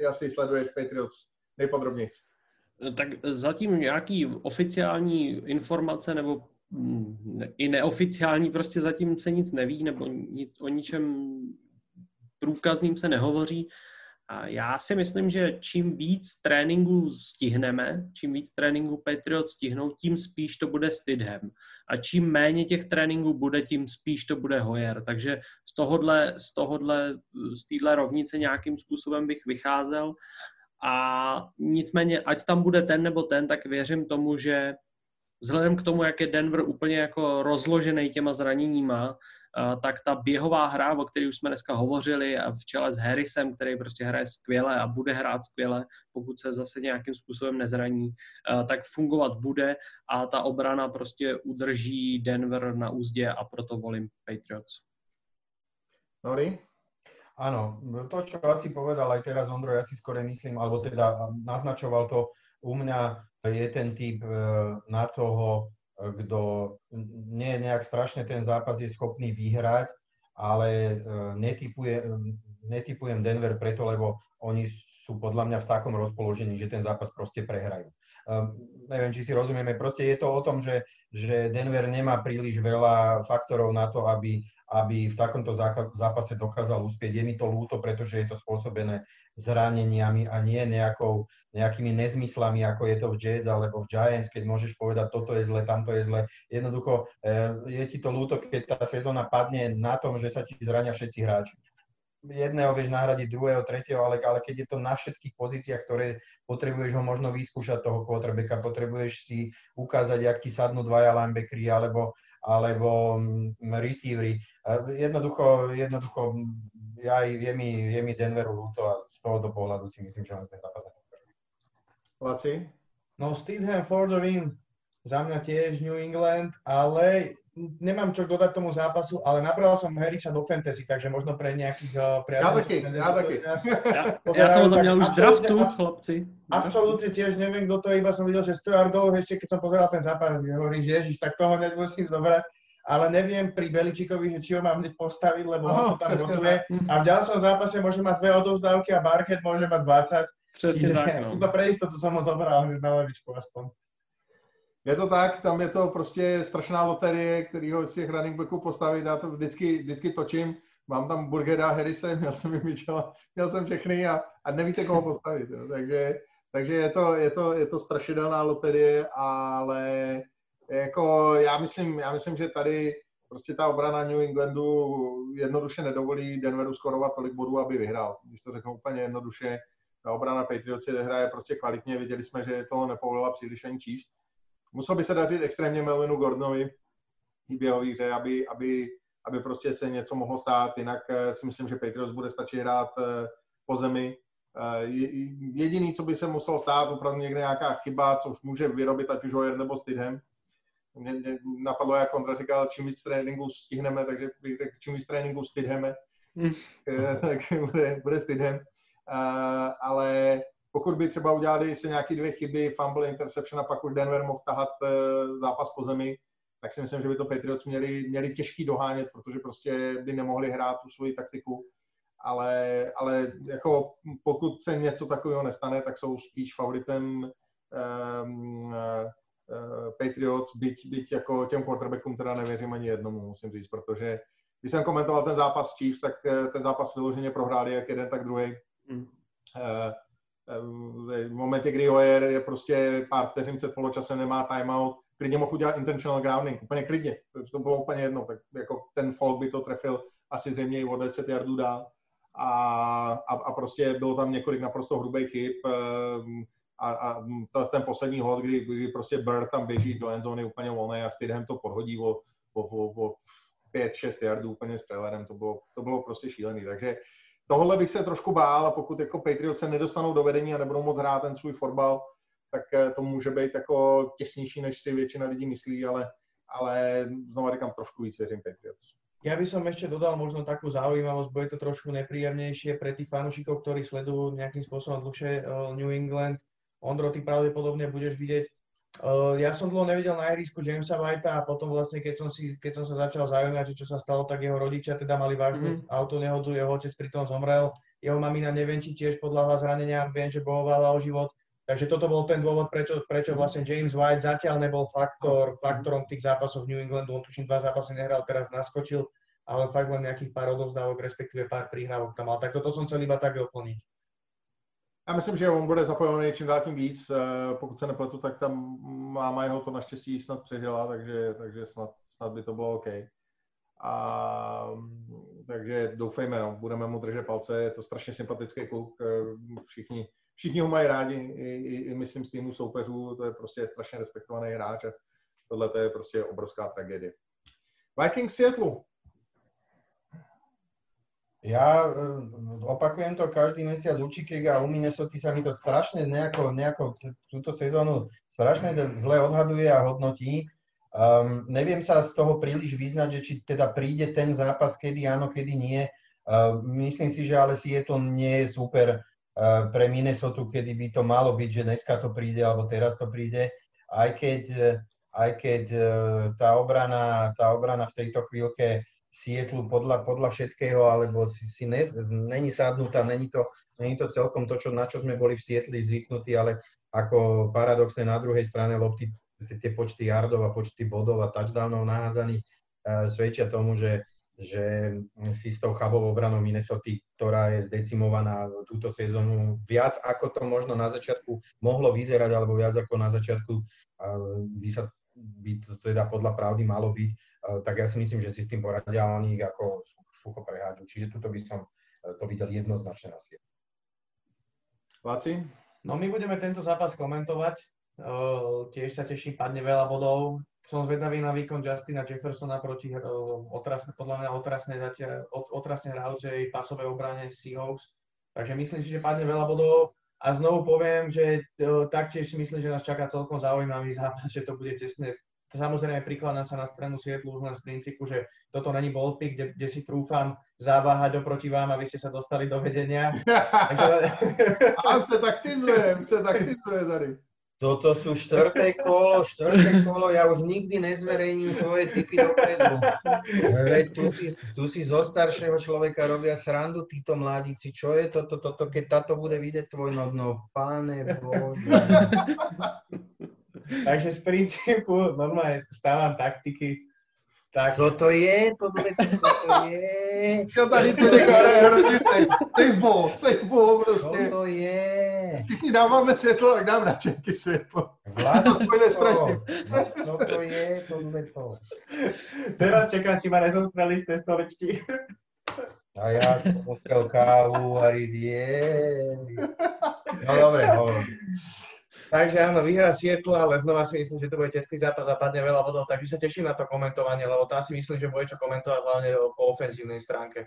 ty asi sleduješ Patriots nejpodrobněji. Tak zatím nějaký oficiální informace nebo i neoficiální, prostě zatím se nic neví nebo o ničem průkazným se nehovoří. Já si myslím, že čím víc tréninků stihneme, čím víc tréninků Patriot stihnou, tím spíš to bude s Tidhem. A čím méně těch tréninků bude, tím spíš to bude Hoyer. Takže z téhle rovnice nějakým způsobem bych vycházel. A nicméně, ať tam bude ten nebo ten, tak věřím tomu, že vzhledem k tomu, jak je Denver úplně jako rozložený těma zraněníma, tak ta běhová hra, o které už jsme dneska hovořili, a v čele s Harrisem, který prostě hraje skvěle a bude hrát skvěle, pokud se zase nějakým způsobem nezraní, tak fungovat bude a ta obrana prostě udrží Denver na úzdě a proto volím Patriots. Noli? Áno, to, čo asi povedal aj teraz Ondro, ja si skôr myslím, alebo teda naznačoval to, u mňa je ten typ na toho, kto nie nejak strašne ten zápas je schopný vyhrať, ale netipujem Denver preto, lebo oni sú podľa mňa v takom rozpoložení, že ten zápas proste prehrajú. Neviem, či si rozumieme, proste je to o tom, že Denver nemá príliš veľa faktorov na to, aby v takomto zápase dokázal uspieť. Je mi to ľúto, pretože je to spôsobené zraneniami a nie nejakými nezmyslami, ako je to v Jets alebo v Giants, keď môžeš povedať, toto je zle, tamto je zle. Jednoducho je ti to ľúto, keď tá sezóna padne na tom, že sa ti zrania všetci hráči. Jedného vieš nahradiť, druhého, tretieho, ale keď je to na všetkých pozíciách, ktoré potrebuješ ho možno vyskúšať toho quarterbacka, potrebuješ si ukázať, jak ti sadnú dvaja linebackery alebo receivery. Jednoducho ja je mi Denveru ľúto a z tohoto pohľadu si myslím, že on ten zápas nepokrží. Laci? No, Steedham for the win. Za mňa tiež New England, ale nemám čo dodať tomu zápasu, ale nabral som Harrisa do fantasy, takže možno pre nejakých priateľov. Ja taky. Ja som to měl už z draftu, chlapci. Absolútne tiež neviem, kto to je, iba som videl, že Stuart Dole, ešte keď som pozeral ten zápas, hovorím, že ježiš, tak toho nemusím zobrať. Ale neviem pri Beličíkovi, že či ho mám postaviť, lebo on to tam rotuje. A v ďalšom zápase môže mať 2 odovzdávky a Barkett môže mať 20. Přesne tak, no. Iba pre istotu som ho zobral na levičku aspoň. Je to tak, tam je to prostě strašná loterie, kterýho z těch running backů postavit, já to vždycky točím, mám tam Burgera, Harrise, měl jsem všechny a nevíte, koho postavit, no. Takže je to strašidelná loterie, ale jako já myslím, že tady prostě ta obrana New Englandu jednoduše nedovolí Denveru skorovat tolik bodů, aby vyhrál, když to řeknu úplně jednoduše, ta obrana Patriots hraje prostě kvalitně, viděli jsme, že toho nepovolila příliš ani číst. Musel by se dařit extrémně Melvinu Gordonovi v běhové hře, aby prostě se něco mohlo stát, jinak si myslím, že Patriots bude stačit hrát po zemi. Jediný, co by se muselo stát, opravdu někde nějaká chyba, co už může vyrobit, ať už Hoyer nebo Stidham. Mě napadlo, jak Ondra říkal, čím víc tréninku stihneme, takže bych řekl, čím víc tréninku Stidhame, tak bude Stidham. Ale pokud by třeba udělali se nějaké 2 chyby, fumble, interception a pak už Denver mohl tahat zápas po zemi, tak si myslím, že by to Patriots měli těžký dohánět, protože prostě by nemohli hrát tu svoji taktiku. Ale jako pokud se něco takového nestane, tak jsou spíš favoritem Patriots, byť jako těm quarterbackům teda nevěřím ani jednomu, musím říct, protože když jsem komentoval ten zápas Chiefs, tak ten zápas vyloženě prohráli jak jeden, tak druhý. V momentě, kdy Hoyer je prostě pár vteřin před poločasem, nemá timeout, klidně mohl udělat intentional grounding, úplně klidně, to bylo úplně jedno, tak jako ten folk by to trefil asi zřejmě o 10 yardů dál a prostě bylo tam několik naprosto hrubých chyb a ten poslední hod, kdy prostě Bird tam běží do endzóny úplně volnej a Stidham to podhodí o 5-6 yardů úplně s přehledem, to bylo prostě šílený, takže tohle bych se trošku bál a pokud jako Patriots se nedostanou do vedení a nebudou moc hrát ten svůj fotbal, tak to může být jako těsnější, než si většina lidí myslí, ale znovu říkám, trošku víc věřím Patriots. Ja by som ešte dodal možno takú zaujímavosť, bude to trošku nepríjemnejšie pre tých fanúšikov, ktorí sledujú nejakým spôsobom dlhšie New England. Ondro, ty pravdepodobne budeš vidieť. Ja som dlho nevidel na ihrisku Jamesa Whitea a potom vlastne, keď som sa začal zaujímať, čo sa stalo, tak jeho rodičia teda mali vážnu autonehodu, jeho otec pritom zomrel, jeho mamina neviem, či tiež podľahla zranenia, viem, že bojovala o život. Takže toto bol ten dôvod, prečo vlastne James White zatiaľ nebol faktorom tých zápasov New Englandu. On tuším 2 zápasy nehral, teraz naskočil, ale fakt len nejakých pár odovzdávok, respektíve pár prihrávok tam mal. Tak toto som chcel iba tak doplniť. Já myslím, že on bude zapojený čím dál tím víc. Pokud se nepletu, tak tam máma jeho to naštěstí snad přežila, takže snad by to bylo OK. A takže doufejme, no, budeme mu držet palce, je to strašně sympatický kluk, všichni ho mají rádi, i myslím z týmu soupeřů, to je prostě strašně respektovaný hráč a tohle to je prostě obrovská tragédie. Vikings Seattle. Ja opakujem to každý mesiac u Chicaga a u Minnesota sa mi to strašne nejako túto sezónu strašne zle odhaduje a hodnotí. Neviem sa z toho príliš vyznať, že či teda príde ten zápas, kedy áno, kedy nie. Myslím si, že ale Seattle nie je super pre Minnesota, kedy by to malo byť, že dneska to príde alebo teraz to príde. Aj keď tá obrana v tejto chvíľke Seattle podľa všetkého, alebo si není sadnutá, není to celkom to, na čo sme boli v Seattle zvyknutí, ale ako paradoxne na druhej strane lopty tie počty yardov a počty bodov a touchdownov nahádzaných svedčia tomu, že si s tou chabovou obranou Minnesota, ktorá je zdecimovaná túto sezónu viac ako to možno na začiatku mohlo vyzerať, alebo viac ako na začiatku by to teda podľa pravdy malo byť, tak ja si myslím, že si s tým poradia a oni ich ako sucho prehádžu. Čiže tuto by som to videl jednoznačne na sviete. Laci? No my budeme tento zápas komentovať. Tiež sa teším, padne veľa bodov. Som zvedavý na výkon Justina Jeffersona proti otrasne hravčej pasovej obrane Seahawks. Takže myslím si, že padne veľa bodov a znovu poviem, že taktiež si myslím, že nás čaká celkom zaujímavý zápas, že to bude tesné. Samozrejme prikladám sa na stranu Seattle už len z princípu, že toto není bold pick, kde si trúfam zaváhať oproti vám, aby ste sa dostali do vedenia. A už sa taktizuje tady. Toto sú štvrté kolo, ja už nikdy nezverejním svoje tipy dopredu. Veď tu si zo staršieho človeka robia srandu títo mladíci. Čo je toto, keď táto bude vidieť tvoj no, páne Bože. Takže z princípu normálne stávam taktiky. Tak. Co to je? Co to je? Co tady to je? Sejfbol prostě. Co to je? Všichni dáváme světlo, tak dám na čenky světlo. Co to je? Tohleto. Teraz čekám, či ma nezostrali z té stoličky. A ja som musel kávu variť. No dobre. Takže áno, vyhrá Seattle, ale znova si myslím, že to bude tesný zápas a padne veľa bodov, takže sa teším na to komentovanie, lebo tam si myslím, že bude čo komentovať hlavne po ofenzívnej stránke.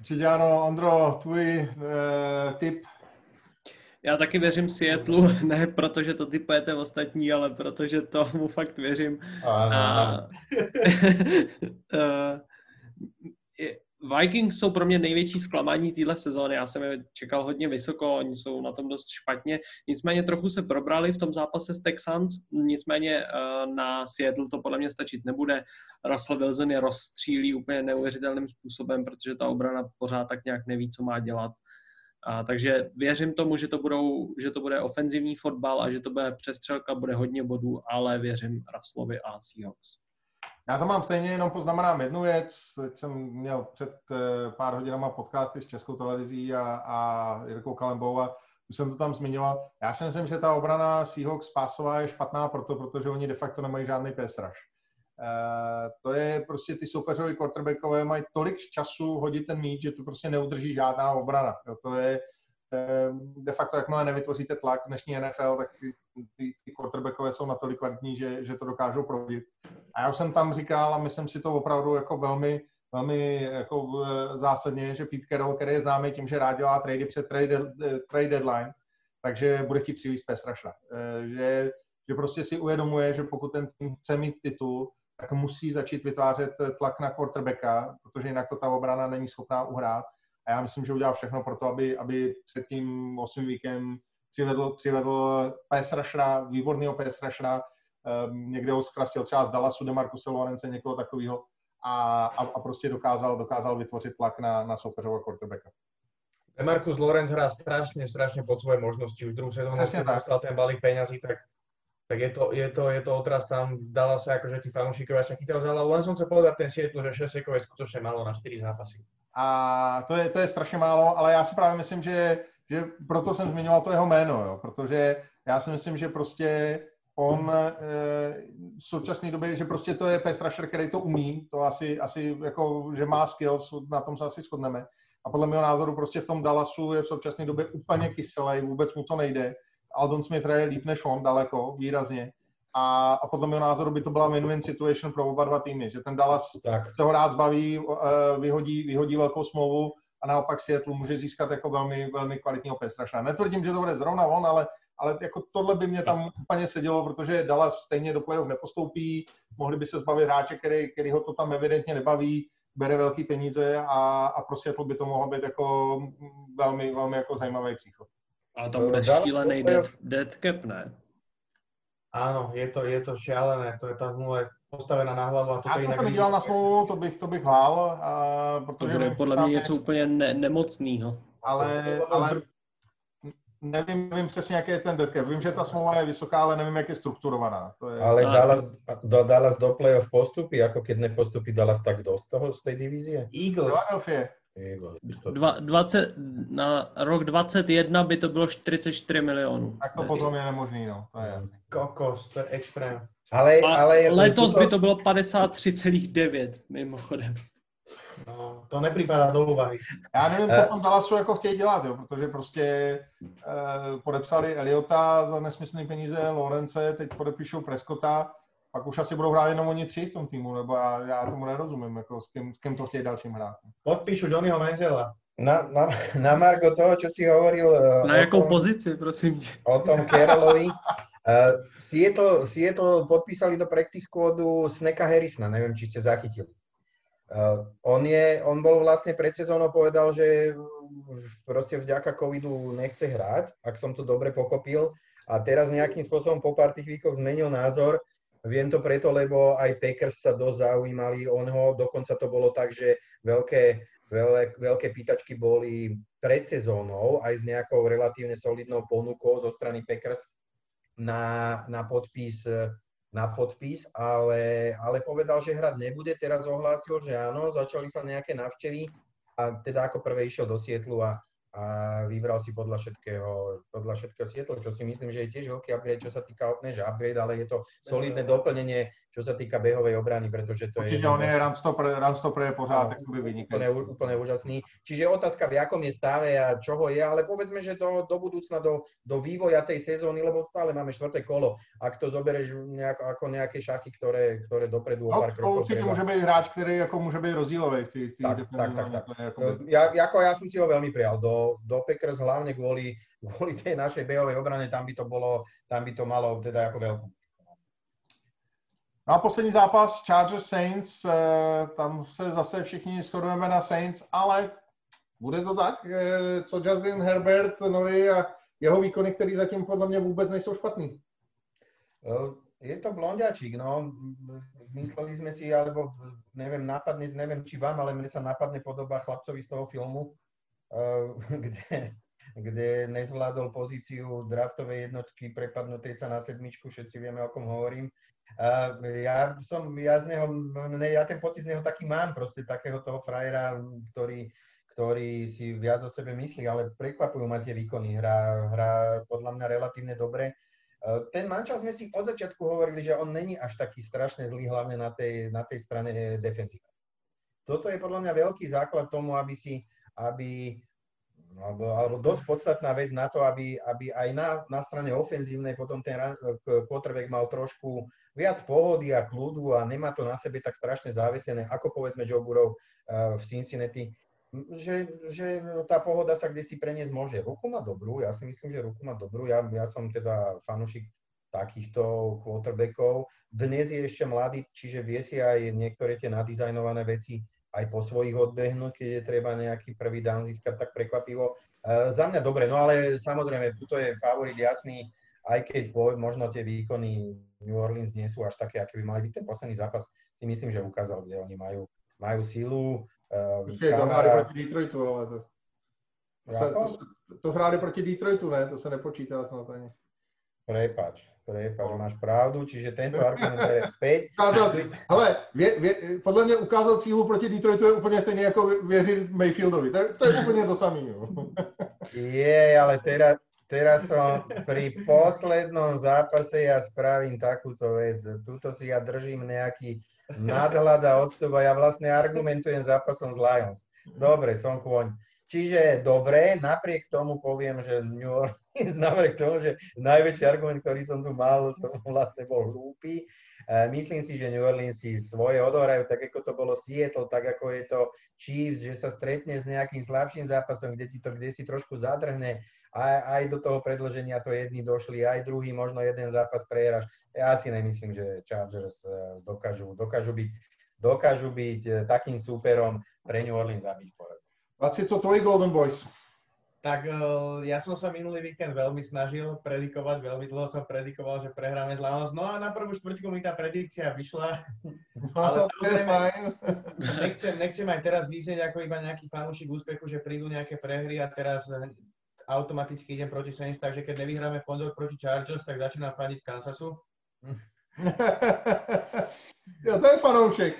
Určitě ano, Ondro, tvůj tip? Já taky věřím Seattleu, ne protože to tipujete ostatní, ale protože tomu fakt věřím. A Vikings jsou pro mě největší zklamání téhle sezóny. Já jsem je čekal hodně vysoko, oni jsou na tom dost špatně. Nicméně trochu se probrali v tom zápase s Texans, nicméně na Seattle to podle mě stačit nebude. Russell Wilson je rozstřílí úplně neuvěřitelným způsobem, protože ta obrana pořád tak nějak neví, co má dělat. Takže věřím tomu, že to bude ofenzivní fotbal a že to bude přestřelka, bude hodně bodů, ale věřím Russellovi a Seahawks. Já to mám stejně, jenom poznamenám jednu věc. Teď jsem měl před pár hodinama podcasty s Českou televizí a Jirkou Kalembou a už jsem to tam zmiňoval. Já si myslím, že ta obrana Seahawks pásová je špatná protože oni de facto nemají žádný pass rush. To je prostě ty soupeřoví quarterbackové mají tolik času hodit ten míč, že to prostě neudrží žádná obrana. Jo, to je de facto, jakmile nevytvoříte tlak v dnešní NFL, tak ty quarterbackové jsou natolik kvalitní, že to dokážou prohodit. A já už jsem tam říkal, a myslím si to opravdu jako velmi jako zásadně, že Pete Carroll, který je známý tím, že rád dělá trady před trade deadline, takže bude chtít přivést pass rusha. Že prostě si uvědomuje, že pokud ten tým chce mít titul, tak musí začít vytvářet tlak na quarterbacka, protože jinak to ta obrana není schopná uhrát. A já myslím, že udělal všechno pro to, aby před tím 8. víkem přivedl pass rushera, výborného pass rushera, někde ho zkrasil třeba z Dallasu, DeMarcusa Lawrence, někoho takového a prostě dokázal vytvořit tlak na soupeřového quarterbacka. DeMarcus Lawrence hrá strašně pod svoje možnosti. Už druhou sezónu dostal ten balík peňazí, tak je to otraz tam v Dallase, akože tí fanúšikovia sa chytajú za hlavu. Len som chcel povedať ten Seattle, že 6 sekov je skutočne málo na 4 zápasy. A to je strašně málo, ale já si právě myslím, že že proto jsem zmiňoval to jeho jméno, jo, protože já si myslím, že prostě on v současné době, že prostě to je pass rusher, který to umí, to asi jako, že má skills, na tom se asi shodneme. A podle mého názoru prostě v tom Dallasu je v současné době úplně kyselý, vůbec mu to nejde. Aldon Smith je líp než on, daleko, výrazně. A podle mého názoru by to byla win-win situation pro oba dva týmy, že ten Dallas toho rád zbaví, vyhodí velkou smlouvu a naopak Seattle může získat jako velmi, velmi kvalitního pestraša. Netvrdím, že to bude zrovna on, ale jako tohle by mě tam úplně sedělo, protože Dallas stejně do playoff nepostoupí, mohli by se zbavit hráče, který ho to tam evidentně nebaví, bere velký peníze a pro Seattle by to mohlo být jako velmi, velmi jako zajímavý příchod. Ale tam bude šílený dead cap, ne? Áno, je to šialené, to je tá zmluva je postavená na hlavu. A to já jsem se dělal na smlouvu, to bych hlál. Protože to bude podle mě něco úplně nemocného. Ale nevím přesně, jaký je ten dead cap. Vím, že ta smlouva je vysoká, ale nevím, jak je strukturovaná. To je... Ale Dallas do playoff postupy, jako keď nepostupí Dallas, tak dost toho z té divízie? Eagles. Na rok 2021 by to bylo 44 milionů. Tak to potom je nemožný, no. To je kokos, to je extrém. Ale letos by to bylo 53,9 mimochodem. No, to nepřipadá do úvahy. Já nevím, co tam Dallasu jako chtějí dělat, jo, protože prostě podepsali Eliota za nesmyslné peníze, Lawrence, teď podepíšou Prescotta, pak už asi budou hrát jenom oni tři v tom týmu, nebo já tomu nerozumím, jako s kým to chtějí dalším hrát. Podpíšu Johnnyho Manziela. Na margo toho, co si hovoril... Na jakou pozici, prosím tě. O tom Carrollovi. Seattle podpísali do practice squadu Snacka Harrisona, nevím, či jste zachytili. On bol vlastne pred sezónou povedal, že proste vďaka covidu nechce hrať, ak som to dobre pochopil. A teraz nejakým spôsobom po pár tých výkoch zmenil názor. Viem to preto, lebo aj Packers sa dosť zaujímali onho. Dokonca to bolo tak, že veľké pýtačky boli pred sezónou, aj s nejakou relatívne solidnou ponukou zo strany Packers na podpis, ale povedal, že hrať nebude, teraz ohlásil, že áno, začali sa nejaké návštevy a teda ako prvé išiel do Seattlu a vybral si podľa všetkého Seattle, čo si myslím, že je tiež veľký upgrade, čo sa týka ale je to solidné doplnenie, čo sa týka behovej obrany, pretože to určite je... Určite on je Run Stopper je pořád takový vynikný. Úplne úžasný. Čiže otázka, v jakom je stave a čo ho je, ale povedzme, že do budúcna, do vývoja tej sezóny, lebo stále máme štvrté kolo. Ak to zoberieš ako nejaké šachy, ktoré dopredu o pár krokov... Určite môže byť hráč, ktorý môže byť rozdílovej v tých... Ja som si ho veľmi prijal do Packers, hlavne kvôli tej našej behovej obrane, tam by to malo teda ako veľkú. No a poslední zápas Chargers Saints, tam se zase všichni shodujeme na Saints, ale bude to tak, co Justin Herbert, Nori a jeho výkony, který zatím podle mě vůbec nejsou špatný. Je to blondiačík, no. Mysleli sme si, alebo neviem, nápadne, neviem či vám, ale mne sa nápadne podoba chlapcovi z toho filmu, kde nezvládol pozíciu draftovej jednotky, prepadnutej sa na sedmičku, všetci vieme, o kom hovorím. Ja ten pocit z neho taký mám, proste takého toho frajera, ktorý si viac o sebe myslí, ale prekvapujú ma tie výkony, hra podľa mňa relatívne dobre. Ten Mančal sme si od začiatku hovorili, že on není až taký strašne zlý, hlavne na tej strane defenzíva. Toto je podľa mňa veľký základ tomu, alebo dosť podstatná vec na to, aby aj na strane ofenzívnej potom ten quarterback mal trošku viac pohody a kľudu a nemá to na sebe tak strašne závesené, ako povedzme Joe Burrow v Cincinnati, že tá pohoda sa kdesi preniesť môže. Ruku má dobrú, ja si myslím, že ruku má dobrú. Ja som teda fanúšik takýchto quarterbackov. Dnes je ešte mladý, čiže vie si aj niektoré tie nadizajnované veci aj po svojich odbehnúť, keď je treba nejaký prvý down získať, tak prekvapivo. Za mňa dobre, no ale samozrejme, tu je favorit jasný, aj keď možno tie výkony New Orleans nie sú až také, aké by mali byť. Ten posledný zápas, si myslím, že ukázal, kde oni majú sílu. Počkej, to hráli proti Detroitu, ale to hráli proti Detroitu, ne? To sa nepočítalo samozrejme. Prepáč, máš pravdu, čiže tento argument je späť. Hele, podľa mňa ukázal cílu proti Detroitu je úplne stejný, ako věřit Mayfieldovi. To je úplne to samý. Je, ale teraz som pri poslednom zápase ja spravím takúto vec. Tuto si ja držím nejaký nadhľad a odstup a ja vlastne argumentujem zápasom s Lions. Dobre, som kôň. Čiže dobre, napriek tomu poviem, že New Orleans, napriek tomu, že najväčší argument, ktorý som tu mal, som vlastne bol hlúpy. Myslím si, že New Orleans si svoje odohrajú, tak ako to bolo Seattle, tak ako je to Chiefs, že sa stretneš s nejakým slabším zápasom, kde si trošku zadrhne. Aj do toho predĺženia to jedni došli, aj druhý, možno jeden zápas prehráš. Ja si nemyslím, že Chargers dokážu byť takým súperom pre New Orleans zabiť poraz. Laci, co tvoji Golden Boys? Tak ja som sa minulý víkend veľmi snažil predikovať, veľmi dlho som predikoval, že prehráme z Lions. No a na prvú štvrtku mi tá predikcia vyšla. Ale nechcem aj teraz vyznieť ako iba nejaký fanúšik úspechu, že prídu nejaké prehry a teraz automaticky idem proti Saints, takže keď nevyhráme pondok proti Chargers, tak začínam faniť Kansasu. Jo, to je fanouček.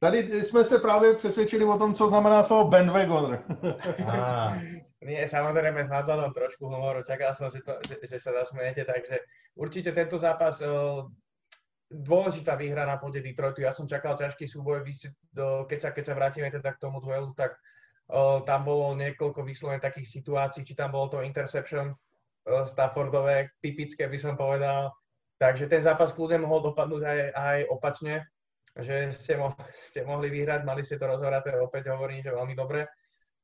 Tady jsme se právě přesvědčili o tom, co znamená slovo bandwagoner. Nie, samozrejme s nadhľadom trošku humoru. Čakal som, že sa zasmiete, takže určite tento zápas dôležitá výhra na pôde Detroitu. Ja som čakal ťažký súboj, keď sa vrátime teda k tomu duelu, tak tam bolo niekoľko vyslovene takých situácií, či tam bolo to interception Staffordové, typické by som povedal. Takže ten zápas kľudne mohol dopadnúť aj opačne, že ste mohli vyhrať, mali ste to rozhoraté, opäť hovorím, že veľmi dobre.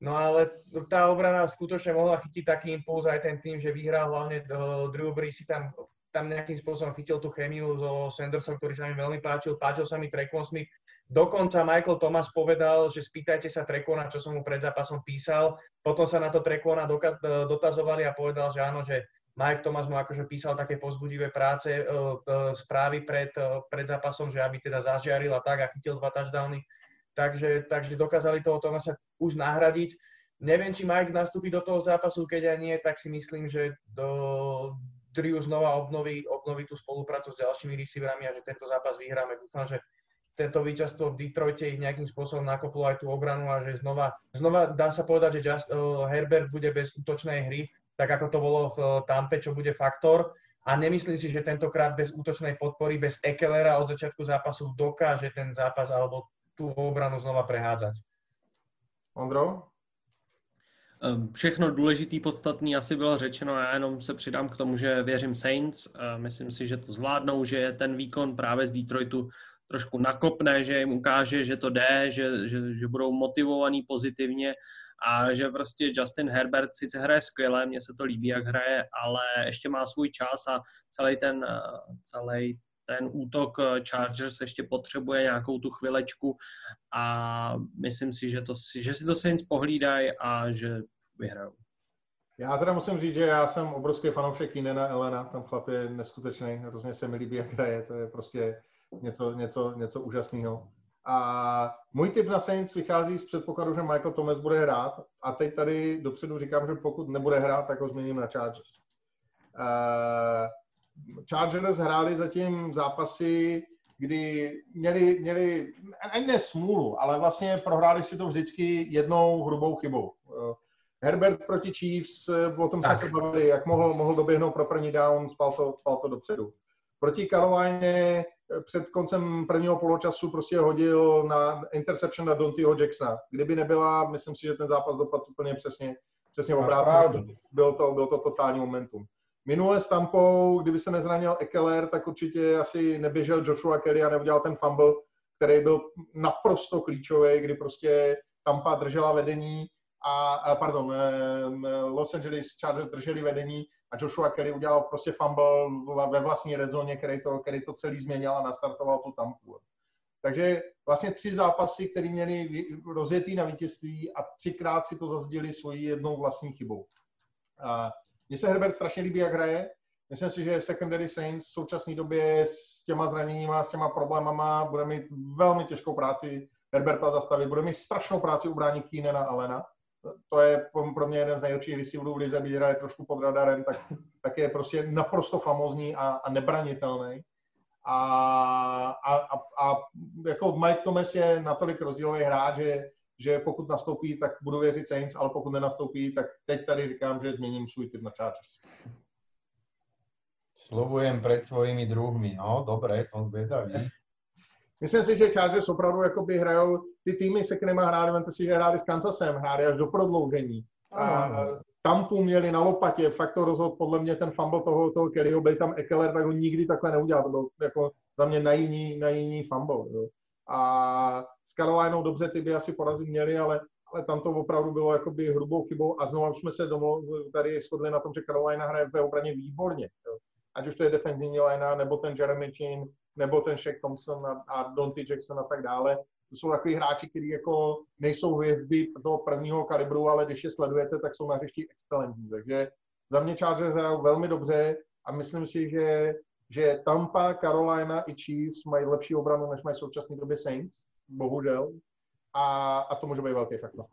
No ale tá obrana skutočne mohla chytiť taký impuls aj ten tým, že vyhral hlavne Drew Brees, si tam nejakým spôsobom chytil tú chémiu so Sandersom, ktorý sa mi veľmi páčil sa mi Tre'Quan Smith. Dokonca Michael Thomas povedal, že spýtajte sa Tre'Quana, čo som mu pred zápasom písal. Potom sa na to Tre'Quana dotazovali a povedal, že áno, že Mike Thomas mu akože písal také povzbudivé správy pred zápasom, že aby teda zažiaril a tak a chytil 2 touchdowny. Takže dokázali toho Thomasa už nahradiť. Neviem, či Mike nastúpi do toho zápasu, keď aj nie, tak si myslím, že Drew znova obnoví tú spoluprácu s ďalšími receiverami a že tento zápas vyhráme. Dúfam, že tento víťazstvo v Detroite ich nejakým spôsobom nakoplo aj tú obranu a že znova dá sa povedať, že Herbert bude bez útočnej hry, tak ako to bolo v Tampe, čo bude faktor. A nemyslím si, že tentokrát bez útočnej podpory, bez Ekelera od začiatku zápasu dokáže ten zápas alebo tú obranu znova prehádzať. Ondro? Všechno důležitý, podstatný asi bylo řečeno, já jenom se přidám k tomu, že věřím Saints. Myslím si, že to zvládnou, že ten výkon právě z Detroitu trošku nakopne, že jim ukáže, že to jde, že budou motivovaní pozitivně. A že prostě Justin Herbert sice hraje skvěle, mně se to líbí, jak hraje, ale ještě má svůj čas a celý ten útok Chargers ještě potřebuje nějakou tu chvilečku a myslím si, že si to Saints pohlídají a že vyhrajou. Já teda musím říct, že já jsem obrovský fanoušek Keenana Allena, tam chlap je neskutečný, hrozně se mi líbí, jak hraje, to je prostě něco úžasného. A můj tip na Saints vychází z předpokladu, že Michael Thomas bude hrát a teď tady dopředu říkám, že pokud nebude hrát, tak ho změním na Chargers. Chargers hráli zatím zápasy, kdy měli ani ne smůlu, ale vlastně prohráli si to vždycky jednou hrubou chybou. Herbert proti Chiefs, o tom jsme se bavili, jak mohl doběhnout pro první down, spal to dopředu. Proti Karolíně před koncem prvního poločasu prostě hodil na interception na Danteho Jacksona. Kdyby nebyla, myslím si, že ten zápas dopadl úplně přesně obrátil. Byl to totální momentum. Minule s Tampou, kdyby se nezranil Ekeler, tak určitě asi neběžel Joshua Kelly a neudělal ten fumble, který byl naprosto klíčový, kdy prostě Tampa držela vedení Los Angeles Chargers drželi vedení a Joshua Kelly udělal prostě fumble ve vlastní redzóně, který to celý změnil a nastartoval tu Tampu. Takže vlastně 3 zápasy, které měli rozjetý na vítězství a 3krát si to zazděli svojí jednou vlastní chybou. Mně se Herbert strašně líbí, jak hraje. Myslím si, že secondary Saints v současné době s těma zraněníma, s těma problémama bude mít velmi těžkou práci Herberta zastavit. Bude mít strašnou práci ubrání Keenana Allena. To je pro mě jeden z nejlepších receiverů v lize, byť hraje trošku pod radarem, tak je prostě naprosto famózní a nebranitelný. A jako Mike Thomas je natolik rozdílový hráč, že že pokud nastoupí, tak budu věřit Saints, ale pokud nenastoupí, tak teď tady říkám, že změním svůj tip na Chargers. Slovujem pred svojimi druhmi, no, dobré, som zvedavý. Myslím si, že Chargers opravdu jakoby hrajou, ty týmy se k nima hráli, vemte si, že hráli s Kansasem, hráli až do prodloužení. A Tampu měli na lopatě, fakt to rozhodl podle mě ten fumble toho Kellyho, byl tam Ekeler, tak ho nikdy takhle neudělal, to byl jako za mě na jiný fumble. Jo. A s Karolínou dobře ty by asi porazit měli, ale tam to opravdu bylo jakoby hrubou chybou a znovu jsme se tady shodli na tom, že Karolína hraje ve obraně výborně. Jo. Ať už to je defenzivní linea, nebo ten Jeremy Chin, nebo ten Shaq Thompson a Dante Jackson a tak dále. To jsou takový hráči, kteří jako nejsou hvězdy toho prvního kalibru, ale když je sledujete, tak jsou na hřišti excelentní. Takže za mě Chargers hrajou velmi dobře a myslím si, že Tampa, Carolina i Chiefs mají lepší obranu, než mají v současné době Saints, bohužel. A to může být velký faktor.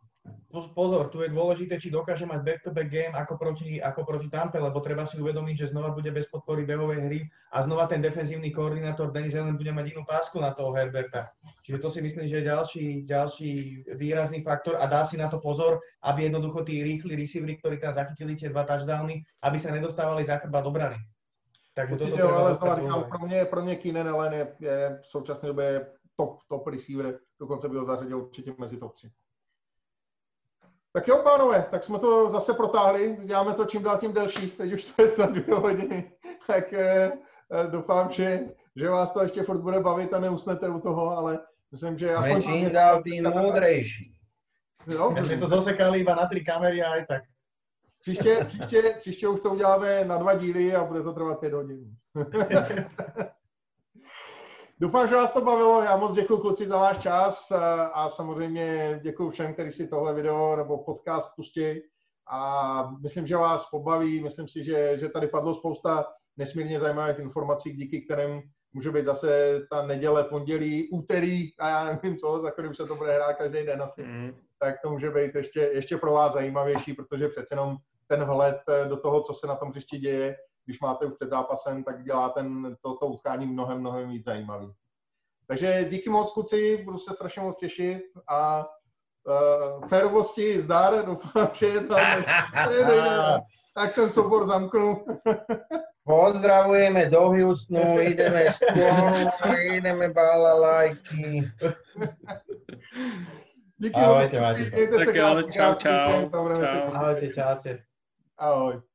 Pozor, tu je dôležité, či dokáže mať back-to-back game ako proti Tampe, lebo treba si uvedomiť, že znova bude bez podpory behovej hry a znova ten defenzívny koordinátor Denis Allen bude mať inú pásku na toho Herberta. Čiže to si myslím, že je ďalší výrazný faktor a dá si na to pozor, aby jednoducho tí rýchli receivery, ktorí tam zachytili tie dva touchdowny, aby sa nedostávali za chrbát obrany. Takže toto je pro mě Keenan Allen je v současné době top receiver, dokonce by ho zařadil určitě mezi top 3. Tak jo, pánové, tak jsme to zase protáhli, děláme to čím dál tím delší, teď už to je snad 2 hodiny, tak doufám, že vás to ještě furt bude bavit a neusnete u toho, ale myslím, že... Jsme čím dál tím moudrejší. My jsme to zasekali iba na 3 kamery a aj tak. Příště už to uděláme na 2 díly a bude to trvat 5 hodin. Doufám, že vás to bavilo. Já moc děkuji, kluci, za váš čas a samozřejmě děkuji všem, kteří si tohle video nebo podcast pustí. A myslím, že vás pobaví. Myslím si, že tady padlo spousta nesmírně zajímavých informací, díky kterým může být zase ta neděle, pondělí, úterý a já nevím co, za kterým se to bude hrát každý den asi. Tak to může být ještě pro vás zajímavější, protože přece jenom ten vhled do toho, co se na tom hřišti děje, když máte už před zápasem, tak dělá toto utkání mnohem víc zajímavý. Takže díky moc, kluci, budu se strašně moc těšit a férovosti zdar, doufám, že je tam. Tak ten soubor zamknu. Pozdravujeme do Houstonu, jdeme spolu, jdeme balalajky. Díky moc, kluci, mějte se krásně. Ahojte, čau. Ahoj.